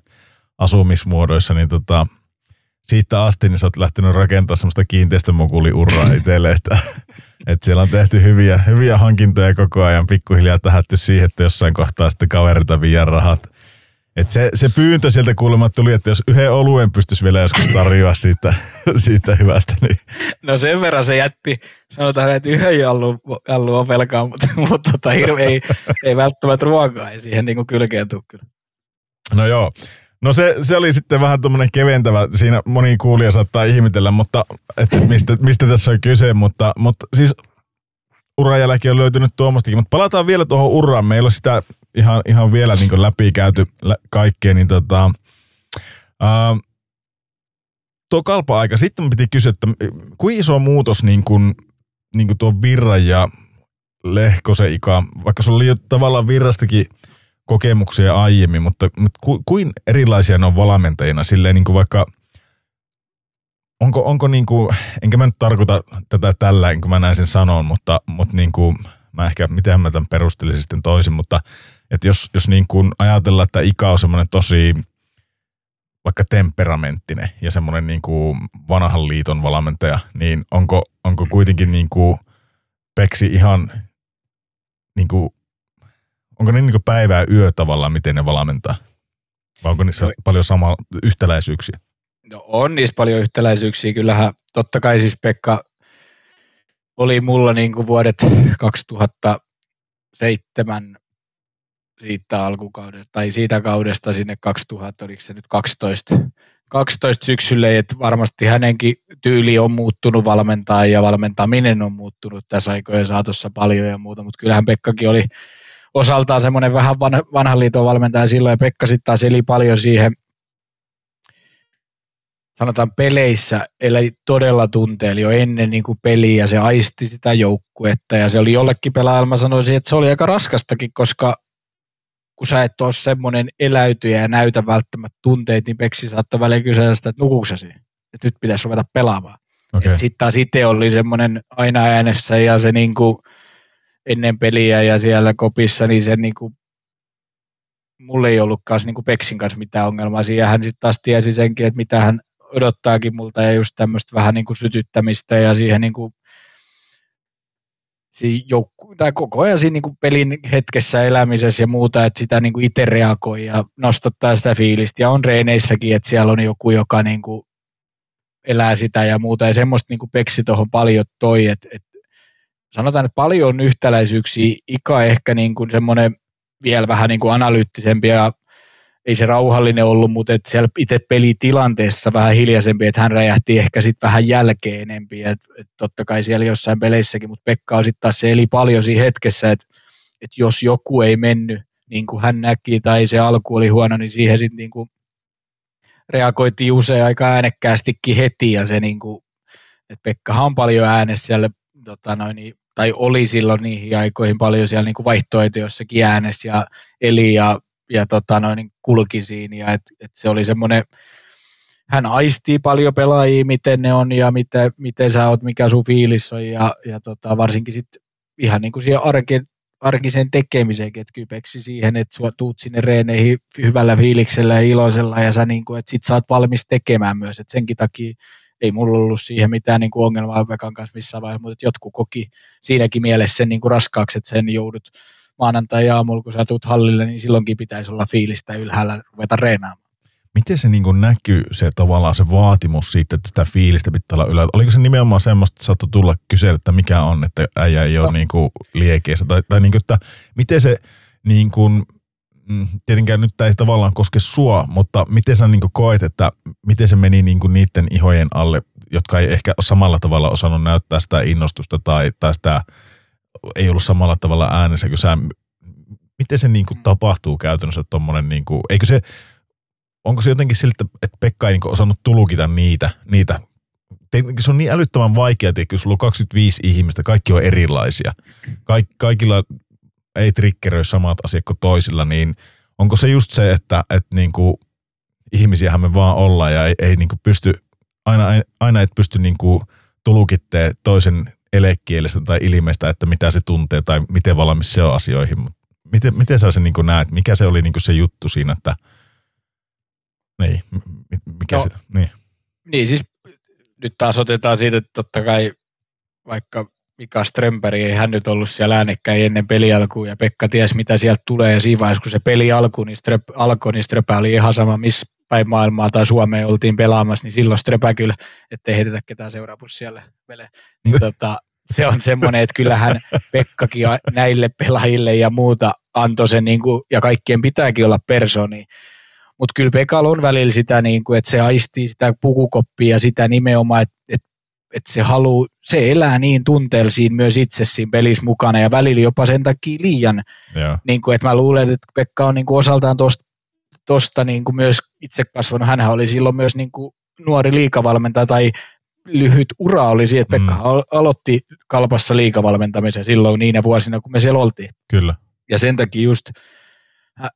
asumismuodoissa, niin siitä asti niin sä oot lähtenyt rakentamaan semmoista kiinteistömokuliuraa itselle, että siellä on tehty hyviä hankintoja koko ajan, pikkuhiljaa tähätty siihen, että jossain kohtaa sitten kaverilta vie rahat. Et se pyyntö sieltä kuulemma tuli, että jos yhden oluen pystyisi vielä joskus tarjoaa siitä hyvästä. Niin. No sen verran se jätti, sanotaan, että yhden Jallu on velkaa, mutta ei välttämättä ruokaa, ei siihen niin kylkeen tule kyllä. No joo, no se oli sitten vähän tuommoinen keventävä, siinä moni kuulija saattaa ihmetellä, mutta että mistä tässä on kyse, mutta siis uran jälkeen on löytynyt tuomastakin, mutta palataan vielä tuohon uraan, meillä on sitä ihan vielä niin läpikäyty kaikkea, niin tuo Kalpa-aika. Sitten piti kysyä, että kuinka iso muutos niin kuin tuo Virran ja Lehkosen Ika, vaikka sulla oli jo tavallaan Virrastakin kokemuksia aiemmin, mutta kuin erilaisia ne on valmentajina, silleen niin kuin vaikka, onko niin kuin, enkä mä nyt tarkoita tätä tällä, enkä mä näin sen sanon, mutta niin kuin, miten mä tämän perustelisin sitten toisin, mutta että jos niin kuin ajatellaan, että Ika on semmoinen tosi vaikka temperamenttinen ja semmoinen niin kuin vanhan liiton valmentaja, niin onko kuitenkin niin kuin Peksi ihan niin kuin, onko ne niin kuin päivää yö tavallaan, miten ne valmentaa? Vai onko niissä paljon samaa yhtäläisyyksiä? No on niissä paljon yhtäläisyyksiä, kyllähän totta kai siis Pekka oli mulla niin kuin vuodet 2007 siitä alkukaudesta, tai siitä kaudesta sinne 2000, oliko se nyt 12 syksylle, että varmasti hänenkin tyyli on muuttunut valmentaa ja valmentaminen on muuttunut tässä aikojen saatossa paljon ja muuta, mutta kyllähän Pekkakin oli osaltaan semmoinen vähän vanhan liiton valmentaja silloin, ja Pekka sitten taas eli paljon siihen, sanotaan peleissä, eli todella tunteeli jo ennen niin kuin peliä, ja se aisti sitä joukkuetta, ja se oli jollekin pelaajalle, mä sanoisin, että se oli aika raskastakin, koska kun sä et ole semmoinen eläytyjä ja näytä välttämättä tunteet, niin Peksi saattaa välillä kysyä sitä, että nukuuko sä siihen? Että nyt pitäisi ruveta pelaamaan. Okay. Sitten taas itse oli semmoinen aina äänessä ja se niinku ennen peliä ja siellä kopissa, niin se niinku, mulla ei ollutkaan niinku Peksin kanssa mitään ongelmaa. Siinä hän sitten taas tiesi senkin, että mitä hän odottaakin multa ja just tämmöistä vähän niinku sytyttämistä ja siihen niinku tai koko ajan siinä niinku pelin hetkessä elämisessä ja muuta, että sitä niinku itse reagoi ja nostattaa sitä fiilistä. Ja on reeneissäkin, että siellä on joku, joka niinku elää sitä ja muuta. Ja semmoista niinku Peksi tuohon paljon toi. Et sanotaan, että paljon on yhtäläisyyksiä. Ika ehkä niinku semmoinen vielä vähän niinku analyyttisempi ja ei se rauhallinen ollut, mutta et siellä itse pelitilanteessa vähän hiljaisempi, että hän räjähti ehkä sitten vähän jälkeen enempi, että totta kai siellä jossain peleissäkin, mutta Pekka on sitten taas se eli paljon siinä hetkessä, että jos joku ei mennyt niin kuin hän näki tai se alku oli huono, niin siihen sitten niin kuin reagoitiin usein aika äänekkäästikin heti ja se niin kuin, että Pekkahan on paljon äänessä siellä, tai oli silloin niihin aikoihin paljon siellä niin kuin vaihtoehtoissakin äänessä ja eli ja kulki siinä, ja että se oli semmoinen, hän aistii paljon pelaajia, miten ne on, ja miten sä oot, mikä sun fiilis on, ja varsinkin sitten ihan niin kuin siihen arkiseen tekemiseenkin, että kypeksi siihen, että sua tuut sinne reeneihin hyvällä fiiliksellä ja iloisella, ja sä niin kuin, että sit sä oot valmis tekemään myös, että senkin takia ei mulla ollut siihen mitään niin kuin ongelmaa Vekan kanssa missään vaiheessa, mutta jotkut koki siinäkin mielessä sen niin kuin raskaaksi, että sen joudut maanantai-aamulla, kun sä tulet hallille, niin silloinkin pitäisi olla fiilistä ylhäällä, ruveta reenaamaan. Miten se niin kuin näkyy, se tavallaan se vaatimus siitä, että sitä fiilistä pitää olla ylhäällä? Oliko se nimenomaan semmoista, että saattoi tulla kysellä, että mikä on, että äijä ei ole niin kuin liekeissä? Tai niin kuin, että miten se, niin kuin, tietenkään nyt tämä ei tavallaan koske sua, mutta miten sä niin kuin koet, että miten se meni niin kuin niiden ihojen alle, jotka ei ehkä samalla tavalla osannut näyttää sitä innostusta tai sitä ei ollut samalla tavalla äänessä, kun sä, miten se niin kuin tapahtuu käytännössä tommonen, niin kuin, eikö se, onko se jotenkin siltä, että Pekka ei niin kuin osannut tulkita niitä. Se on niin älyttömän vaikea, että kun sulla on 25 ihmistä, kaikki on erilaisia, kaikilla ei triggeröi samat asiat kuin toisilla, niin onko se just se, että niin kuin, ihmisiähän me vaan ollaan ja ei niin kuin pysty, aina et pysty niin kuin tulkitteen toisen elekielestä tai ilmeistä, että mitä se tuntee tai miten valmis se on asioihin. Miten sä sen niin kuin näet? Mikä se oli niin kuin se juttu siinä, että niin, mikä no, se, niin. Niin siis nyt taas otetaan siitä, että totta kai vaikka Mika Strömberg, ei hän nyt ollut siellä äänekkäin ennen pelialkuun ja Pekka tiesi mitä sieltä tulee ja siinä vaiheessa kun se peli alkoi, niin Ströpä oli ihan sama missä päin maailmaa tai Suomeen oltiin pelaamassa, niin silloin Ströpä kyllä, ettei heitetä ketään seuraavus siellä vele. Niin se on semmoinen, että kyllähän Pekkakin näille pelaajille ja muuta antoi sen, niin kuin, ja kaikkien pitääkin olla persoonia. Mutta kyllä Pekalla on välillä sitä, niin kuin, että se aistii sitä pukukoppia ja sitä nimenomaan, että se haluaa, se elää niin tunteella siinä myös itse siinä pelissä mukana ja välillä jopa sen takia liian. Niin kuin, että mä luulen, että Pekka on niin kuin osaltaan tuosta niin kuin myös itse kasvanut. Hänhän oli silloin myös niin kuin nuori liikavalmentaja tai lyhyt ura oli siihen, että Pekka aloitti Kalpassa liikavalmentamisen silloin niinä vuosina, kun me siellä oltiin. Kyllä. Ja sen takia just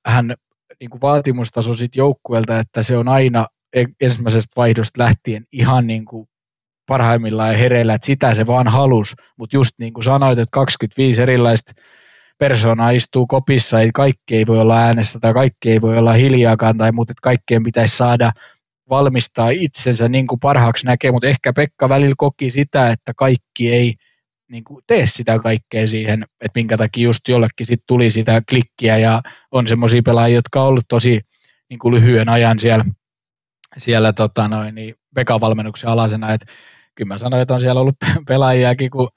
hän niin kuin vaatimustaso sit joukkueelta, että se on aina ensimmäisestä vaihdosta lähtien ihan niin kuin parhaimmillaan hereillä, että sitä se vaan halusi. Mutta just niin kuin sanoit, että 25 erilaista persoona istuu kopissa, ei kaikki ei voi olla äänessä tai kaikki ei voi olla hiljaakaan tai muuten kaikkeen pitäisi saada valmistaa itsensä niin kuin parhaaksi näkee, mutta ehkä Pekka välillä koki sitä, että kaikki ei niin kuin tee sitä kaikkea siihen, että minkä takia just jollekin sit tuli sitä klikkiä ja on semmoisia pelaajia, jotka on ollut tosi niin kuin lyhyen ajan siellä Pekan valmennuksen alaisena, että kyllä mä sanoin, että on siellä ollut pelaajiakin, kun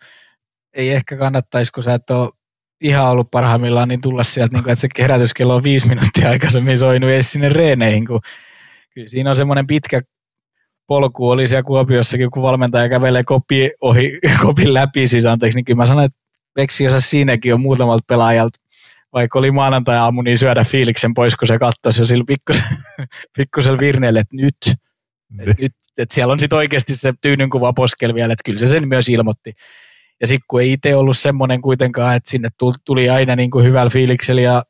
ei ehkä kannattaisi, kun sä et ole ihan ollut parhaimmillaan, niin tulla sieltä, että se herätyskello on 5 minuuttia aikaisemmin soinut edes sinne reeneihin, kun kyllä siinä on semmoinen pitkä polku, oli siellä Kuopiossakin, kun valmentaja kävelee kopin läpi, siis anteeksi, niin kyllä mä sanoin, että Peksi osasi siinäkin jo muutamalta pelaajalta Vaikka oli maanantai-aamu, niin syödä fiiliksen pois, kun se kattoisi jo sillä pikkusella virneellä, että nyt. Että siellä on sitten oikeasti se tyynynkuva poskel vielä, että kyllä se sen myös ilmoitti. Ja sitten kun ei itse ollut semmoinen kuitenkaan, että sinne tuli aina niin kuin hyvällä fiiliksellä ja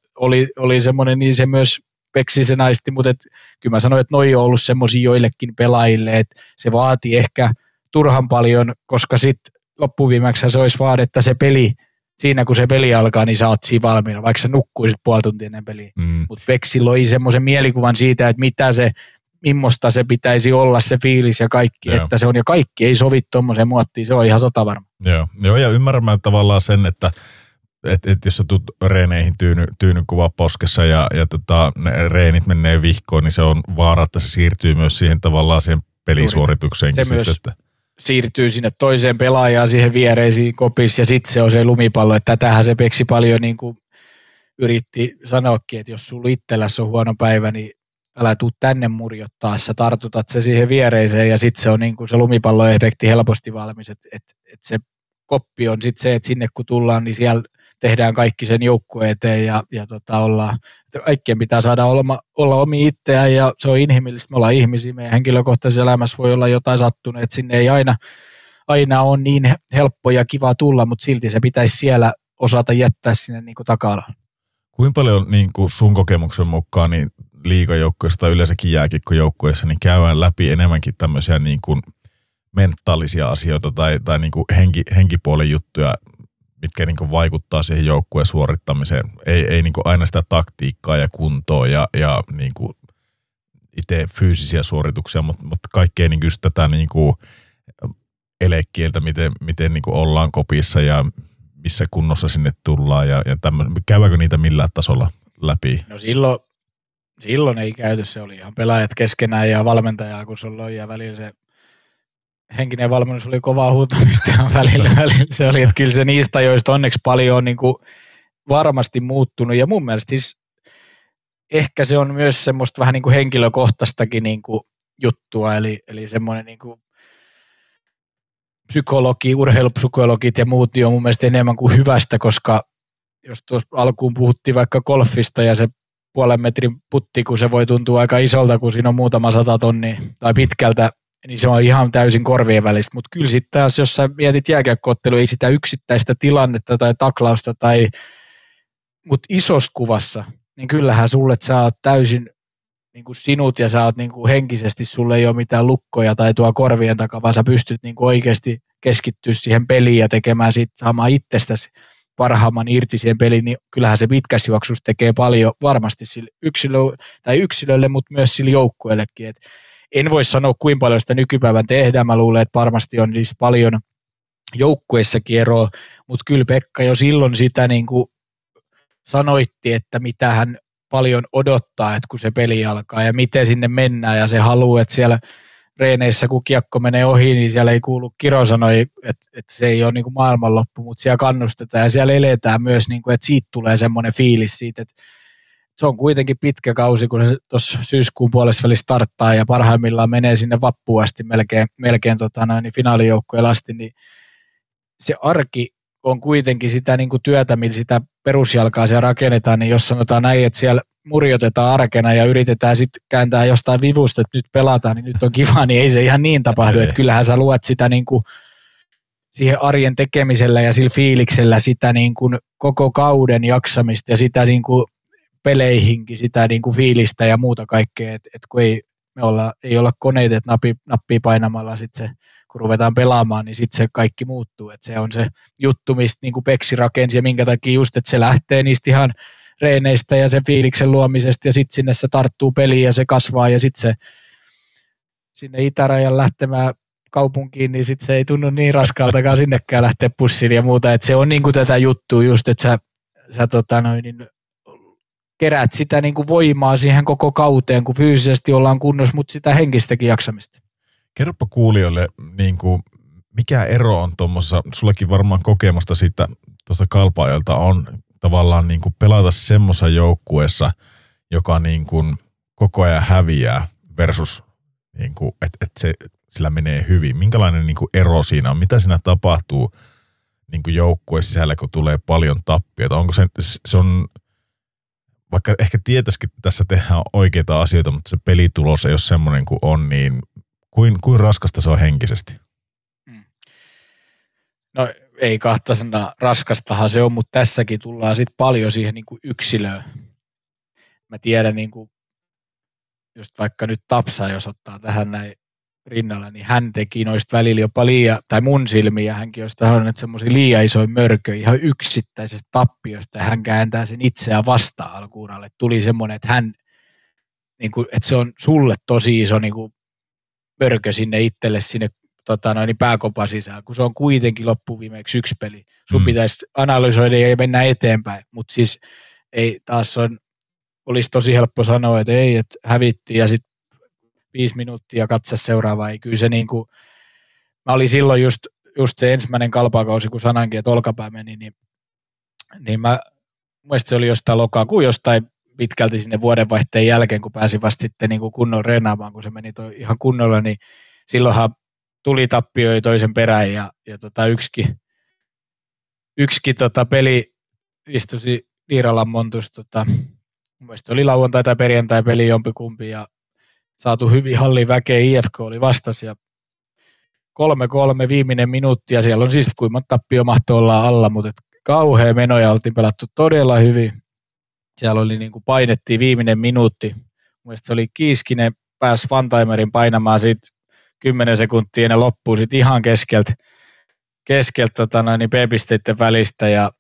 oli semmoinen, niin se myös peksi se naisti. Mutta kyllä mä sanoin, että noi on ollut semmoisia joillekin pelaajille, että se vaati ehkä turhan paljon, koska sitten loppuviimeksi se olisi vaan, että se peli, siinä kun se peli alkaa, niin sä oot siinä valmiina, vaikka sä nukkuisit puoli tuntia ennen peliä. Mutta Peksi loi semmoisen mielikuvan siitä, että mimmosta se pitäisi olla se fiilis ja kaikki, joo, että se on, ja kaikki ei sovi tuommoiseen muottiin, se on ihan satavarma. Joo, ja ymmärrän tavallaan sen, että jos sä tulet reeneihin tyynykuva poskessa ja ne reenit menee vihkoon, niin se on vaara, että se siirtyy myös siihen tavallaan siihen pelisuoritukseenkin. Se myös siirtyy sinne toiseen pelaajaan, siihen viereisiin kopissa, ja sitten se on se lumipallo, että tätähän se Peksi paljon niin kuin yritti sanoakin, että jos sulla itselläsi on huono päivä, niin älä tuu tänne murjottaa, sä tartutat se siihen viereiseen ja sitten se on niin kuin se lumipalloefekti helposti valmis, että se koppi on sitten se, että sinne kun tullaan, niin siellä tehdään kaikki sen joukkueen eteen ja ollaan, kaikkien pitää saada olla omi itseään ja se on inhimillistä, me ollaan ihmisiä, meidän henkilökohtaisessa elämässä voi olla jotain sattunut, että sinne ei aina ole niin helppo ja kiva tulla, mutta silti se pitäisi siellä osata jättää sinne niin kuin taka-alaan. Kuinka paljon niin kuin sun kokemuksen mukaan niin liigajoukkueessa tai yleensäkin jääkiekkojoukkueessa niin käydään läpi enemmänkin tämmöisiä niin kuin mentaalisia asioita tai niin kuin henkipuolen juttuja, mitkä niin kuin vaikuttaa siihen joukkueen suorittamiseen? Ei niin kuin aina sitä taktiikkaa ja kuntoa ja niin kuin itse fyysisiä suorituksia, mutta kaikkea niin kuin tätä niin kuin elekieltä, miten niin kuin ollaan kopissa ja missä kunnossa sinne tullaan ja käydäänkö niitä millään tasolla läpi? No silloin ei käyty, se oli ihan pelaajat keskenään ja valmentajaa, kun sulla on, ja välillä se henkinen valmennus oli kovaa huutamista ja välillä se oli, että kyllä se niistä joista onneksi paljon on niin kuin varmasti muuttunut, ja mun mielestä siis ehkä se on myös semmoista vähän niin kuin henkilökohtaistakin niin kuin juttua, eli semmoinen niin kuin psykologi, urheilupsykologit ja muut on mun mielestä enemmän kuin hyvästä, koska jos tuossa alkuun puhuttiin vaikka golfista ja se puolen metrin putti, kun se voi tuntua aika isolta, kun siinä on muutama 100 tonnia tai pitkältä, niin se on ihan täysin korvien välistä. Mutta kyllä sitten taas, jos sä mietit jääkiekko-ottelua, ei sitä yksittäistä tilannetta tai taklausta, mutta isossa kuvassa, niin kyllähän sulle, että sä oot täysin niin kuin sinut ja sä oot niin kuin henkisesti, sulle ei ole mitään lukkoja tai tuo korvien takaa, vaan sä pystyt niin kuin oikeasti keskittyä siihen peliin ja tekemään siitä samaa itsestäsi parhaamman irti siihen peliin, niin kyllähän se pitkässä juoksussa tekee paljon varmasti sille yksilölle, mutta myös sille joukkueellekin. Et en voi sanoa, kuinka paljon sitä nykypäivän tehdään. Mä luulen, että varmasti on siis paljon joukkueessakin eroa, mutta kyllä Pekka jo silloin sitä niin kuin sanoitti, että mitä hän paljon odottaa, että kun se peli alkaa ja miten sinne mennään, ja se haluaa, että siellä reeneissä, kun kiekko menee ohi, niin siellä ei kuulu kirosanoja, että se ei ole niin kuin maailmanloppu, mutta siellä kannustetaan ja siellä eletään myös, niin kuin, että siitä tulee semmoinen fiilis siitä, että se on kuitenkin pitkä kausi, kun se tuossa syyskuun puolestavälissä starttaa ja parhaimmillaan menee sinne vappuun asti melkein finaalijoukkojen asti, niin se arki on kuitenkin sitä niin kuin työtä, millä sitä perusjalkaa siellä rakennetaan, niin jos sanotaan näin, että siellä murjotetaan arkena ja yritetään sitten kääntää jostain vivusta, että nyt pelataan, niin nyt on kiva, niin ei se ihan niin tapahdu. Että kyllähän sä luet sitä niin kuin siihen arjen tekemisellä ja sillä fiiliksellä sitä niin kuin koko kauden jaksamista ja sitä niin kuin peleihinkin, sitä niin kuin fiilistä ja muuta kaikkea, että kun ei olla koneita, että nappia painamalla sitten se, kun ruvetaan pelaamaan, niin sitten se kaikki muuttuu. Että se on se juttu, mistä niin kuin Peksi rakensi ja minkä takia just, että se lähtee niistä ihan reeneistä ja sen fiiliksen luomisesta ja sitten sinne se tarttuu peliin ja se kasvaa ja sitten se sinne itärajan lähtemään kaupunkiin, niin sitten se ei tunnu niin raskaaltakaan sinnekään lähteä pussiin ja muuta. Että se on niin kuin tätä juttua just, että sä kerät sitä niin kuin voimaa siihen koko kauteen, kun fyysisesti ollaan kunnossa, mutta sitä henkistäkin jaksamista. Kerropa kuulijoille, niin kuin, mikä ero on tuommoisessa, sullakin varmaan kokemusta siitä tuosta Kalpa-ajalta on, tavallaan niin kuin pelata semmoisessa joukkueessa, joka niin kuin koko ajan häviää versus, niin kuin, että se, sillä menee hyvin. Minkälainen niin kuin ero siinä on? Mitä siinä tapahtuu niin kuin joukkueen sisällä, kun tulee paljon tappiota? Onko se on vaikka ehkä tietäisikin, että tässä tehdään oikeita asioita, mutta se pelitulos ei ole semmoinen kuin on, niin kuin raskasta se on henkisesti? No ei kahta sanaa, raskastahan se on, mutta tässäkin tullaan sitten paljon siihen niin kuin yksilöön. Mä tiedän, niin kuin, just vaikka nyt Tapsa, jos ottaa tähän näin rinnalla, niin hän teki noista välillä jopa liian, tai mun silmiä hänkin olisi sanonut semmoisia liian isoja mörköjä ihan yksittäisestä tappiosta, ja hän kääntää sen itseään vastaan alkuuralle. Tuli semmoinen, että hän, niin kuin, että se on sulle tosi iso niin kuin mörkö sinne itselle, sinne pääkopan sisään, kun se on kuitenkin loppuviimeksi yksi peli. Sun pitäisi analysoida ja mennä eteenpäin, mutta siis ei taas on, olisi tosi helppo sanoa, että ei, että hävittiin ja sitten 5 minuuttia katsa seuraavaa. Ei, kyllä se niin kuin, mä olin silloin just se ensimmäinen Kalpakausi, kun sanankin, että olkapää meni, niin mun mielestä se oli jostain lokakuun jostain pitkälti sinne vuodenvaihteen jälkeen, kun pääsin vasta sitten niin kuin kunnolla reenaamaan, kun se meni toi ihan kunnolla, niin silloinhan tuli tappioita toisen perään ja yksikin peli istusi Niiralan Montus, mun mielestä oli lauantai tai perjantai peli jompikumpi ja saatu hyvin hallin väkeä, IFK oli vastas ja 3-3 viimeinen minuutti ja siellä on siis kuinka tappio mahtoi olla alla, mutta kauhea menoja oltiin pelattu todella hyvin. Siellä oli niin kuin painettiin viimeinen minuutti, mun mielestä se oli Kiiskinen pääsi Fantaimerin painamaan siitä 10 sekuntia ennen loppuun sitten ihan keskeltä niin B-pisteiden välistä ja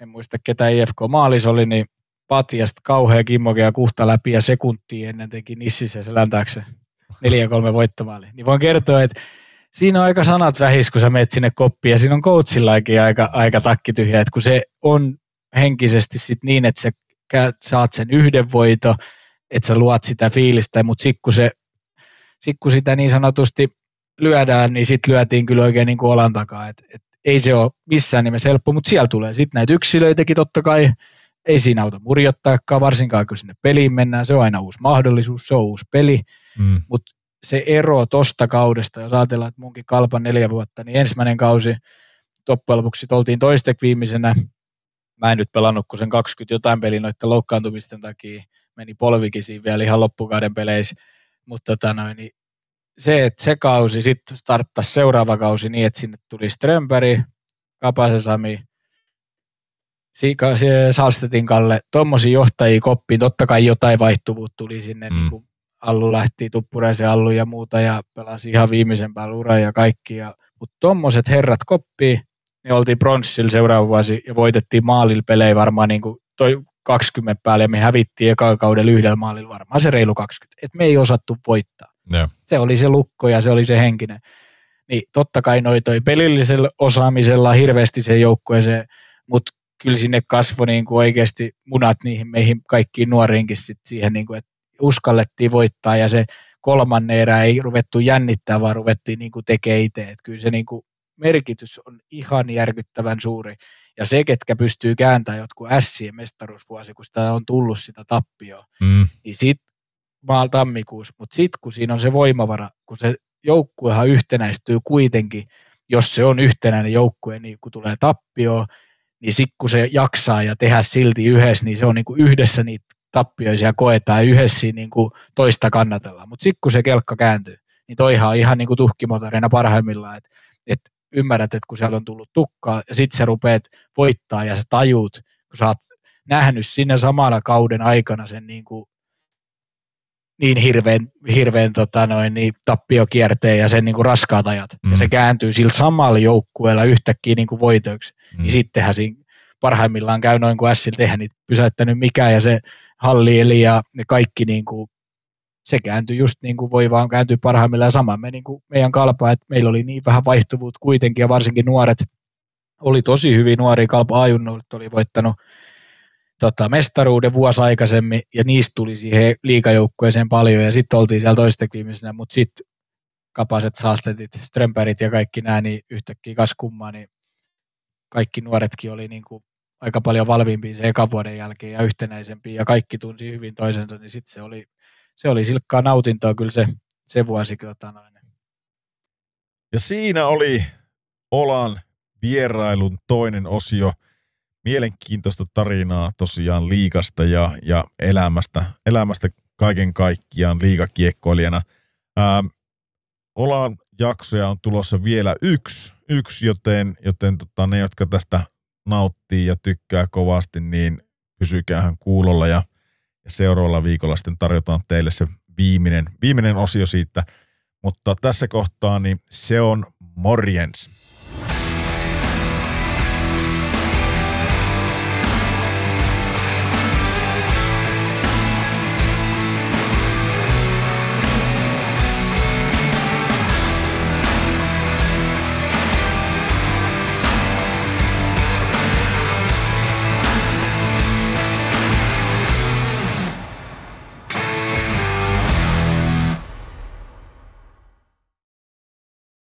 en muista ketä IFK maalis oli, niin Patiasta kauhea kimmokea kuhta läpi ja sekuntia ennen teki Nissisen selän taakse 4-3 voittomaali. Niin voin kertoa, että siinä on aika sanat vähis, kun sä menet sinne koppiin ja siinä on coachillakin aika takkityhjä, että kun se on henkisesti sit niin, että sä saat sen yhden voito, että sä luot sitä fiilistä, mutta sitten kun sitä niin sanotusti lyödään, niin sitten lyötiin kyllä oikein niin kuin olan takaa. Et ei se ole missään nimessä helppo, mutta siellä tulee sitten näitä yksilöitäkin totta kai. Ei siinä auta murjottaakaan, varsinkaan kun sinne peliin mennään. Se on aina uusi mahdollisuus, se on uusi peli. Mutta se ero tosta kaudesta, jos ajatellaan, että munkin Kalpan 4 vuotta, niin ensimmäinen kausi loppujen lopuksi oltiin toisteksi viimeisenä. Mä en nyt pelannut, kun sen 20 jotain peliä noiden loukkaantumisten takia. Meni polvikin siinä vielä ihan loppukauden peleissä. Mutta niin se, että se kausi sitten starttasi seuraava kausi niin, että sinne tuli Strömberg, Kapasen Sami, Salstetin Kalle, tuommoisia johtajia koppiin, totta kai jotain vaihtuvuutta tuli sinne, niin kun Allu lähti, Tuppuraisen Allu ja muuta, ja pelasi ihan viimeisen päällä uran ja kaikki, mutta tuommoiset herrat koppiin, ne oltiin bronssilla seuraava vuosi, ja voitettiin maalilla pelejä varmaan niin kuin toi 20 päälle, ja me hävittiin ekan kaudella yhdellä maalilla varmaan se reilu 20, että me ei osattu voittaa. Yeah. Se oli se lukko ja se oli se henkinen. Niin totta kai noi toi pelillisellä osaamisella hirveästi se joukkueeseen, mutta kyllä sinne kasvoi niin kuin oikeasti munat niihin meihin kaikkiin nuoriinkin sit siihen, niin kuin, että uskallettiin voittaa ja se 3. erä ei ruvettu jännittää, vaan ruvettiin niin kuin tekemään itse. Et kyllä se niin kuin merkitys on ihan järkyttävän suuri. Ja se, ketkä pystyy kääntämään jotkut ässien mestaruusvuosi, kun sitä on tullut sitä tappioa, niin sitten tammikuussa. Mutta sitten kun siinä on se voimavara, kun se joukkuehan yhtenäistyy kuitenkin, jos se on yhtenäinen joukkue, niin kun tulee tappioon, niin sitten kun se jaksaa ja tehdä silti yhdessä, niin se on niinku yhdessä niitä tappioisia koetaan ja yhdessä niinku toista kannatellaan. Mutta sitten kun se kelkka kääntyy, niin toihan on ihan niinku tuhkimotoreina parhaimmillaan, että ymmärrät, että kun siellä on tullut tukkaa ja sitten sä rupeat voittaa ja sä tajuut, kun sä oot nähnyt siinä samana kauden aikana sen niinku niin hirveän niin tappiokierteen ja sen niin kuin raskaat ajat. Ja se kääntyy sillä samalla joukkueella yhtäkkiä niin kuin voitoiksi. Niin sittenhän siinä parhaimmillaan käy noin kuin ässillä tehdä, niin pysäyttänyt Mika ja se Hallieli ja ne kaikki niin kuin, se kääntyy just niin kuin voi vaan kääntyy parhaimmillaan samaan. Me niin kuin meidän Kalpa, että meillä oli niin vähän vaihtuvuutta kuitenkin ja varsinkin nuoret oli tosi hyviä nuoria. Kalpa ajunnoilta oli voittanut mestaruuden vuosi aikaisemmin, ja niistä tuli siihen liigajoukkueeseen paljon, ja sitten oltiin siellä toistekin viimeisenä, mutta sitten Kapaset, Saastetit, Strömberit ja kaikki nämä, niin yhtäkkiä kas kummaa, niin kaikki nuoretkin oli niin kuin aika paljon valviimpia sen ekan vuoden jälkeen ja yhtenäisempiä, ja kaikki tunsi hyvin toisensa, niin sitten se oli silkkaa nautintoa kyllä se vuosi. Ja siinä oli Olan vierailun toinen osio. Mielenkiintoista tarinaa tosiaan liigasta ja elämästä kaiken kaikkiaan liigakiekkoilijana. Olan jaksoja on tulossa vielä yksi joten ne, jotka tästä nauttii ja tykkää kovasti, niin pysykäähän kuulolla ja seuraavalla viikolla sitten tarjotaan teille se viimeinen osio siitä. Mutta tässä kohtaa niin se on morjens.